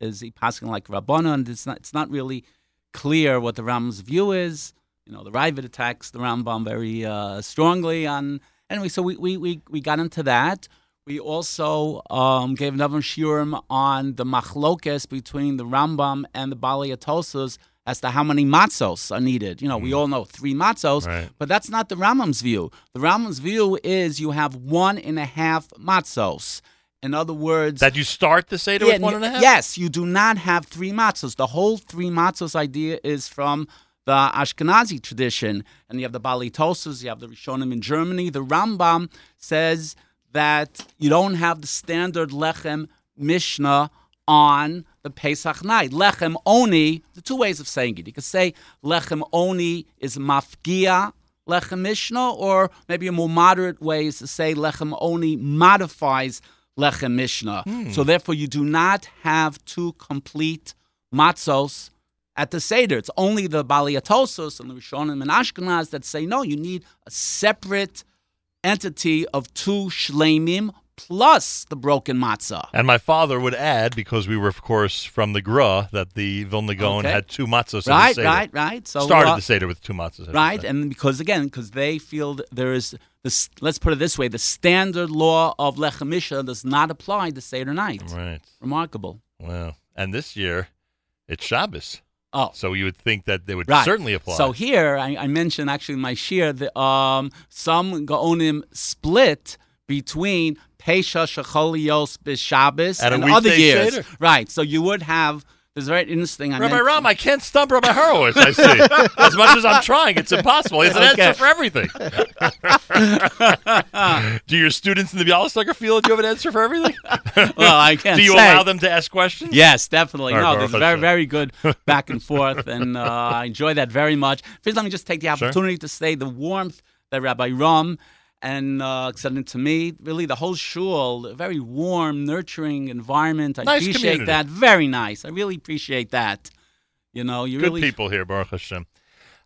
Is he passing like Rabbanon? And it's not really clear what the Rambam's view is. The Ravid attacks the Rambam very strongly. So we got into that. We also gave another shiurim on the machlokes between the Rambam and the Baalei HaTosos as to how many matzos are needed. We all know 3 matzos, right? But that's not the Rambam's view. The Rambam's view is you have 1.5 matzos. In other words... That you start the Seder with 1.5? Yes, you do not have 3 matzos. The whole 3 matzos idea is from the Ashkenazi tradition. And you have the Baalei HaTosos, you have the Rishonim in Germany. The Rambam says that you don't have the standard Lechem Mishnah on the Pesach night. Lechem Oni, the 2 ways of saying it. You could say Lechem Oni is Mafgia Lechem Mishnah, or maybe a more moderate way is to say Lechem Oni modifies Lechem Mishnah. So therefore you do not have 2 complete matzos at the Seder. It's only the Baalei HaTosos and the Rishonim and Ashkenaz that say, no, you need a separate entity of 2 shleimim, plus the broken matzah. And my father would add, because we were, of course, from the Gra, that the Vilna Gaon had 2 matzahs in the Seder. Right. So started the Seder with 2 matzahs. Right, and because they feel there is, this, let's put it this way, the standard law of Lechem Mishnah does not apply to Seder night. Right. Remarkable. Wow. And this year, it's Shabbos. Oh. So you would think that they would certainly apply. So here, I mentioned actually in my shir, some Gaonim split between Pesha Shecholios B'Shabbos and other years. Seder. Right, so you would have, this very interesting... Rabbi Romm, I can't stump Rabbi Horowitz, I see. As much as I'm trying, it's impossible. He has an answer for everything. Do your students in the Bialystoker feel that you have an answer for everything? Well, I can't say. Do you allow them to ask questions? Yes, definitely. There's a very, very good back and forth, and I enjoy that very much. First, let me just take the opportunity to say the warmth that Rabbi Romm and extended to me, really the whole shul, a very warm, nurturing environment. I nice appreciate community. That. Very nice. I really appreciate that. Good really... people here, Baruch Hashem.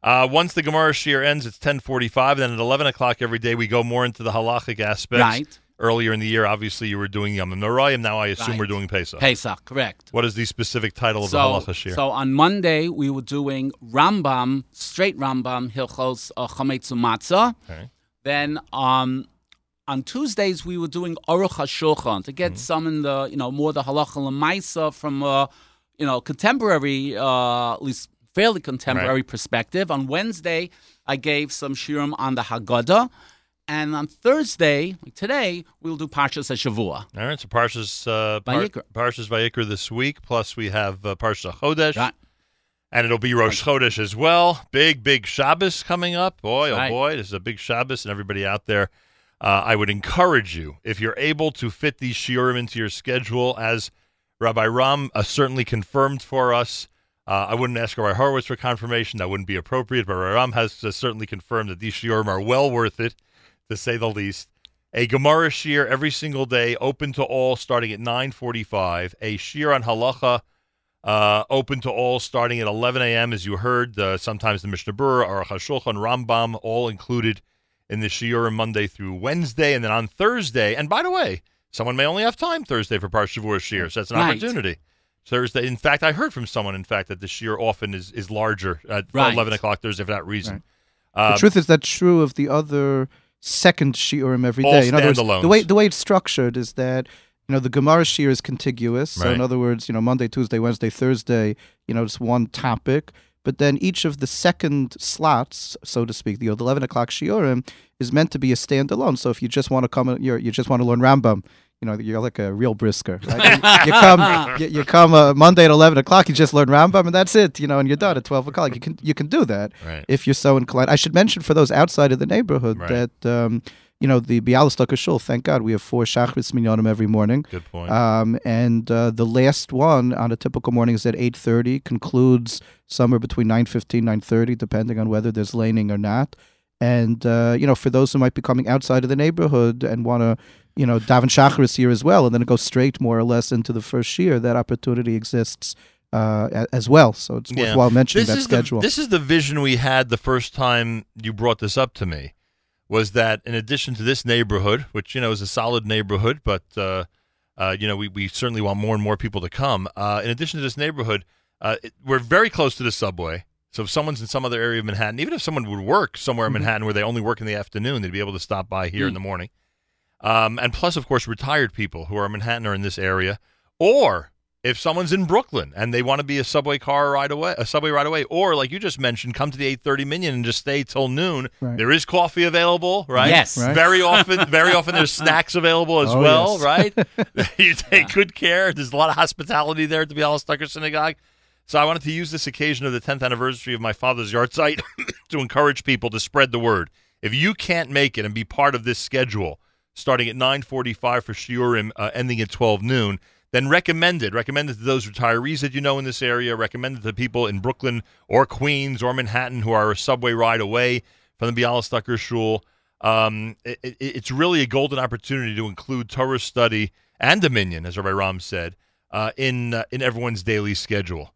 Once the Gemara Shir ends, it's 10:45. Then at 11 o'clock every day, we go more into the halachic aspects. Right. Earlier in the year, obviously, you were doing Yom HaNorayim. Now I assume we're doing Pesach. Pesach, correct. What is the specific title of the Halacha Shir? So on Monday, we were doing Rambam, straight Rambam, Hilchos Chometz U'Matzah. Okay. Then on Tuesdays we were doing Aruch HaShulchan to get some in the more the halacha l'maisa from contemporary at least fairly contemporary perspective. On Wednesday I gave some shirim on the Haggadah, and on Thursday like today we'll do Parshas HaShavua. All right, so Parshas Vayikra this week, plus we have Parshas HaChodesh. Right. And it'll be Rosh Chodesh as well. Big, big Shabbos coming up. Boy, oh boy, this is a big Shabbos. And everybody out there, I would encourage you, if you're able to fit these shiurim into your schedule, as Rabbi Romm certainly confirmed for us. I wouldn't ask Rabbi Horowitz for confirmation. That wouldn't be appropriate. But Rabbi Romm has certainly confirmed that these shiurim are well worth it, to say the least. A Gemara shir every single day, open to all, starting at 9:45. A shir on halacha. Open to all starting at 11 a.m. As you heard, sometimes the Mishnah Berurah, Aruch HaShulchan, Rambam, all included in the shiurim Monday through Wednesday. And then on Thursday, and by the way, someone may only have time Thursday for Parshas Shavuos shir, so that's an opportunity. Thursday, in fact, I heard from someone, that the shir often is larger at 11 o'clock Thursday for that reason. Right. The truth is that's true of the other second shiurim every day. In other words, the way it's structured is that the Gemara Shir is contiguous. So in other words, Monday, Tuesday, Wednesday, Thursday, it's one topic. but then each of the second slots, so to speak, the 11 o'clock shiurim, is meant to be a standalone. So if you just want to come, you just want to learn Rambam, you know, you're like a real brisker. Right? you come Monday at 11 o'clock, you just learn Rambam, and that's it, you know, and you're done at 12 o'clock. You can do that if you're so inclined. I should mention for those outside of the neighborhood that... you know, the Bialystoker Shul, thank God, we have 4 Shachris Minyanim every morning. Good point. The last one on a typical morning is at 8:30, concludes somewhere between 9:15, 9:30, depending on whether there's laning or not. And, you know, for those who might be coming outside of the neighborhood and want to, you know, daven Shachris here as well, and then it goes straight more or less into the first year, that opportunity exists as well. So it's worthwhile mentioning that schedule. This is the vision we had the first time you brought this up to me. Was that in addition to this neighborhood, which, you know, is a solid neighborhood, but, you know, we certainly want more and more people to come. In addition to this neighborhood, we're very close to the subway. So if someone's in some other area of Manhattan, even if someone would work somewhere in Manhattan where they only work in the afternoon, they'd be able to stop by here in the morning. And plus, of course, retired people who are in Manhattan or in this area. Or if someone's in Brooklyn and they want to be a subway ride away, or like you just mentioned, come to the 8:30 Minyan and just stay till noon. Right. There is coffee available, right? Yes, right. Very often there's snacks available as well, yes. Right? You take good care. There's a lot of hospitality there at the Bialystoker Synagogue. So I wanted to use this occasion of the 10th anniversary of my father's yard site to encourage people to spread the word. If you can't make it and be part of this schedule, starting at 9:45 for shiurim, ending at 12 noon. Then recommend it to those retirees that you know in this area, recommend it to people in Brooklyn or Queens or Manhattan who are a subway ride away from the Bialystoker Shul. It's really a golden opportunity to include Torah study and dominion, as Rabbi Romm said, in everyone's daily schedule.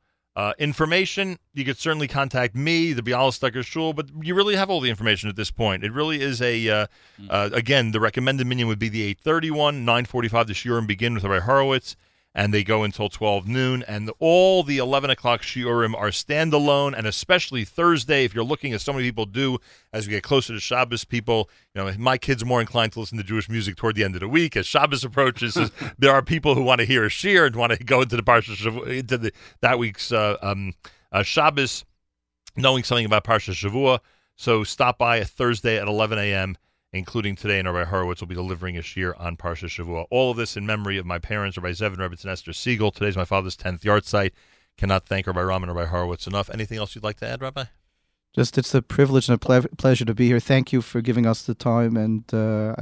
Information, you could certainly contact me, the Bialystoker Shul, but you really have all the information at this point. It really is again, the recommended minyan would be the 8:31, 9:45 the shiurim begin with Rabbi Horwitz, and they go until 12 noon, and all the 11 o'clock shiurim are standalone, and especially Thursday, if you're looking, as so many people do, as we get closer to Shabbos, people, you know, my kids are more inclined to listen to Jewish music toward the end of the week. As Shabbos approaches, there are people who want to hear a shir and want to go into the Parsha Shavua, into that week's Shabbos, knowing something about Parsha Shavua. So stop by a Thursday at 11 a.m., including today, and Rabbi Horwitz will be delivering a shir on Parsha Shavua. All of this in memory of my parents, Rabbi Zev and Rabbi Esther Segal. Today's my father's 10th yard site. Cannot thank Rabbi Romm and Rabbi Horwitz enough. Anything else you'd like to add, Rabbi? Just it's a privilege and a pleasure to be here. Thank you for giving us the time. And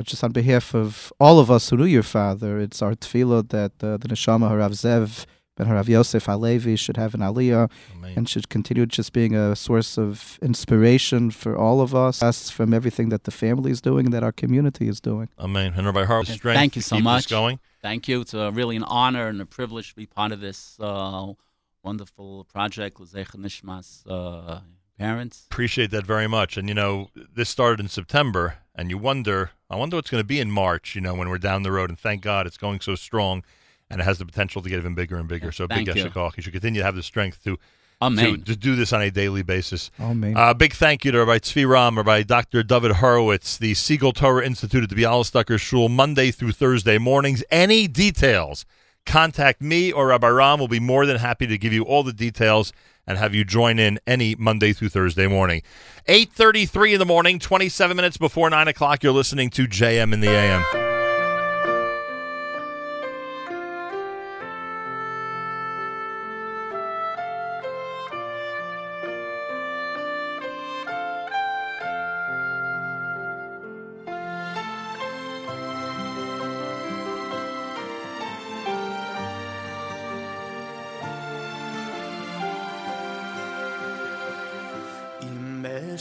just on behalf of all of us who knew your father, it's our tefillah that the neshama Harav Zev ben Harav Yosef Halevi should have an aliyah and should continue just being a source of inspiration for all of us from everything that the family is doing and that our community is doing. Amen. And Rabbi Horwitz, strength. Thank you so much. Going. Thank you. It's really an honor and a privilege to be part of this wonderful project. L'zeich Nishmas parents. Appreciate that very much. And, you know, this started in September, and you wonder, I wonder what's going to be in March, you know, when we're down the road. And thank God it's going so strong. And it has the potential to get even bigger and bigger. Yeah, so big yeshikach. You should continue to have the strength to do this on a daily basis. Amen. Big thank you to Rabbi Tzvi Romm, Rabbi Dr. David Horwitz, the Segal Torah Institute at the Bialystoker Shul, Monday through Thursday mornings. Any details, contact me or Rabbi Romm. We'll be more than happy to give you all the details and have you join in any Monday through Thursday morning. 8:33 in the morning, 27 minutes before 9 o'clock, you're listening to JM in the AM.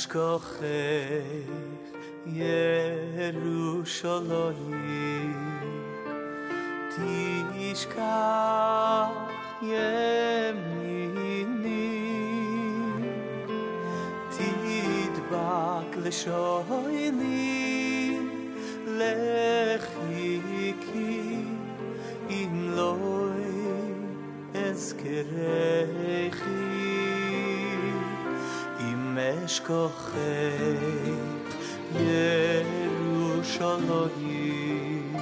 Kochech Yerushalayim Tishkach Yemini Tidbak L'shoini Lechiki Im Loi Eskerechi Meshkochet Yerushalayim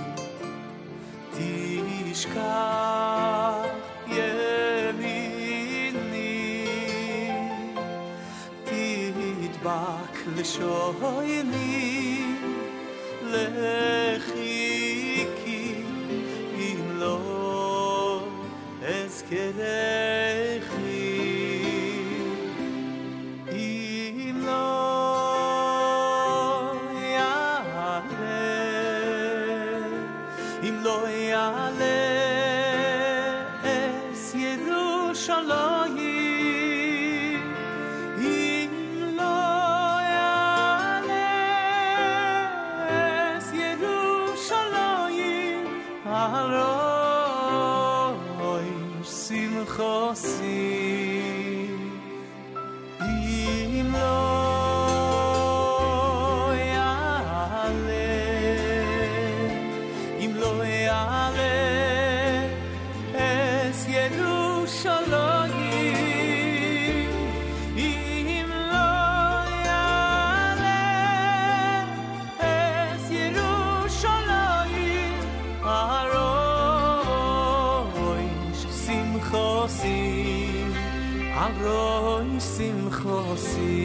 Tishkach Yemini bak l'shoyli lechiki im lo eskedechi im lo yale im lo yale es Yerushalayim Roy Simchosi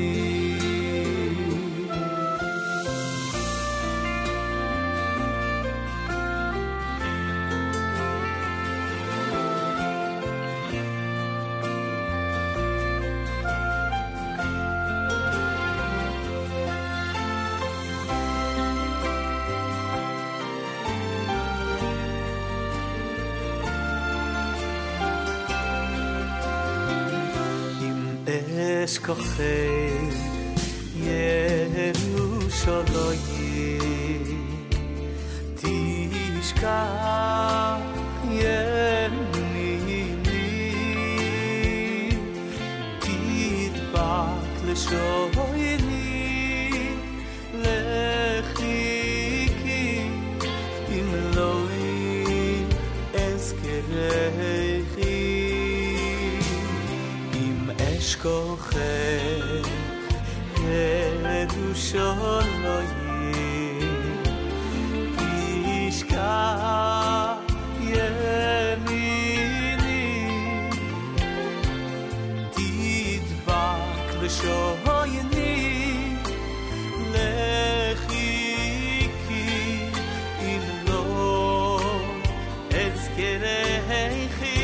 Kochei Yerushalayim Tishkach Yemini Tidbak L'shoyli Lechiki Imloi Eskerechi Shkoche Yerushalayim Tishkach Yemini Tidbak L'shoyli Lechiki Im lo Ezkerechi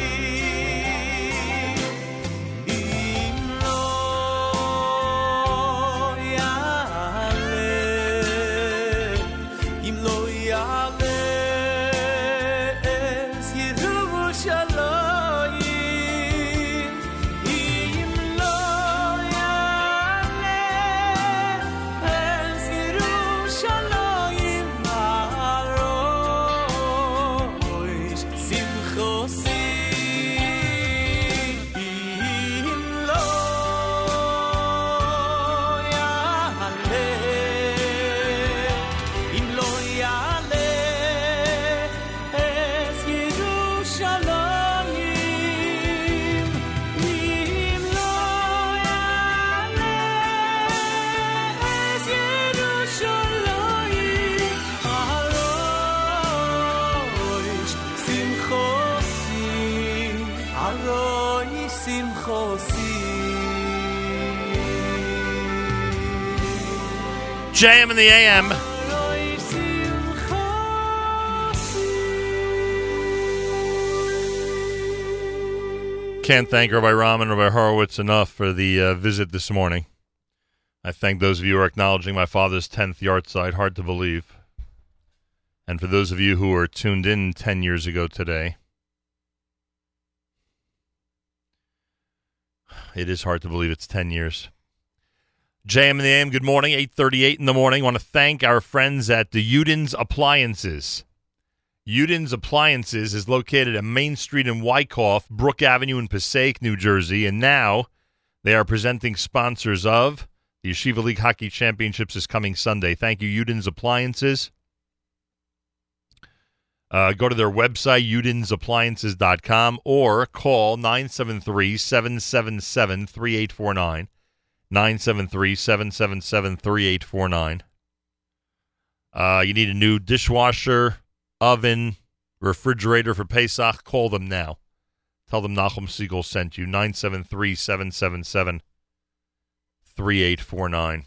JM in the AM. Can't thank Rabbi Romm and Rabbi Horwitz enough for the visit this morning. I thank those of you who are acknowledging my father's 10th yahrzeit, hard to believe. And for those of you who were tuned in 10 years ago today, it is hard to believe it's 10 years. JM and the AM, good morning, 8:38 in the morning. I want to thank our friends at the Yudin's Appliances. Yudin's Appliances is located at Main Street in Wyckoff, Brook Avenue in Passaic, New Jersey, and now they are presenting sponsors of the Yeshiva League Hockey Championships this coming Sunday. Thank you, Yudin's Appliances. Go to their website, yudinsappliances.com, or call 973-777-3849. 973-777-3849. You need a new dishwasher, oven, refrigerator for Pesach. Call them now. Tell them Nachum Segal sent you. 973-777-3849. 3849.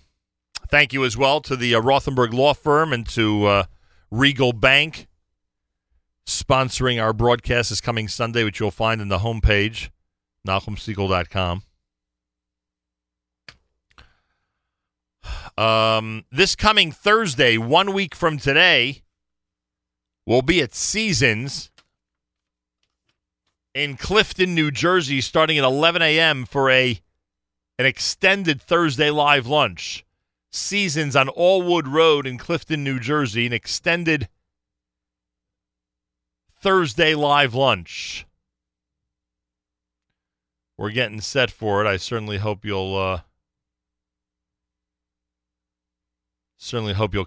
Thank you as well to the Rothenberg Law Firm and to Regal Bank, sponsoring our broadcast this coming Sunday, which you'll find in the homepage, NachumSegal.com. This coming Thursday, 1 week from today, we'll be at Seasons in Clifton, New Jersey, starting at 11 a.m. for an extended Thursday live lunch. Seasons on Allwood Road in Clifton, New Jersey, an extended Thursday live lunch. We're getting set for it. I certainly hope you'll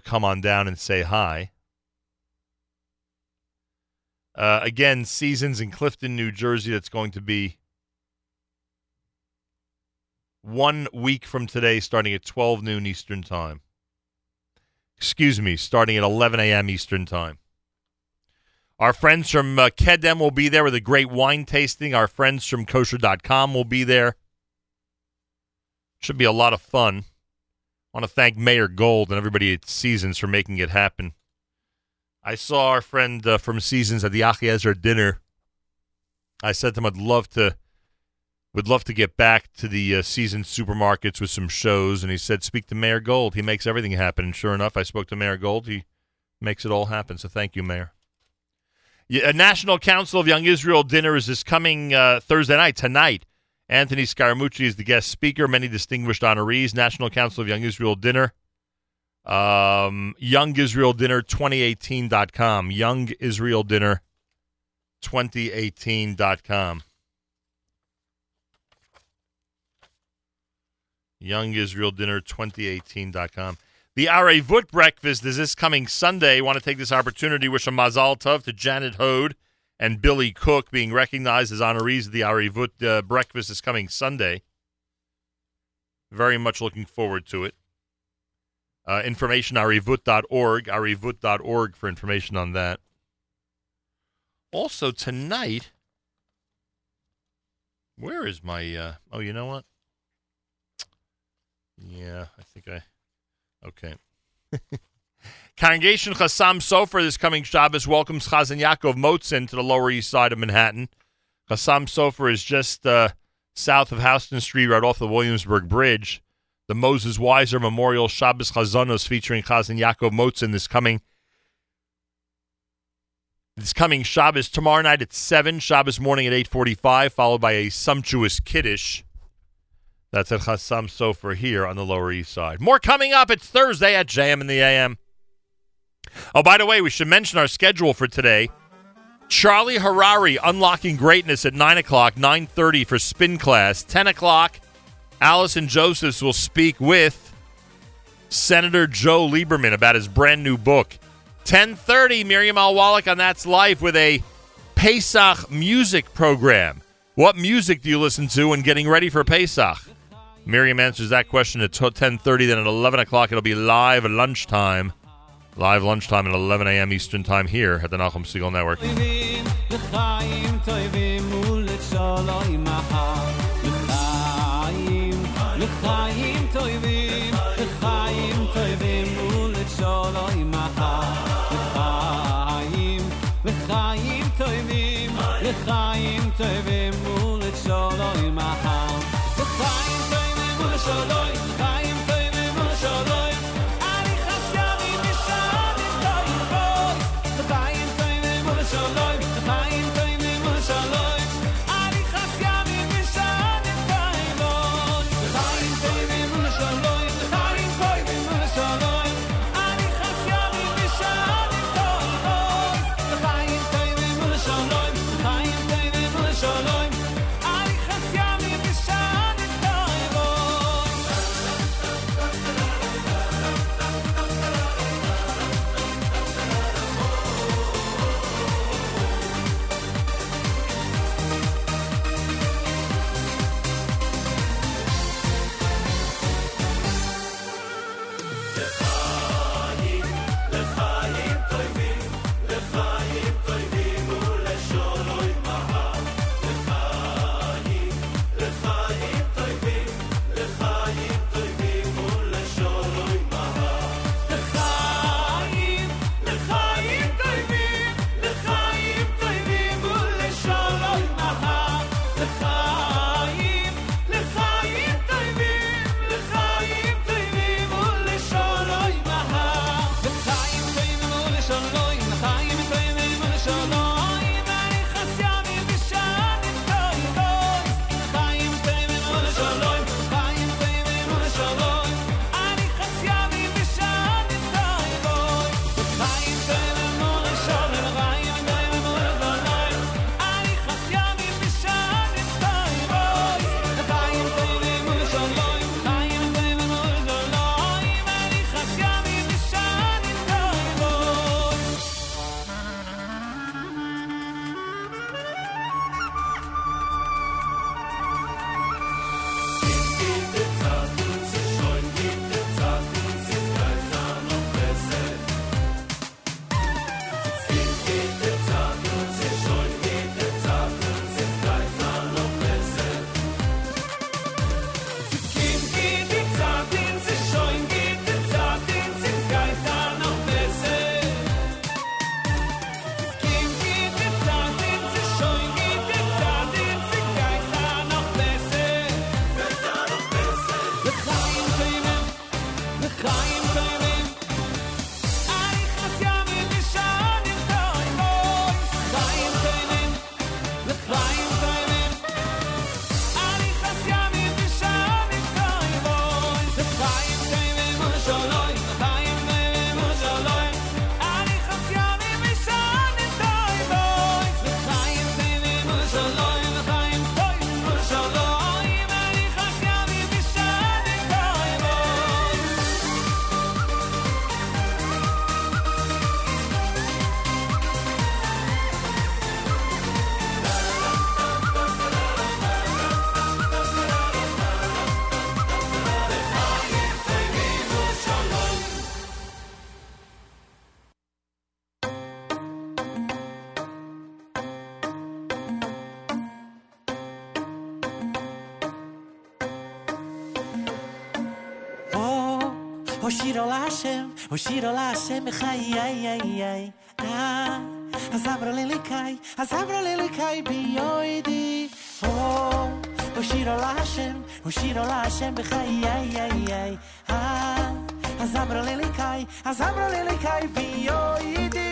come on down and say hi. Again, Seasons in Clifton, New Jersey. That's going to be 1 week from today, starting at 12 noon Eastern Time. Excuse me, starting at 11 a.m. Eastern Time. Our friends from Kedem will be there with a great wine tasting. Our friends from kosher.com will be there. Should be a lot of fun. I want to thank Mayor Gold and everybody at Seasons for making it happen. I saw our friend from Seasons at the Achiezer dinner. I said to him, would love to get back to the Seasons supermarkets with some shows. And he said, speak to Mayor Gold. He makes everything happen. And sure enough, I spoke to Mayor Gold. He makes it all happen. So thank you, Mayor. A National Council of Young Israel dinner is this coming Thursday night, tonight. Anthony Scaramucci is the guest speaker. Many distinguished honorees. National Council of Young Israel dinner. Young Israel dinner 2018.com. Young Israel dinner 2018.com. Young Israel dinner 2018.com. The Arevut breakfast is this coming Sunday. I want to take this opportunity to wish a mazal tov to Janet Hode and Billy Cook, being recognized as honorees of the Arevut breakfast this coming Sunday. Very much looking forward to it. Information, arevut.org, arevut.org for information on that. Also, tonight, where is my, oh, you know what? Yeah, I think I... Okay. Congregation Chassam Sofer this coming Shabbos welcomes Chazzan Yaakov Motzen to the Lower East Side of Manhattan. Chassam Sofer is just south of Houston Street, right off the Williamsburg Bridge. The Moses Weiser Memorial Shabbos Chazanos featuring Chazzan Yaakov Motzen this coming Shabbos. Tomorrow night at 7, Shabbos morning at 8:45, followed by a sumptuous Kiddush. That's at Chassam Sofer here on the Lower East Side. More coming up. It's Thursday at JM in the AM. Oh, by the way, we should mention our schedule for today. Charlie Harari, Unlocking Greatness at 9 o'clock, 9:30 for spin class. 10 o'clock, Allison Josephs will speak with Senator Joe Lieberman about his brand new book. 10:30, Miriam Wallach on That's Life with a Pesach music program. What music do you listen to when getting ready for Pesach? Miriam answers that question at 10:30, then at 11 o'clock it'll be live lunchtime. Live lunchtime at 11 a.m. Eastern Time here at the Nachum Segal Network. Hoshir ol Hashem, Hoshir ol Hashem, B'chayayayay. Ah, Azabra lelikai biyoidi. Oh, Hoshir ol Hashem, B'chayayayay. Ah, Azabra lelikai biyoidi.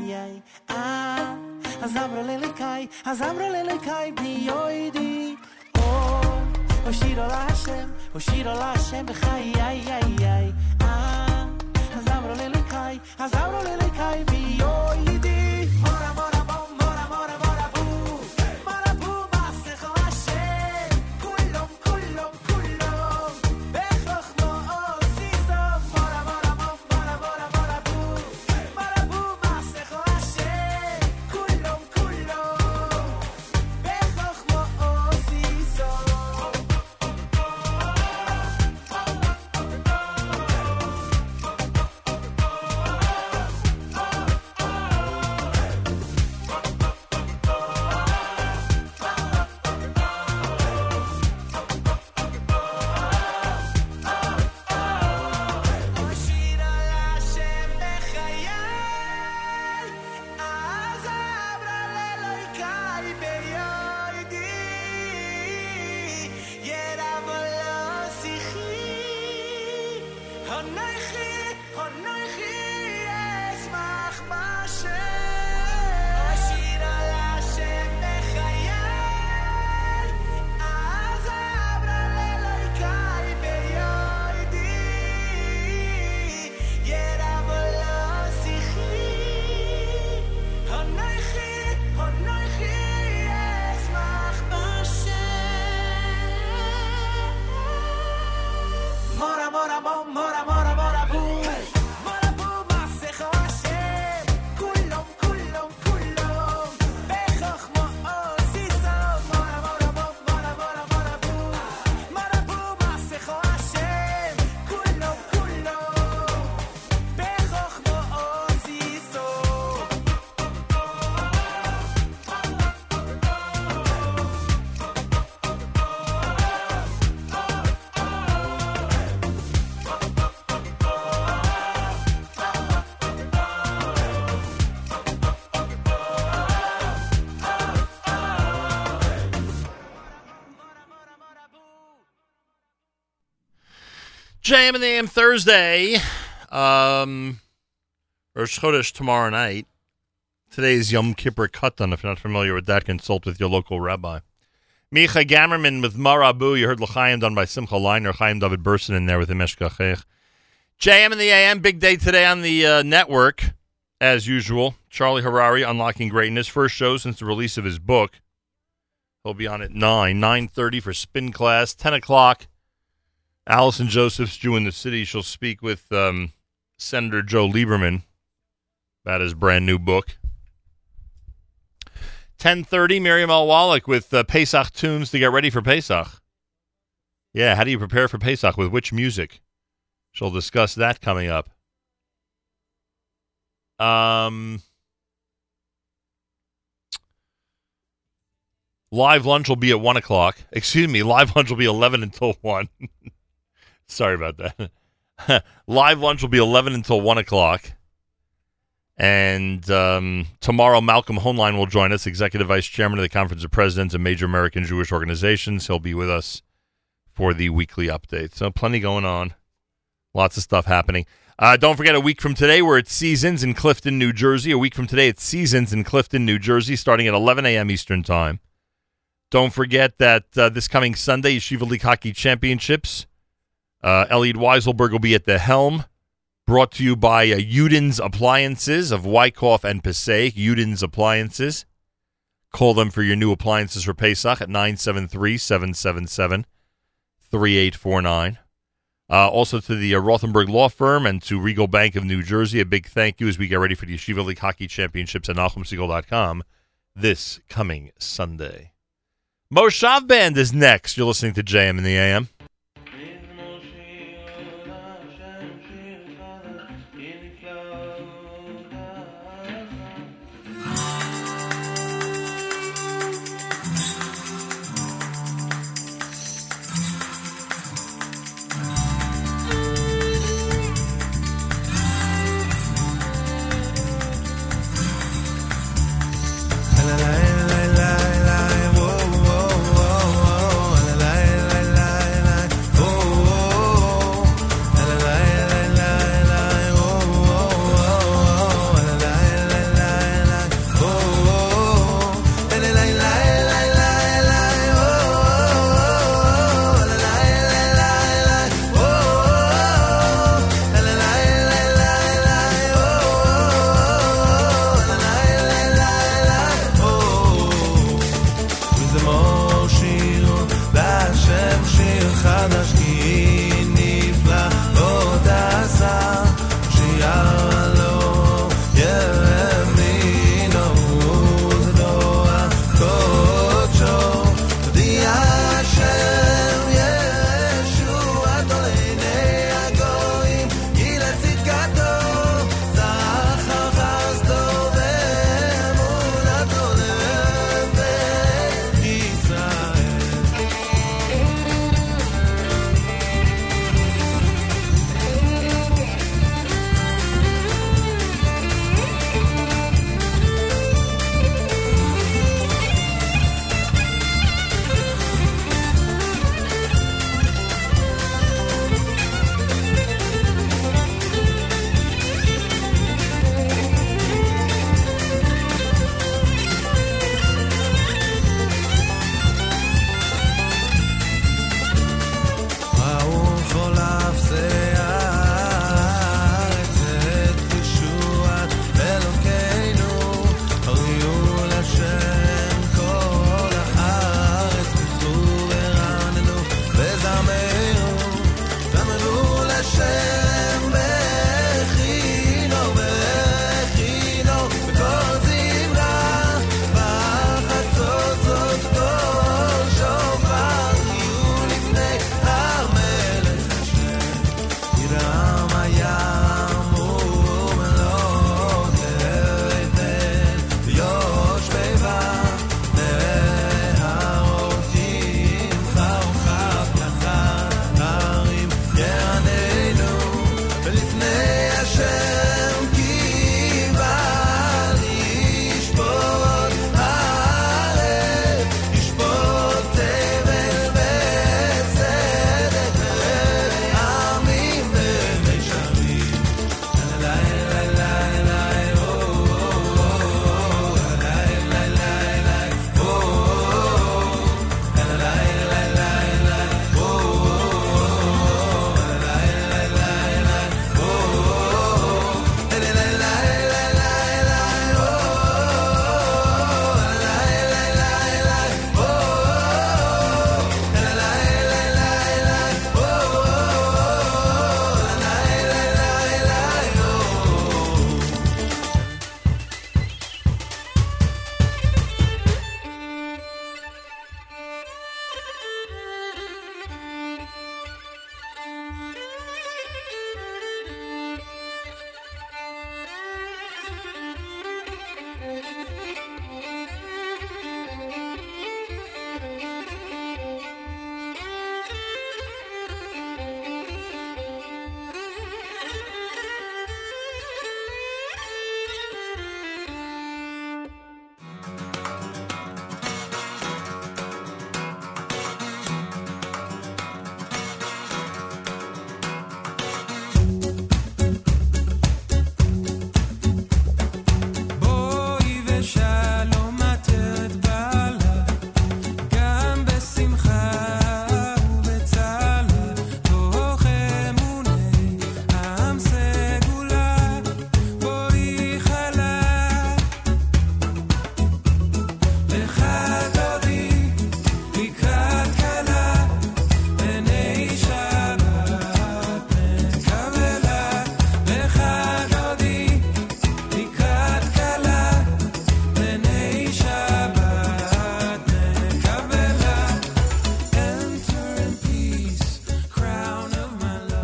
Ah, azamro lelikai biyoidi. Oh, Hoshir ol Hashem b'chayayayay. Ah, azamro lelikai biyoidi. JM and the AM Thursday, Rosh Chodesh tomorrow night. Today is Yom Kippur Katan. If you're not familiar with that, consult with your local rabbi. Micha Gamerman with Marabu. You heard L'chaim done by Simcha Leiner. Chaim David Burson in there with Emesh Gachech. JM and the AM, big day today on the network, as usual. Charlie Harari, Unlocking Greatness. First show since the release of his book. He'll be on at 9:30 for spin class, 10 o'clock. Allison Josephs, Jew in the City. She'll speak with Senator Joe Lieberman about his brand new book. 10:30, Miriam Wallach with Pesach tunes to get ready for Pesach. Yeah, how do you prepare for Pesach? With which music? She'll discuss that coming up. Live lunch will be at 1 o'clock. Excuse me, live lunch will be 11 until 1. Sorry about that. Live lunch will be 11 until 1 o'clock. And tomorrow, Malcolm Honlein will join us, Executive Vice Chairman of the Conference of Presidents of Major American Jewish Organizations. He'll be with us for the weekly update. So plenty going on. Lots of stuff happening. Don't forget, a week from today, we're at Seasons in Clifton, New Jersey. A week from today, it's Seasons in Clifton, New Jersey, starting at 11 a.m. Eastern Time. Don't forget that this coming Sunday, Yeshiva League Hockey Championships. Elliot Weiselberg will be at the helm. brought to you by Yudin's Appliances of Wyckoff and Passaic. Yudin's Appliances. Call them for your new appliances for Pesach at 973-777-3849. Also to the Rothenberg Law Firm and to Regal Bank of New Jersey, a big thank you as we get ready for the Yeshiva League Hockey Championships at NachumSegal.com this coming Sunday. Moshav Band is next. You're listening to JM in the AM.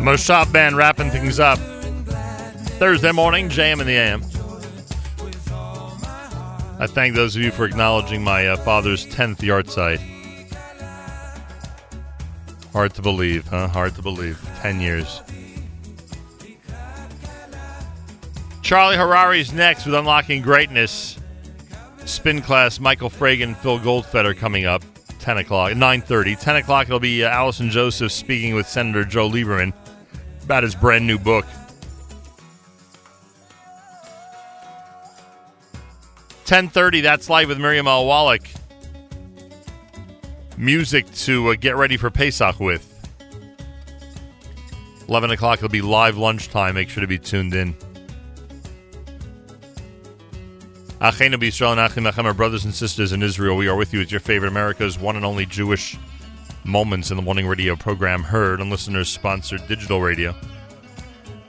Moshav band wrapping things up. Thursday morning, Jam in the AM. I thank those of you for acknowledging my father's 10th yard site. Hard to believe, huh? Hard to believe. 10 years. Charlie Harari's next with Unlocking Greatness. Spin class, Michael Fragan, Phil Goldfeder coming up. 10 o'clock, 9:30. 10 o'clock, it'll be Allison Josephs speaking with Senator Joe Lieberman about his brand new book. Ten 30, That's Live with Miriam Wallach. Music to get ready for Pesach with. 11 o'clock, it'll be live lunchtime. Make sure to be tuned in. Achenu b'Yisrael and Achim Achim, our brothers and sisters in Israel, we are with you. It's your favorite America's one and only Jewish Moments in the Morning radio program, heard on listeners-sponsored digital radio.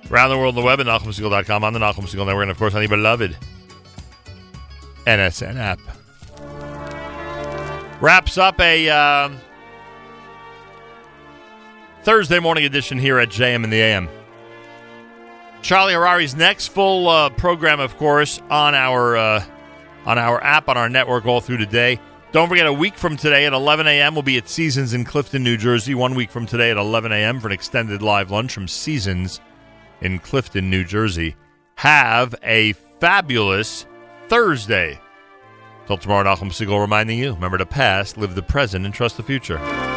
Around the world on the web at NachumSegal.com, on the Nachum Segal Network, and of course on the beloved NSN app. Wraps up a Thursday morning edition here at JM in the AM. Charlie Harari's next full program, of course, on our app, on our network all through today. Don't forget, a week from today at 11 a.m. we'll be at Seasons in Clifton, New Jersey. 1 week from today at 11 a.m. for an extended live lunch from Seasons in Clifton, New Jersey. Have a fabulous Thursday. Till tomorrow, Nachum Segal reminding you, remember the past, live the present, and trust the future.